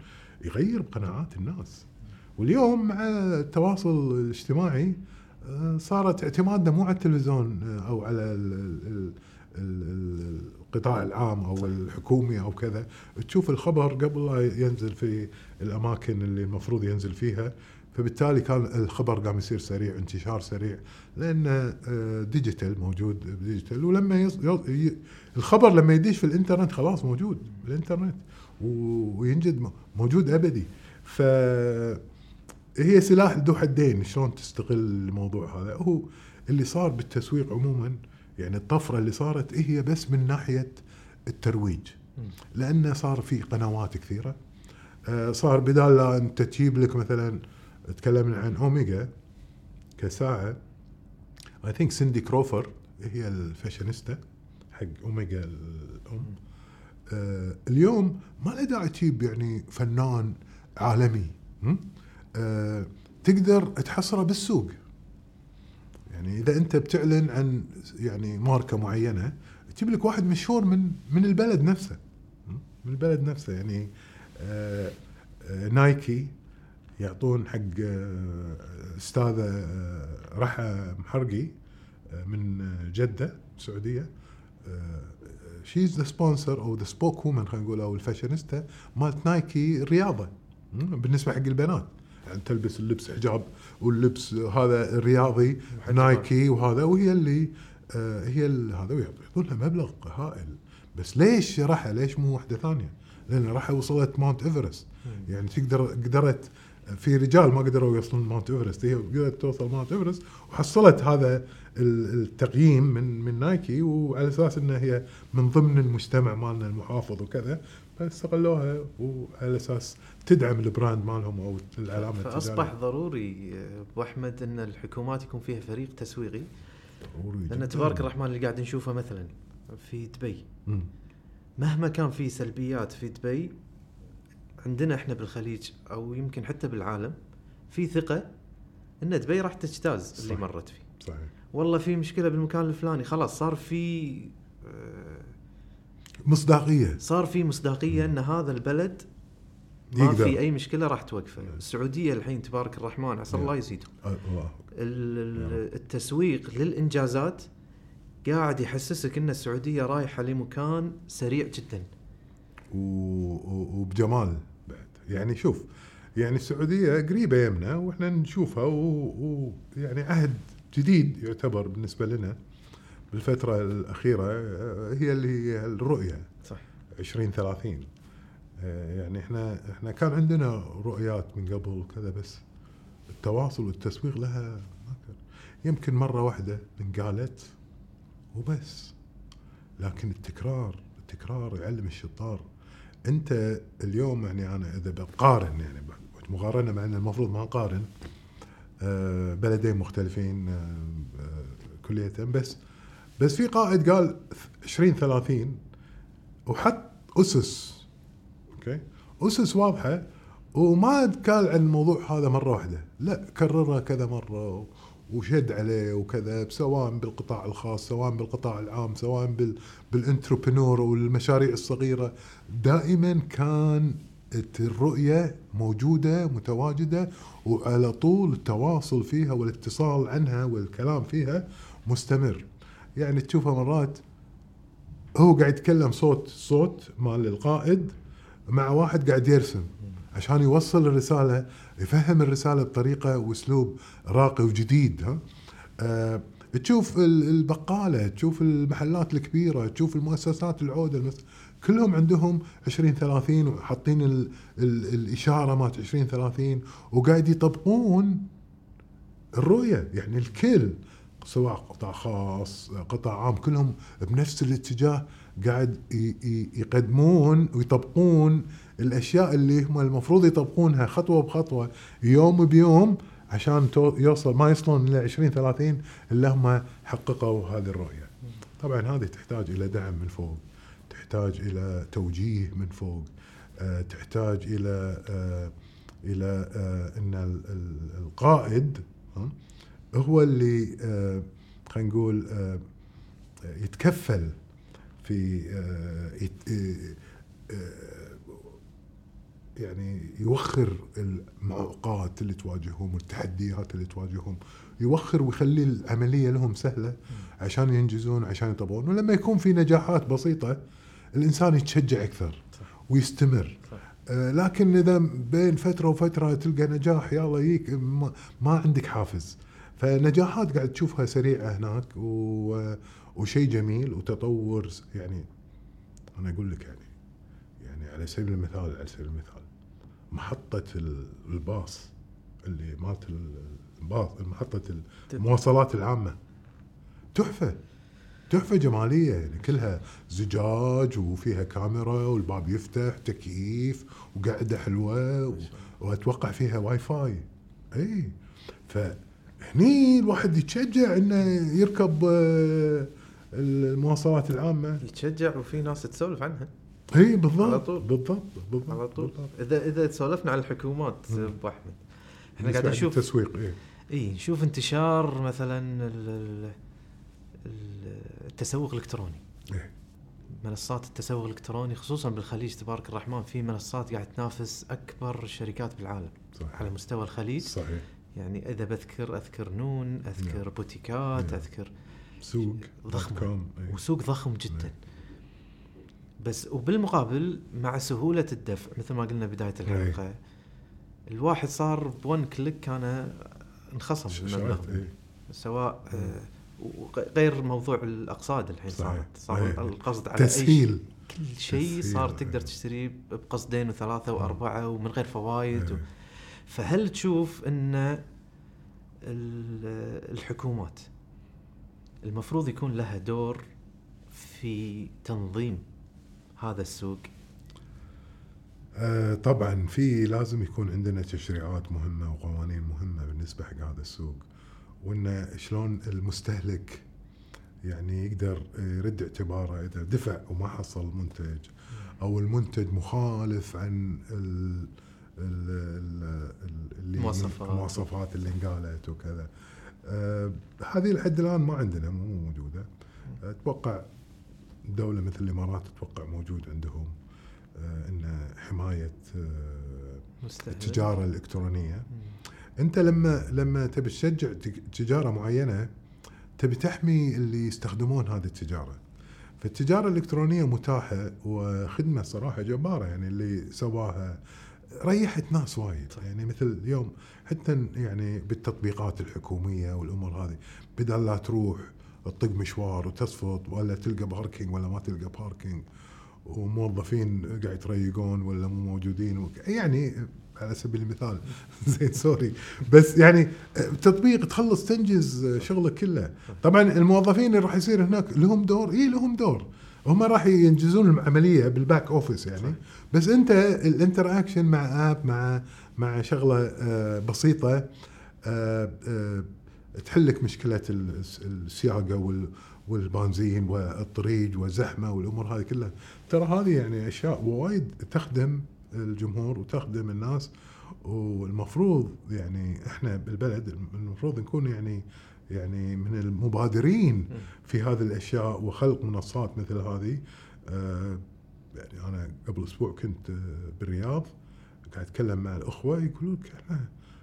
يغير بقناعات الناس. واليوم مع التواصل الاجتماعي صارت اعتمادنا مو على التلفزيون او على القطاع العام او الحكومي او كذا تشوف الخبر قبل لا ينزل في الاماكن اللي المفروض ينزل فيها. فبالتالي كان الخبر قام يصير سريع انتشار سريع لأن ديجيتال موجود ديجيتال. ولما يص... ي... الخبر لما يديش في الانترنت خلاص موجود الانترنت وينجد موجود أبدي. فهي سلاح ذو حدين شلون تستغل الموضوع هذا. هو اللي صار بالتسويق عموما يعني الطفرة اللي صارت هي بس من ناحية الترويج لأن صار في قنوات كثيرة صار بدال أن تجيب لك مثلا تكلمنا عن أوميغا كساعة I think سينتي كروفورد هي الفاشينيستا حق أوميغا الأم آه اليوم ما له داعي تجيب يعني فنان عالمي آه تقدر تحصره بالسوق. يعني إذا أنت بتعلن عن يعني ماركة معينة تجيب لك واحد مشهور من من البلد نفسه من البلد نفسه يعني آه آه نايكي يعطون حق أستاذة رحمة محرقي من جدة السعودية she's the sponsor أو the spokeswoman خلينا نقول أو الفاشينيستا مالت نايكي الرياضة بالنسبة حق البنات يعني تلبس اللبس حجاب واللبس هذا الرياضي نايكي وهذا وهي اللي هي هذا ويعطونها مبلغ هائل. بس ليش رحة ليش مو واحدة ثانية؟ لأن رحة وصلت مونت إيفرست يعني تقدر قدرت في رجال ما قدروا يوصلون مونت إيفرست هي قدرت توصل مونت إيفرست وحصلت هذا التقييم من من نايكي وعلى أساس إنها هي من ضمن المجتمع مالنا المحافظ وكذا فاستغلوها وعلى أساس تدعم البراند مالهم أو العلامة التجارية. فأصبح ضروري أبو أحمد إن الحكومات يكون فيها فريق تسويقي لأن تبارك الرحمن اللي قاعد نشوفه مثلا في دبي م. مهما كان في سلبيات في دبي عندنا احنا بالخليج او يمكن حتى بالعالم في ثقة ان دبي راح تجتاز اللي مرت فيه. صحيح. والله في مشكلة بالمكان الفلاني خلاص صار في مصداقية صار في مصداقية ان هذا البلد ما يقدر. في اي مشكلة راح توقفه. السعودية الحين تبارك الرحمن عسى الله يزيدهم التسويق للانجازات قاعد يحسسك ان السعودية رايحة لمكان سريع جدا وبجمال بعد. يعني شوف يعني السعودية قريبة يمنا واحنا نشوفها ويعني عهد جديد يعتبر بالنسبة لنا بالفترة الأخيرة هي اللي الرؤية صح عشرين ثلاثين. يعني احنا احنا كان عندنا رؤيات من قبل وكذا بس التواصل والتسويق لها يمكن مرة واحدة انقالت وبس. لكن التكرار التكرار يعلم الشطار. أنت اليوم يعني أنا إذا بقارن يعني مقارنة مع أن المفروض ما نقارن بلدين مختلفين كلية، بس بس في قائد قال عشرين ثلاثين وحط أسس، أوكي أسس واضحة، وما قال عن الموضوع هذا مرة واحدة، لا كررها كذا مرة وشد عليه وكذا، سواء بالقطاع الخاص سواء بالقطاع العام سواء بالانتربرنور والمشاريع الصغيرة. دائما كان الرؤية موجودة متواجدة وعلى طول التواصل فيها والاتصال عنها والكلام فيها مستمر. يعني تشوفها مرات هو قاعد يتكلم صوت صوت مال القائد مع واحد قاعد يرسم عشان يوصل الرسالة، يفهم الرسالة بطريقة واسلوب راقي وجديد. ها أه تشوف البقالة، تشوف المحلات الكبيرة، تشوف المؤسسات العودة المس... كلهم عندهم عشرين ثلاثين وحاطين ال... ال... الإشارة مات عشرين ثلاثين وقاعد يطبقون الرؤية. يعني الكل سواء قطاع خاص قطاع عام كلهم بنفس الاتجاه قاعد يقدمون ويطبقون الأشياء اللي هم المفروض يطبقونها خطوة بخطوة يوم بيوم عشان يوصل ما يصلون إلى عشرين ثلاثين اللي هم حققوا هذه الرؤية. طبعا هذه تحتاج إلى دعم من فوق، تحتاج إلى توجيه من فوق، أه تحتاج إلى أه إلى أه إن القائد هو اللي أه خلينا نقول أه يتكفل في أه أه يعني يوخر المعوقات اللي تواجههم والتحديات اللي تواجههم، يوخر ويخلي العملية لهم سهلة عشان ينجزون عشان يطبقون. ولما يكون في نجاحات بسيطة الإنسان يتشجع أكثر ويستمر. آه لكن إذا بين فترة وفترة تلقى نجاح يلا ييك ما, ما عندك حافز، فنجاحات قاعد تشوفها سريعة هناك وشيء جميل وتطور. يعني أنا أقول لك يعني يعني على سبيل المثال على سبيل المثال محطة الباص اللي مالت الباص محطة المواصلات العامة تحفة، تحفة جمالية يعني كلها زجاج وفيها كاميرا والباب يفتح تكييف وقاعدة حلوة وأتوقع فيها واي فاي. اي فهني الواحد يتشجع انه يركب المواصلات العامة، يتشجع وفي ناس تسولف عنها. اي بالضبط بالضبط بالضبط على طول. اذا اذا تسولفنا على الحكومات ابو احمد احنا قاعد نشوف تسويق ايه اي نشوف انتشار مثلا التسوق الالكتروني، إيه؟ منصات التسوق الالكتروني خصوصا بالخليج تبارك الرحمن في منصات قاعد تنافس اكبر الشركات بالعالم. صحيح. على مستوى الخليج. صحيح. يعني اذا بذكر اذكر نون، اذكر نعم. بوتيكات نعم. اذكر سوق ضخم إيه. وسوق ضخم جدا نعم. بس وبالمقابل مع سهولة الدفع مثل ما قلنا بداية الحلقة الواحد صار بون كليك كان انخصم المبلغ ايه؟ سواء غير موضوع الأقساط الحين صارت صار ايه؟ القصد على تسهيل. أي شيء كل شيء صار تقدر تشتري بقصدين وثلاثة وأربعة ومن غير فوائد ايه. فهل تشوف أن الحكومات المفروض يكون لها دور في تنظيم هذا السوق؟ آه طبعا في لازم يكون عندنا تشريعات مهمة وقوانين مهمة بالنسبة حق هذا السوق، وإن شلون المستهلك يعني يقدر يرد اعتباره إذا دفع وما حصل منتج أو المنتج مخالف عن ال ال ال المواصفات اللي انقالت وكذا. آه هذه لحد الآن ما عندنا مو موجودة. أتوقع دولة مثل الإمارات أتوقع موجود عندهم آه إن حماية آه التجارة الإلكترونية. مم. أنت لما لما تبي تشجع تجارة معينة تبي تحمي اللي يستخدمون هذه التجارة، فالتجارة الإلكترونية متاحة وخدمة صراحة جبارة. يعني اللي سواها ريحت ناس وايد. يعني مثل اليوم حتى يعني بالتطبيقات الحكومية والأمور هذه بدل لا تروح تطق مشوار وتصفط ولا تلقى باركينج ولا ما تلقى باركينج وموظفين قاعد يريقون ولا مو موجودين وك... يعني على سبيل المثال زين سوري بس يعني تطبيق تخلص تنجز شغلك كله. طبعا الموظفين اللي راح يصير هناك لهم دور، ايه لهم دور هم راح ينجزون العمليه بالباك اوفيس يعني. صحيح. بس انت الانتراكشن مع اب مع مع شغله بسيطه تحلك مشكله السياقه والبنزين والطريق والزحمه والامور هذه كلها. ترى هذه يعني اشياء وايد تخدم الجمهور وتخدم الناس، والمفروض يعني احنا بالبلد المفروض نكون يعني يعني من المبادرين في هذه الاشياء وخلق منصات مثل هذه. آه يعني انا قبل اسبوع كنت بالرياض قاعد اتكلم مع الاخوه يقولون احنا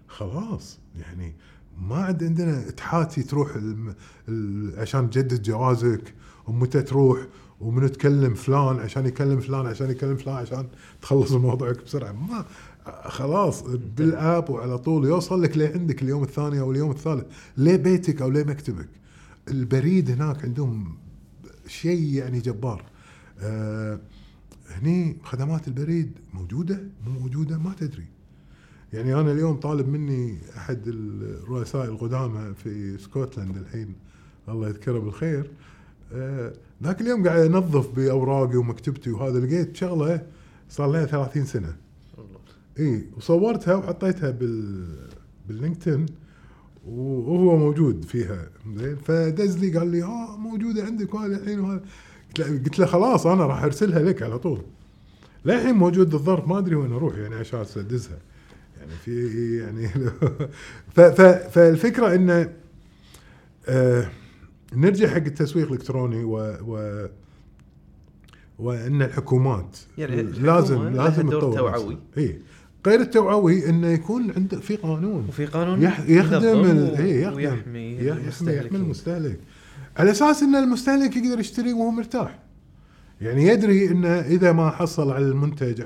خلاص يعني ما عاد عندنا تحاتي تروح ال ال عشان تجدد جوازك ومتى تروح ومن تكلم فلان عشان يكلم فلان عشان يكلم فلان عشان تخلص موضوعك بسرعه. ما خلاص بالآب وعلى طول يوصل لك لعندك اليوم الثاني أو اليوم الثالث لبيتك أو لمكتبك. البريد هناك عندهم شيء يعني جبار. آه هني خدمات البريد موجودة مو موجودة ما تدري. يعني أنا اليوم طالب مني أحد الرؤساء القدامى في سكوتلند الحين الله يذكره بالخير، آه ذاك اليوم قاعد أنظف بأوراقي ومكتبتي وهذا لقيت شغلة صار لها ثلاثين سنة ايه وصورتها وحطيتها بال باللينكدين وهو موجود فيها. زين فدز لي قال لي اه موجوده عندك وهذا الحين وهذا. قلت له خلاص انا راح ارسلها لك على طول. للحين موجود الظرف ما ادري وين اروح يعني عشان ادزها يعني في يعني فالفكره ان آه نرجع حق التسويق الالكتروني و, و وان الحكومات يعني لازم لازم دور توعوي اي غير التوعوي انه يكون عنده في قانون وفي قانون يخدم اي يحمي يحمي المستهلك على اساس ان المستهلك يقدر يشتري وهو مرتاح يعني يدري انه اذا ما حصل على المنتج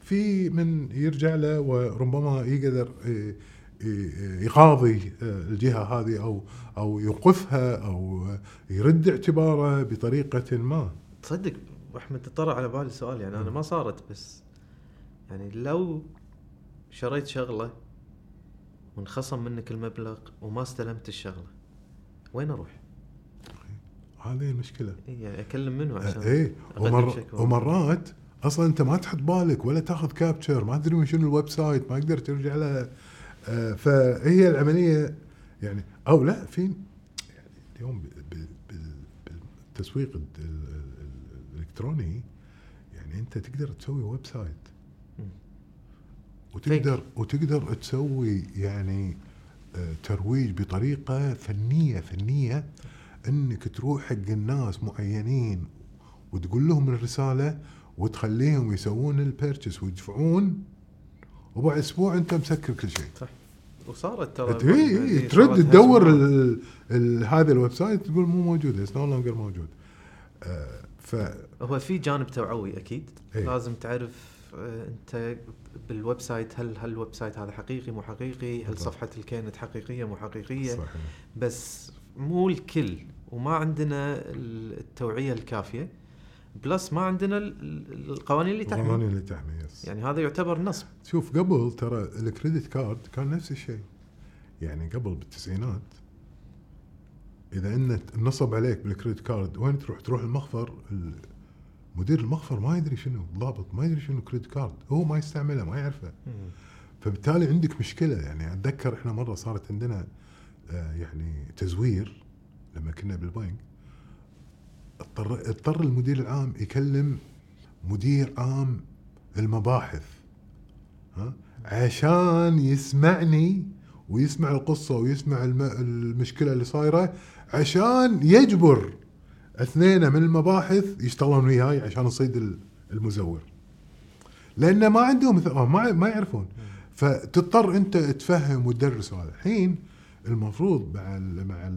في من يرجع له وربما يقدر يقاضي الجهة هذه او او يوقفها او يرد اعتباره بطريقة ما. تصدق أحمد تطرأ على بالي سؤال يعني أنا ما صارت بس يعني لو شريت شغلة وانخصم منك المبلغ وما استلمت الشغلة وين أروح؟ هذه المشكلة. يعني أكلم منه عشان. إيه. ومر... ومرات أصلاً أنت ما تحط بالك ولا تأخذ كابتشر ما تدري من شنو الويب سايت ما يقدر ترجع لها. آه فهي العملية يعني أو لا في يعني اليوم بالتسويق الإلكتروني يعني أنت تقدر تسوي ويب سايت وتقدر وتقدر تسوي يعني ترويج بطريقة فنية فنية إنك تروح حق الناس معينين وتقول لهم الرسالة وتخليهم يسوون البيرتشس ويدفعون وبعد أسبوع أنت مسكر كل شيء. صح. وصارت ترى ترد تدور هذا الويب سايت تقول مو موجود it's no longer موجود. آه ف... هو في جانب توعوي أكيد. ايه؟ لازم تعرف أنت بالويب سايت هل هل الويب سايت هذا حقيقي مو حقيقي هل صفحة الكانت حقيقية مو حقيقية. صحيح. بس مو الكل وما عندنا التوعية الكافية بلس ما عندنا القوانين اللي تحمي القوانين اللي تحمي يس. يعني هذا يعتبر نصب. شوف قبل ترى الكريدت كارد كان نفس الشيء يعني قبل بالتسعينات إذا أنت نصب عليك بالكريدت كارد وين تروح؟ تروح المخفر. مدير المخفر ما يدري شنو ضابط ما يدري شنو كريدت كارد هو ما يستعمله ما يعرفه فبالتالي عندك مشكلة. يعني أتذكر إحنا مرة صارت عندنا آه يعني تزوير لما كنا بالبنك اضطر, اضطر المدير العام يكلم مدير عام المباحث ها عشان يسمعني ويسمع القصة ويسمع الم... المشكلة اللي صايرة عشان يجبر اثنين من المباحث يشتغلون وياي عشان نصيد المزور لأنه ما عندهم ما ما يعرفون فتضطر أنت تفهم وتدرس. هذا الحين المفروض مع مع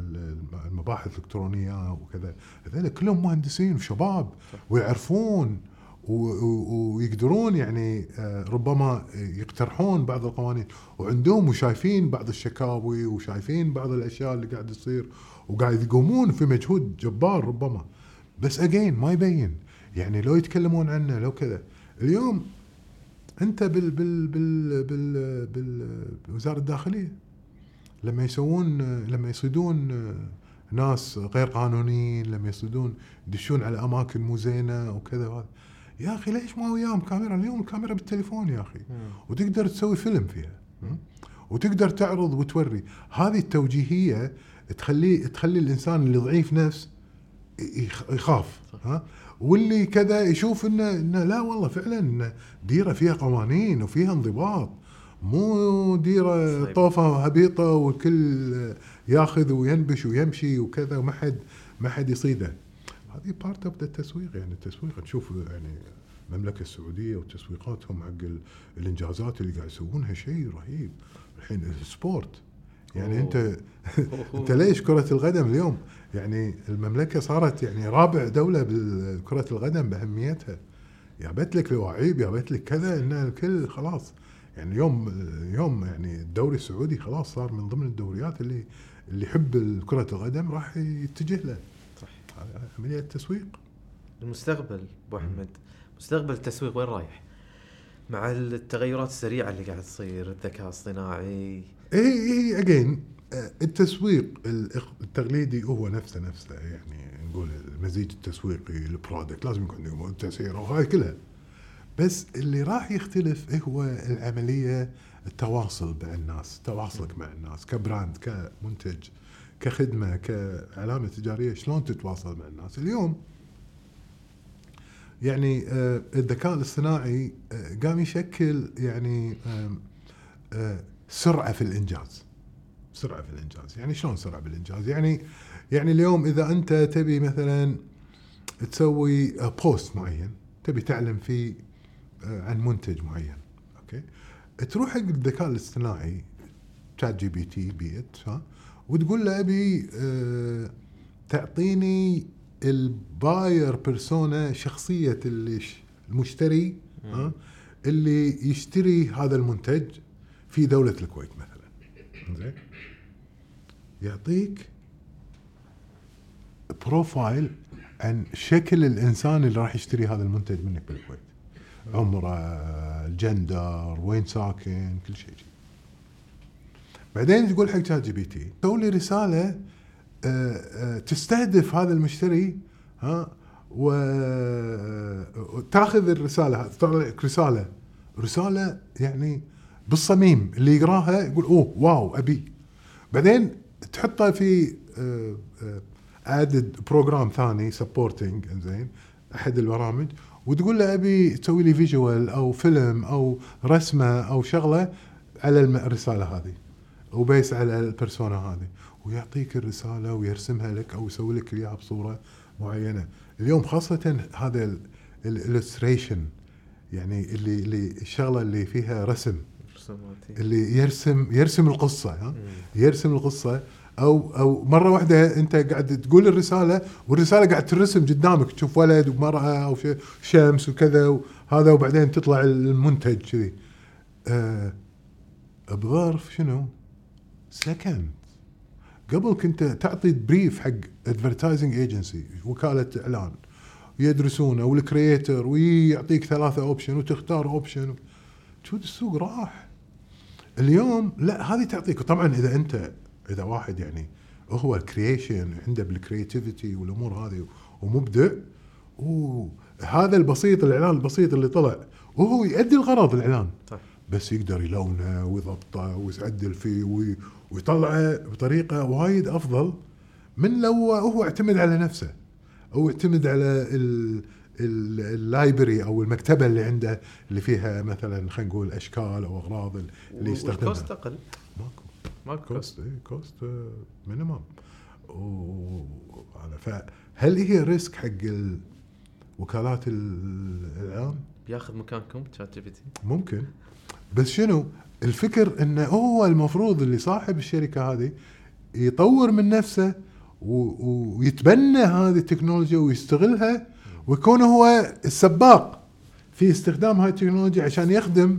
المباحث الإلكترونية وكذا هذول كلهم مهندسين وشباب ويعرفون ويقدرون يعني ربما يقترحون بعض القوانين وعندهم وشايفين بعض الشكاوي وشايفين بعض الأشياء اللي قاعد تصير وقاعد يقومون في مجهود جبار ربما بس أجين ما يبين يعني لو يتكلمون عنه لو كذا. اليوم أنت بال بال بال بال بالوزارة الداخلية لما يسوون لما يصيدون ناس غير قانونيين لما يصدون يدشون على أماكن مو زينة وكذا وهذا. يا أخي ليش ما وياهم كاميرا؟ اليوم الكاميرا بالتليفون يا أخي، وتقدر تسوي فيلم فيها وتقدر تعرض وتوري. هذه التوجيهية تخلي تخلي الإنسان اللي ضعيف نفس يخاف، ها، واللي كذا يشوف إنه, إنه لا والله فعلا ديرة فيها قوانين وفيها انضباط، مو ديرة طوفة هبيطة وكل ياخذ وينبش ويمشي وكذا وما حد ما حد يصيده. هذه بارت اوف التسويق، يعني التسويق تشوف يعني المملكة السعودية وتسويقاتهم حق الانجازات اللي قاعد يسوونها شيء رهيب. الحين السبورت يعني أوه. انت انت ليش كرة القدم اليوم يعني المملكة صارت يعني رابع دولة بكرة القدم بأهميتها، جابت لك لواعيب، جابت لك كذا، ان الكل خلاص يعني اليوم اليوم يعني الدوري السعودي خلاص صار من ضمن الدوريات اللي اللي يحب كرة القدم راح يتجه له. صح، عملية التسويق المستقبل ابو احمد، مستقبل التسويق وين رايح مع التغيرات السريعة اللي قاعد تصير، الذكاء الاصطناعي؟ اي اي اجين التسويق التقليدي هو نفسه نفسه، يعني نقول المزيج التسويقي البرودكت لازم يكون له تسعيره وهاي كلها، بس اللي راح يختلف إيه هو العملية، التواصل مع الناس، تواصلك مع الناس كبراند كمنتج كخدمة كعلامة تجارية، شلون تتواصل مع الناس. اليوم يعني الذكاء الاصطناعي قام يشكل يعني سرعة في الإنجاز، سرعة في الإنجاز. يعني شلون سرعة بالإنجاز؟ يعني يعني اليوم إذا أنت تبي مثلا تسوي بوست معين، تبي تعلم فيه عن منتج معين، أوكي، تروح حق الذكاء الاصطناعي شات جي بي تي بيت، ها، وتقول له أبي أه تعطيني الباير بيرسونا، شخصية اللي المشتري، ها، اللي يشتري هذا المنتج في دولة الكويت مثلا. زين، يعطيك بروفايل عن شكل الإنسان اللي راح يشتري هذا المنتج منك بالكويت، عمره، الجندر، وين ساكن، كل شيء. بعدين تقول حق شات جي بي تي تولي رسالة تستهدف هذا المشتري، ها، وتاخذ الرسالة، تطلع رسالة رسالة يعني بالصميم اللي يقراها يقول أوه واو أبي. بعدين تحطها في added program ثاني supporting، زين، أحد البرامج، وتقول له أبي تسوي لي فيجوال أو فيلم أو رسمة أو شغلة على الرسالة هذه وبيس على البرسونا هذه، ويعطيك الرسالة ويرسمها لك أو يسوي لك إياها بصورة معينة. اليوم خاصة هذا الillustration، يعني اللي اللي الشغلة اللي فيها رسم، اللي يرسم يرسم القصة، ها، يرسم القصة، أو أو مرة واحدة أنت قاعد تقول الرسالة والرسالة قاعد ترسم قدامك، تشوف ولد ومرأة أو شمس وكذا وهذا، وبعدين تطلع المنتج كذي أه بظرف شنو سكند. قبل كنت تعطي بريف حق ادفرتايزنج ايجنسي، وكالة إعلان، يدرسونه والكرييتر ويعطيك ثلاثة أوبشن وتختار أوبشن، شو السوق راح. اليوم لا، هذه تعطيك طبعا إذا أنت إذا واحد يعني هو الكرييشن عنده بالكرياتيفيتي والأمور هذه ومبدع، وهذا البسيط الإعلان البسيط اللي طلع وهو يؤدي الغرض الإعلان، بس يقدر يلونه ويضبطه ويعدل فيه ويطلعه بطريقة وايد أفضل من لو هو اعتمد على نفسه أو اعتمد على اللايبرري أو المكتبة اللي عنده اللي فيها مثلا خلينا نقول أشكال أو أغراض اللي يستخدمها. والكوست أقل، ماكو ماكو كوست، إيه كوست مينيمم. وعلى فهل هي ريسك حق وكالات الإعلام بياخذ مكانكم شات جي بي تي؟ ممكن، بس شنو الفكر إنه هو المفروض اللي صاحب الشركة هذه يطور من نفسه ويتبنى هذه التكنولوجيا ويستغلها، ويكون هو السباق في استخدام هذه التكنولوجيا عشان يخدم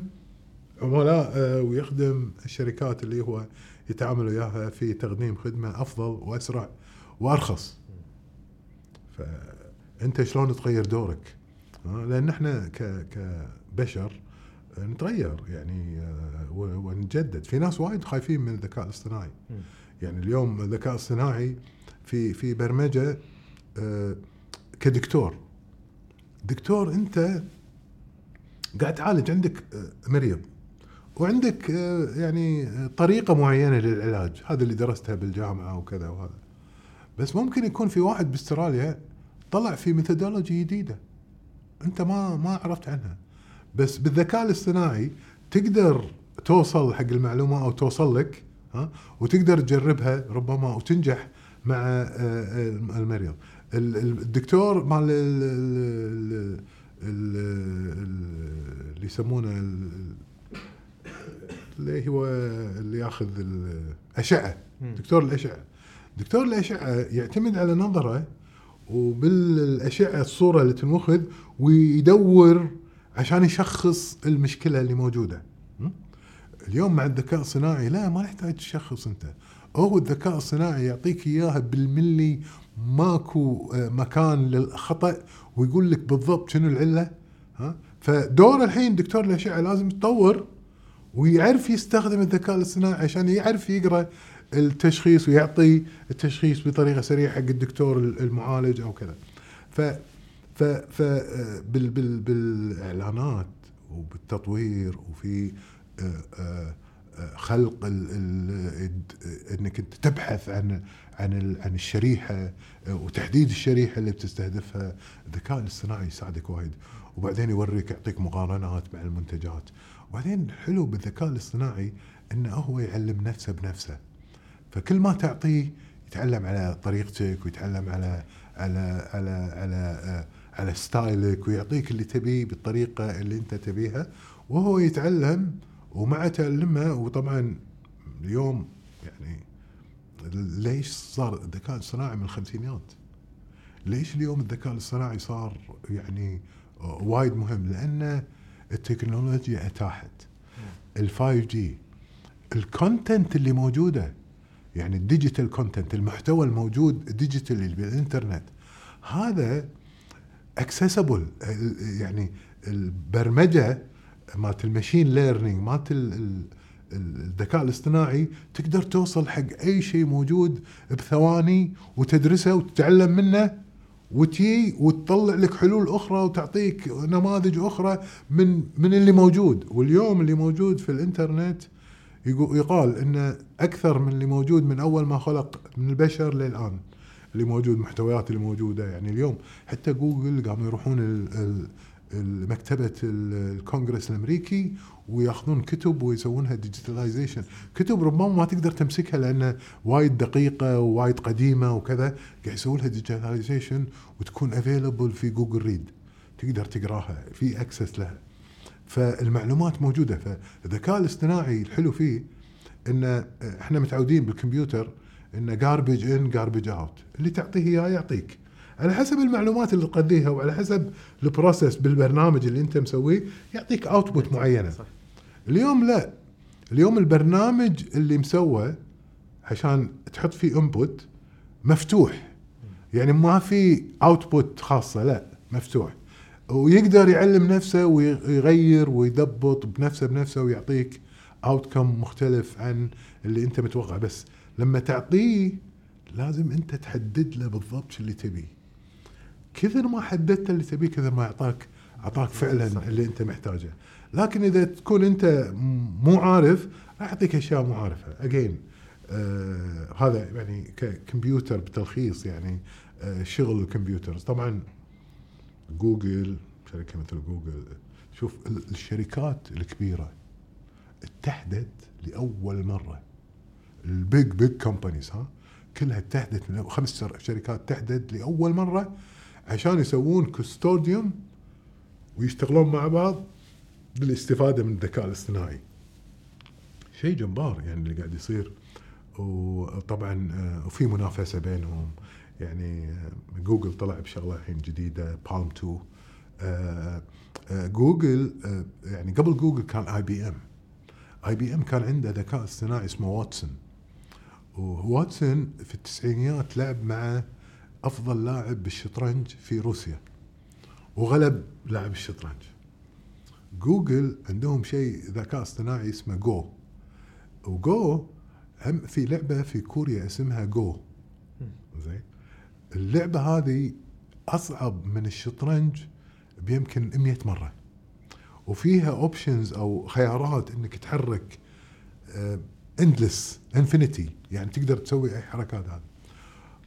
عملاء ويخدم الشركات اللي هو يتعامل وياها في تقديم خدمة أفضل وأسرع وأرخص. فأنت شلون تغير دورك؟ لأن احنا كبشر نتغير يعني ونجدد. في ناس وايد خايفين من الذكاء الاصطناعي، يعني اليوم الذكاء الاصطناعي في في برمجة كدكتور. دكتور أنت قاعد تعالج عندك مريض وعندك يعني طريقة معينة للعلاج، هذا اللي درستها بالجامعة وكذا وهذا، بس ممكن يكون في واحد باستراليا طلع في ميثودولوجي جديدة أنت ما ما عرفت عنها، بس بالذكاء الاصطناعي تقدر توصل حق المعلومة أو توصل لك ها، وتقدر تجربها ربما وتنجح مع المريض. الدكتور مع اللي يسمونه اللي هو اللي ياخذ الأشعة، دكتور الأشعة، دكتور الأشعة يعتمد على نظرة وبالأشعة الصورة اللي تنأخذ ويدور عشان يشخص المشكلة اللي موجودة. اليوم مع الذكاء الصناعي لا، ما نحتاج تشخص أنت، هو الذكاء الصناعي يعطيك إياها بالملي، ماكو مكان للخطأ ويقول لك بالضبط شنو العلة. ها فدور الحين دكتور الأشعة لازم يتطور ويعرف يستخدم الذكاء الاصطناعي عشان يعرف يقرأ التشخيص ويعطي التشخيص بطريقة سريعة حق الدكتور المعالج أو كذا. ف ف ف بال بال بالإعلانات وبالتطوير وفي خلق ال ال إنك أنت تبحث عن عن عن الشريحة وتحديد الشريحة اللي بتستهدفها، الذكاء الاصطناعي يساعدك وايد، وبعدين يوريك يعطيك مقارنات مع المنتجات. وبعدين حلو بالذكاء الاصطناعي إنه هو يعلم نفسه بنفسه، فكل ما تعطيه يتعلم على طريقتك ويتعلم على على على على على ستايلك ويعطيك اللي تبيه بالطريقة اللي أنت تبيها، وهو يتعلم ومع تعلمها. وطبعا اليوم يعني ليش صار الذكاء الصناعي من الخمسينيات؟ ليش اليوم الذكاء الصناعي صار يعني وايد مهم؟ لأن التكنولوجيا أتاحت الفايف جي، الكونتنت اللي موجودة يعني الديجيتال كونتنت، المحتوى الموجود الديجيتال اللي بالإنترنت هذا اكسسبل، يعني البرمجة مالت الماشين ليرنينج مالت الذكاء الاصطناعي تقدر توصل حق أي شيء موجود بثواني وتدرسه وتتعلم منه وتي وتطلع لك حلول أخرى وتعطيك نماذج أخرى من من اللي موجود. واليوم اللي موجود في الإنترنت يقال إنه أكثر من اللي موجود من أول ما خلق من البشر للآن، اللي موجود محتويات اللي موجودة. يعني اليوم حتى جوجل قاموا يروحون المكتبة الكونغرس الأمريكي ويأخذون كتب ويسوونها ديجيتاليزيشن، كتب ربما ما تقدر تمسكها لأنها وايد دقيقة ووايد قديمة وكذا، قاعد يسوونها ديجيتاليزيشن وتكون available في جوجل ريد، تقدر تقراها في أكسس لها، فالمعلومات موجودة. فالذكاء الاصطناعي الحلو فيه إن إحنا متعودين بالكمبيوتر إن garbage in garbage out، اللي تعطيه إياه يعطيك على حسب المعلومات اللي تقضيها وعلى حسب البروسيس بالبرنامج اللي انت مسويه يعطيك اوتبوت معينه. اليوم لا، اليوم البرنامج اللي مسوى عشان تحط فيه انبوت مفتوح، يعني ما في اوتبوت خاصه، لا مفتوح، ويقدر يعلم نفسه ويغير ويضبط بنفسه بنفسه ويعطيك اوتكم مختلف عن اللي انت متوقع. بس لما تعطيه لازم انت تحدد له بالضبط اللي تبيه، كثر ما حددت اللي تبيه كثر ما أعطاك أعطاك فعلاً اللي أنت محتاجه. لكن إذا تكون أنت مو عارف راح أعطيك أشياء مو عارفها. Again آه هذا يعني ككمبيوتر بتلخيص، يعني آه شغل الكمبيوتر. طبعاً جوجل شركة مثل جوجل، شوف الشركات الكبيرة اتحدت لأول مرة، البيج بيج كومبانيز ها كلها اتحدت، من خمس شركات اتحدت لأول مرة عشان يسوون كوستوديوم ويشتغلون مع بعض بالاستفادة من الذكاء الاصطناعي. شيء جبار يعني اللي قاعد يصير، وطبعا وفي منافسة بينهم. يعني جوجل طلع بشغلة الحين جديدة بالم تو. جوجل يعني قبل جوجل كان اي بي ام، اي بي ام كان عنده ذكاء اصطناعي اسمه واتسون، وواتسون في التسعينيات لعب مع أفضل لاعب بالشطرنج في روسيا وغلب لاعب الشطرنج. جوجل عندهم شيء ذكاء اصطناعي اسمه جو، وجو هم في لعبة في كوريا اسمها جو زين. اللعبه هذه اصعب من الشطرنج بيمكن مئة مره، وفيها اوبشنز او خيارات انك تحرك اندلس انفينيتي، يعني تقدر تسوي اي حركات هذه.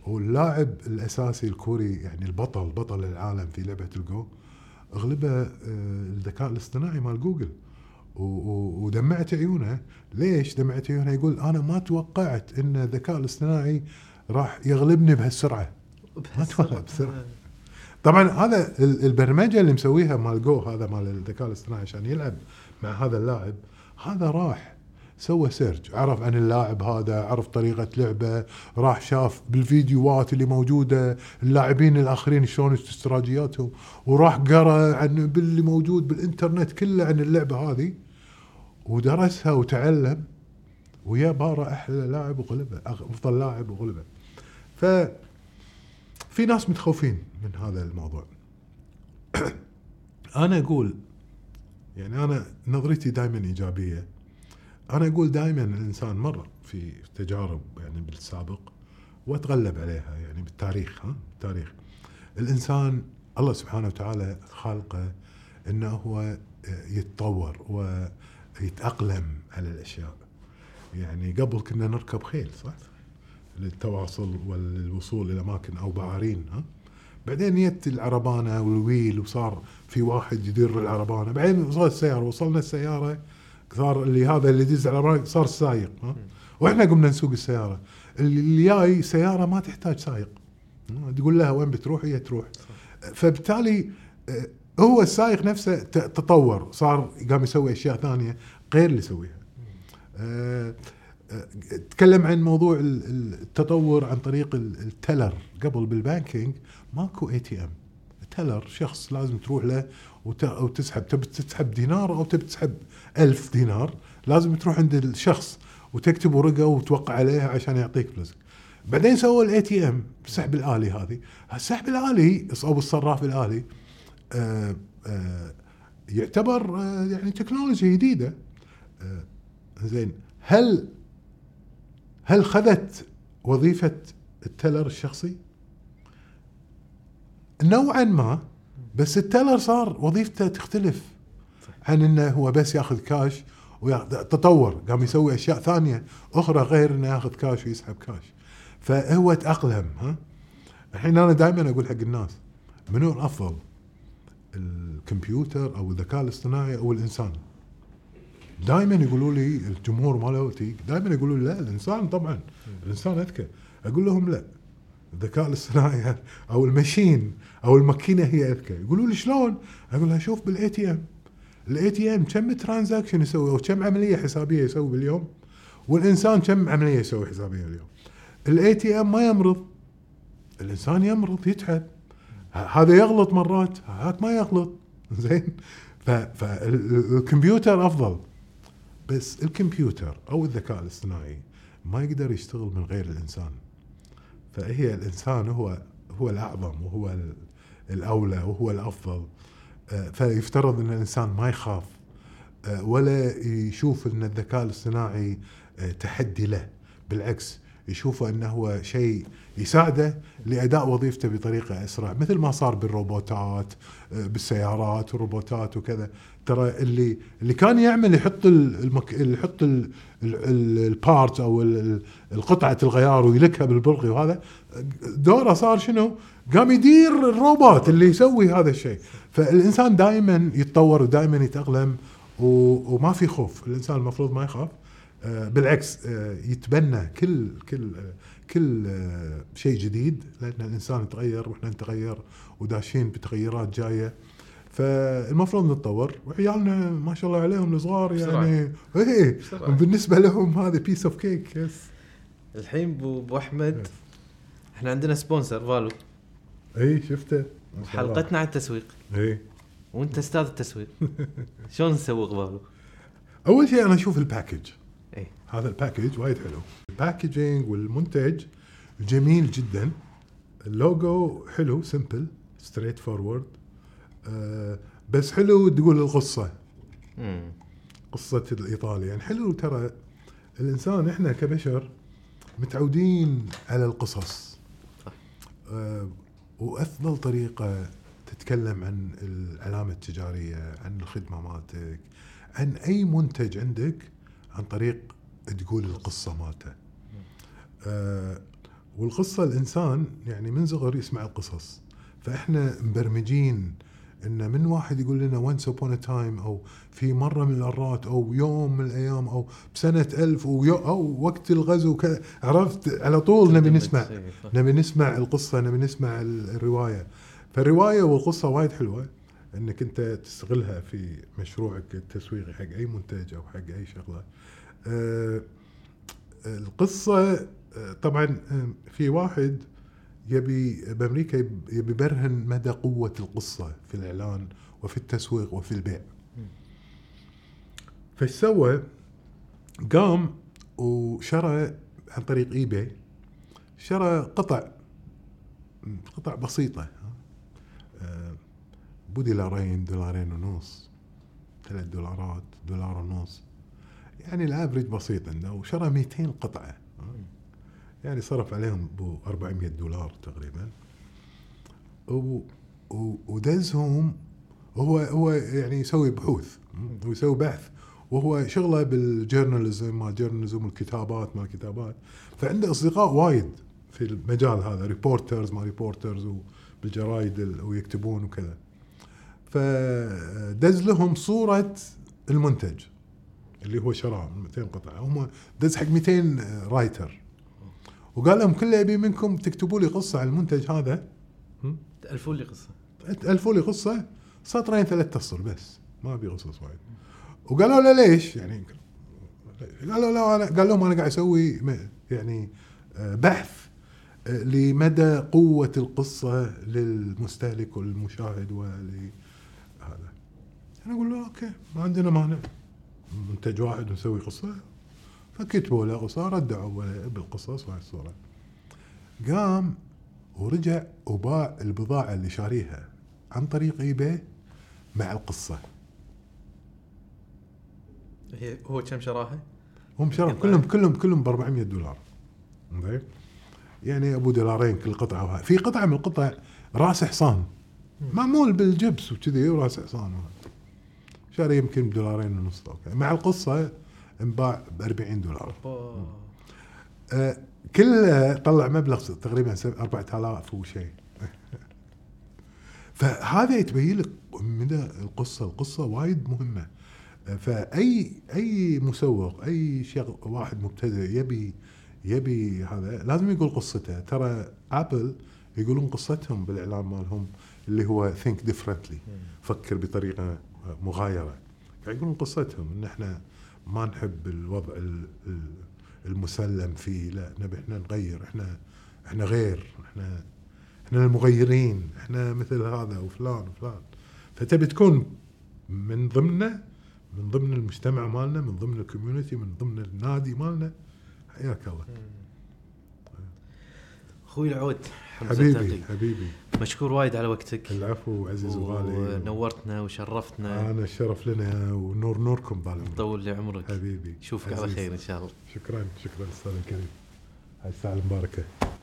واللاعب الاساسي الكوري يعني البطل بطل العالم في لعبه الجو اغلبها الذكاء الاصطناعي مال جوجل، ودمعت عيونه. ليش دمعت عيونه؟ يقول انا ما توقعت ان الذكاء الاصطناعي راح يغلبني بهالسرعه، بهالسرعه بسرعه. طبعا هذا البرمجه اللي مسويها مال جو، هذا مال الذكاء الاصطناعي عشان يلعب مع هذا اللاعب، هذا راح سوى سيرج، عرف عن اللاعب هذا، عرف طريقة لعبه، راح شاف بالفيديوهات اللي موجودة اللاعبين الآخرين شلون استراتيجياتهم، وراح قرأ عن باللي موجود بالإنترنت كله عن اللعبة هذه ودرسها وتعلم، ويا بارا أحلى لاعب وغلبه، أفضل لاعب وغلبه. ففي ناس متخوفين من هذا الموضوع. أنا أقول يعني أنا نظرتي دائما إيجابية. أنا أقول دائماً الإنسان مر في تجارب يعني بالسابق وتغلب عليها، يعني بالتاريخ. ها التاريخ الإنسان الله سبحانه وتعالى خالقه إنه هو يتطور ويتأقلم على الأشياء. يعني قبل كنا نركب خيل صح للتواصل والوصول إلى أماكن أو بعارين، ها بعدين جت العربانة والويل وصار في واحد يدير العربانة، بعدين وصل السيارة، وصلنا السيارة صار اللي هذا اللي يدز على الراديو صار سايق، واحنا قمنا نسوق السياره. اللي جاي سياره ما تحتاج سايق، تقول لها وين بتروح هي تروح. فبالتالي هو السايق نفسه تطور، صار قام يسوي اشياء ثانيه غير اللي يسويها. تكلم عن موضوع التطور عن طريق التلر. قبل بالبانكينج ماكو اي تي ام، تلر شخص لازم تروح له وتسحب، تبي تسحب دينار أو تبي تسحب ألف دينار، لازم تروح عند الشخص وتكتب ورقة وتوقع عليها عشان يعطيك فلوسك. بعدين سووا الاي تي ام، السحب الآلي. هذه السحب الآلي أو الصراف الآلي آآ آآ يعتبر يعني تكنولوجيا جديدة. زين، هل هل خذت وظيفة التلر الشخصي؟ نوعا ما، بس التلر صار وظيفته تختلف عن انه هو بس ياخذ كاش وياخذ. تطور قام يسوي اشياء ثانيه اخرى غير انه ياخذ كاش ويسحب كاش، فهو تاقلم. ها الحين انا دائما اقول حق الناس، منو الافضل، الكمبيوتر او الذكاء الاصطناعي او الانسان؟ دائما يقولوا لي الجمهور مالوتي دائما يقولوا لي لا الانسان، طبعا الانسان اذكى. اقول لهم لا، الذكاء الاصطناعي او الماشين او الماكينه هي اذكى. يقولوا لي شلون؟ اقول لها شوف بالاي تي ام، الاي تي ام كم ترانزاكشن يسوي او كم عمليه حسابيه يسوي باليوم، والانسان كم عمليه يسوي حسابيه باليوم. الاي تي ام ما يمرض، الانسان يمرض يتعب، هذا يغلط مرات هذاك ما يغلط. زين، فالكمبيوتر افضل، بس الكمبيوتر او الذكاء الاصطناعي ما يقدر يشتغل من غير الانسان. فهي الإنسان هو هو الأعظم وهو الأولى وهو الأفضل. فيفترض أن الإنسان ما يخاف ولا يشوف أن الذكاء الاصطناعي تحدي له، بالعكس يشوفه أنه هو شيء يساعده لأداء وظيفته بطريقة أسرع، مثل ما صار بالروبوتات، بالسيارات والروبوتات وكذا. ترى اللي اللي كان يعمل يحط المك... يحط ال... البارت او القطعه الغيار ويلكها بالبرغي، وهذا دوره صار شنو؟ قام يدير الروبوت اللي يسوي هذا الشيء. فالانسان دائما يتطور ودائما يتاقلم، و... وما في خوف. الانسان المفروض ما يخاف، بالعكس يتبنى كل كل كل شيء جديد، لان الانسان يتغير واحنا نتغير وداشين بتغيرات جايه. فالمفروض نتطور، وعيالنا ما شاء الله عليهم الصغار يعني ايه بالنسبه لهم هذا بيس اوف كيك. يس الحين ابو احمد احنا عندنا سبونسر فالو، اي شفته حلقتنا عن التسويق، اي وانت استاذ التسويق. شلون نسوق فالو؟ اول شيء انا اشوف الباكج، اي هذا الباكج وايد حلو، الباكجينج والمنتج جميل جدا، اللوجو حلو، سمبل ستريت فورورد، بس حلو تقول القصة، قصة الإيطالي يعني حلو. ترى الإنسان إحنا كبشر متعودين على القصص، وأفضل طريقة تتكلم عن العلامة التجارية، عن الخدمة مالتك، عن أي منتج عندك، عن طريق تقول القصة مالته. أه والقصة الإنسان يعني من صغر يسمع القصص، فإحنا مبرمجين إن من واحد يقول لنا once upon a time أو في مرة من الأرات أو يوم من الأيام أو بسنة ألف أو وقت الغزو، عرفت على طول نبي نسمع نبي نسمع القصة، نبي نسمع الرواية. فالرواية والقصة وايد حلوة إنك أنت تستغلها في مشروعك التسويقي حق أي منتج أو حق أي شغلة. أه القصة طبعا في واحد يبي بأمريكا يبي برهن مدى قوة القصة في الإعلان وفي التسويق وفي البيع، فسوى قام وشرى عن طريق إي باي، شرى قطع قطع بسيطة بدولارين دولارين ونص ثلاث دولارات دولار ونص، يعني الأفريج بسيط عنده، وشرى مئتين قطعة يعني صرف عليهم بأربعمائة دولار تقريبا، ودزهم. هو هو يعني يسوي بحوث ويسوي بحث، وهو شغله بالجورناليزم، ما جورناليزم الكتابات ما الكتابات، فعنده أصدقاء وايد في المجال هذا، ريبورترز ما ريبورترز وبالجرايد ويكتبون وكذا. فدز لهم صورة المنتج اللي هو شراه مئتين قطعة، هم دز حق مئتين رايتر، وقال لهم كل أبي منكم تكتبوا لي قصة عن المنتج هذا، تألفوا لي قصة تألفوا لي قصة سطرين ثلاثة أسطر بس، ما أبي قصص وايد. وقالوا له ليش يعني؟ قالوا له أنا قال لهم أنا قاعد أسوي يعني بحث لمدى قوة القصة للمستهلك والمشاهد ولي هذا. أنا أقول له أوكي ما عندنا مانع، منتج واحد نسوي قصة، فكتبوا له قصة، ردعوا بالقصص وهي الصورة. قام ورجع وباع البضاعة اللي شاريها عن طريق إيباي مع القصة. هي هو كم شراها؟ هم شراها كلهم كلهم كلهم بأربعمائة دولار، زين يعني أبو دولارين كل قطعة. وها في قطعة من القطع رأس حصان معمول بالجبس وكذي ورأس حصان، شاري يمكن بدولارين ونص مع القصة، انباع بأربعين دولار. آه كل طلع مبلغ تقريبا أربعة آلاف وشيء. فهذا يتبين لك مدى القصة، القصة وايد مهمة. آه فأي أي مسوق، أي شغل واحد مبتدئ يبي يبي هذا لازم يقول قصته. ترى أبل يقولون قصتهم بالإعلان مالهم اللي هو think differently، فكر بطريقة مغايرة. يقولون قصتهم إن إحنا ما نحب الوضع المسلم فيه، لا نبي إحنا نغير، إحنا إحنا غير، إحنا إحنا المغيرين، إحنا مثل هذا وفلان وفلان. فتبي تكون من ضمننا، من ضمن المجتمع مالنا، من ضمن الكوميونتي، من ضمن النادي مالنا. حياك الله أخوي العود حمزة تقي، حبيبي مشكور وايد على وقتك. العفو عزيز وغالي، ونورتنا وشرفتنا. أنا الشرف لنا، ونور نوركم طال عمرك، طول لي عمرك حبيبي، شوفك على خير إن شاء الله. شكرا شكرا أستاذ الكريم، هاي الساعة المباركة.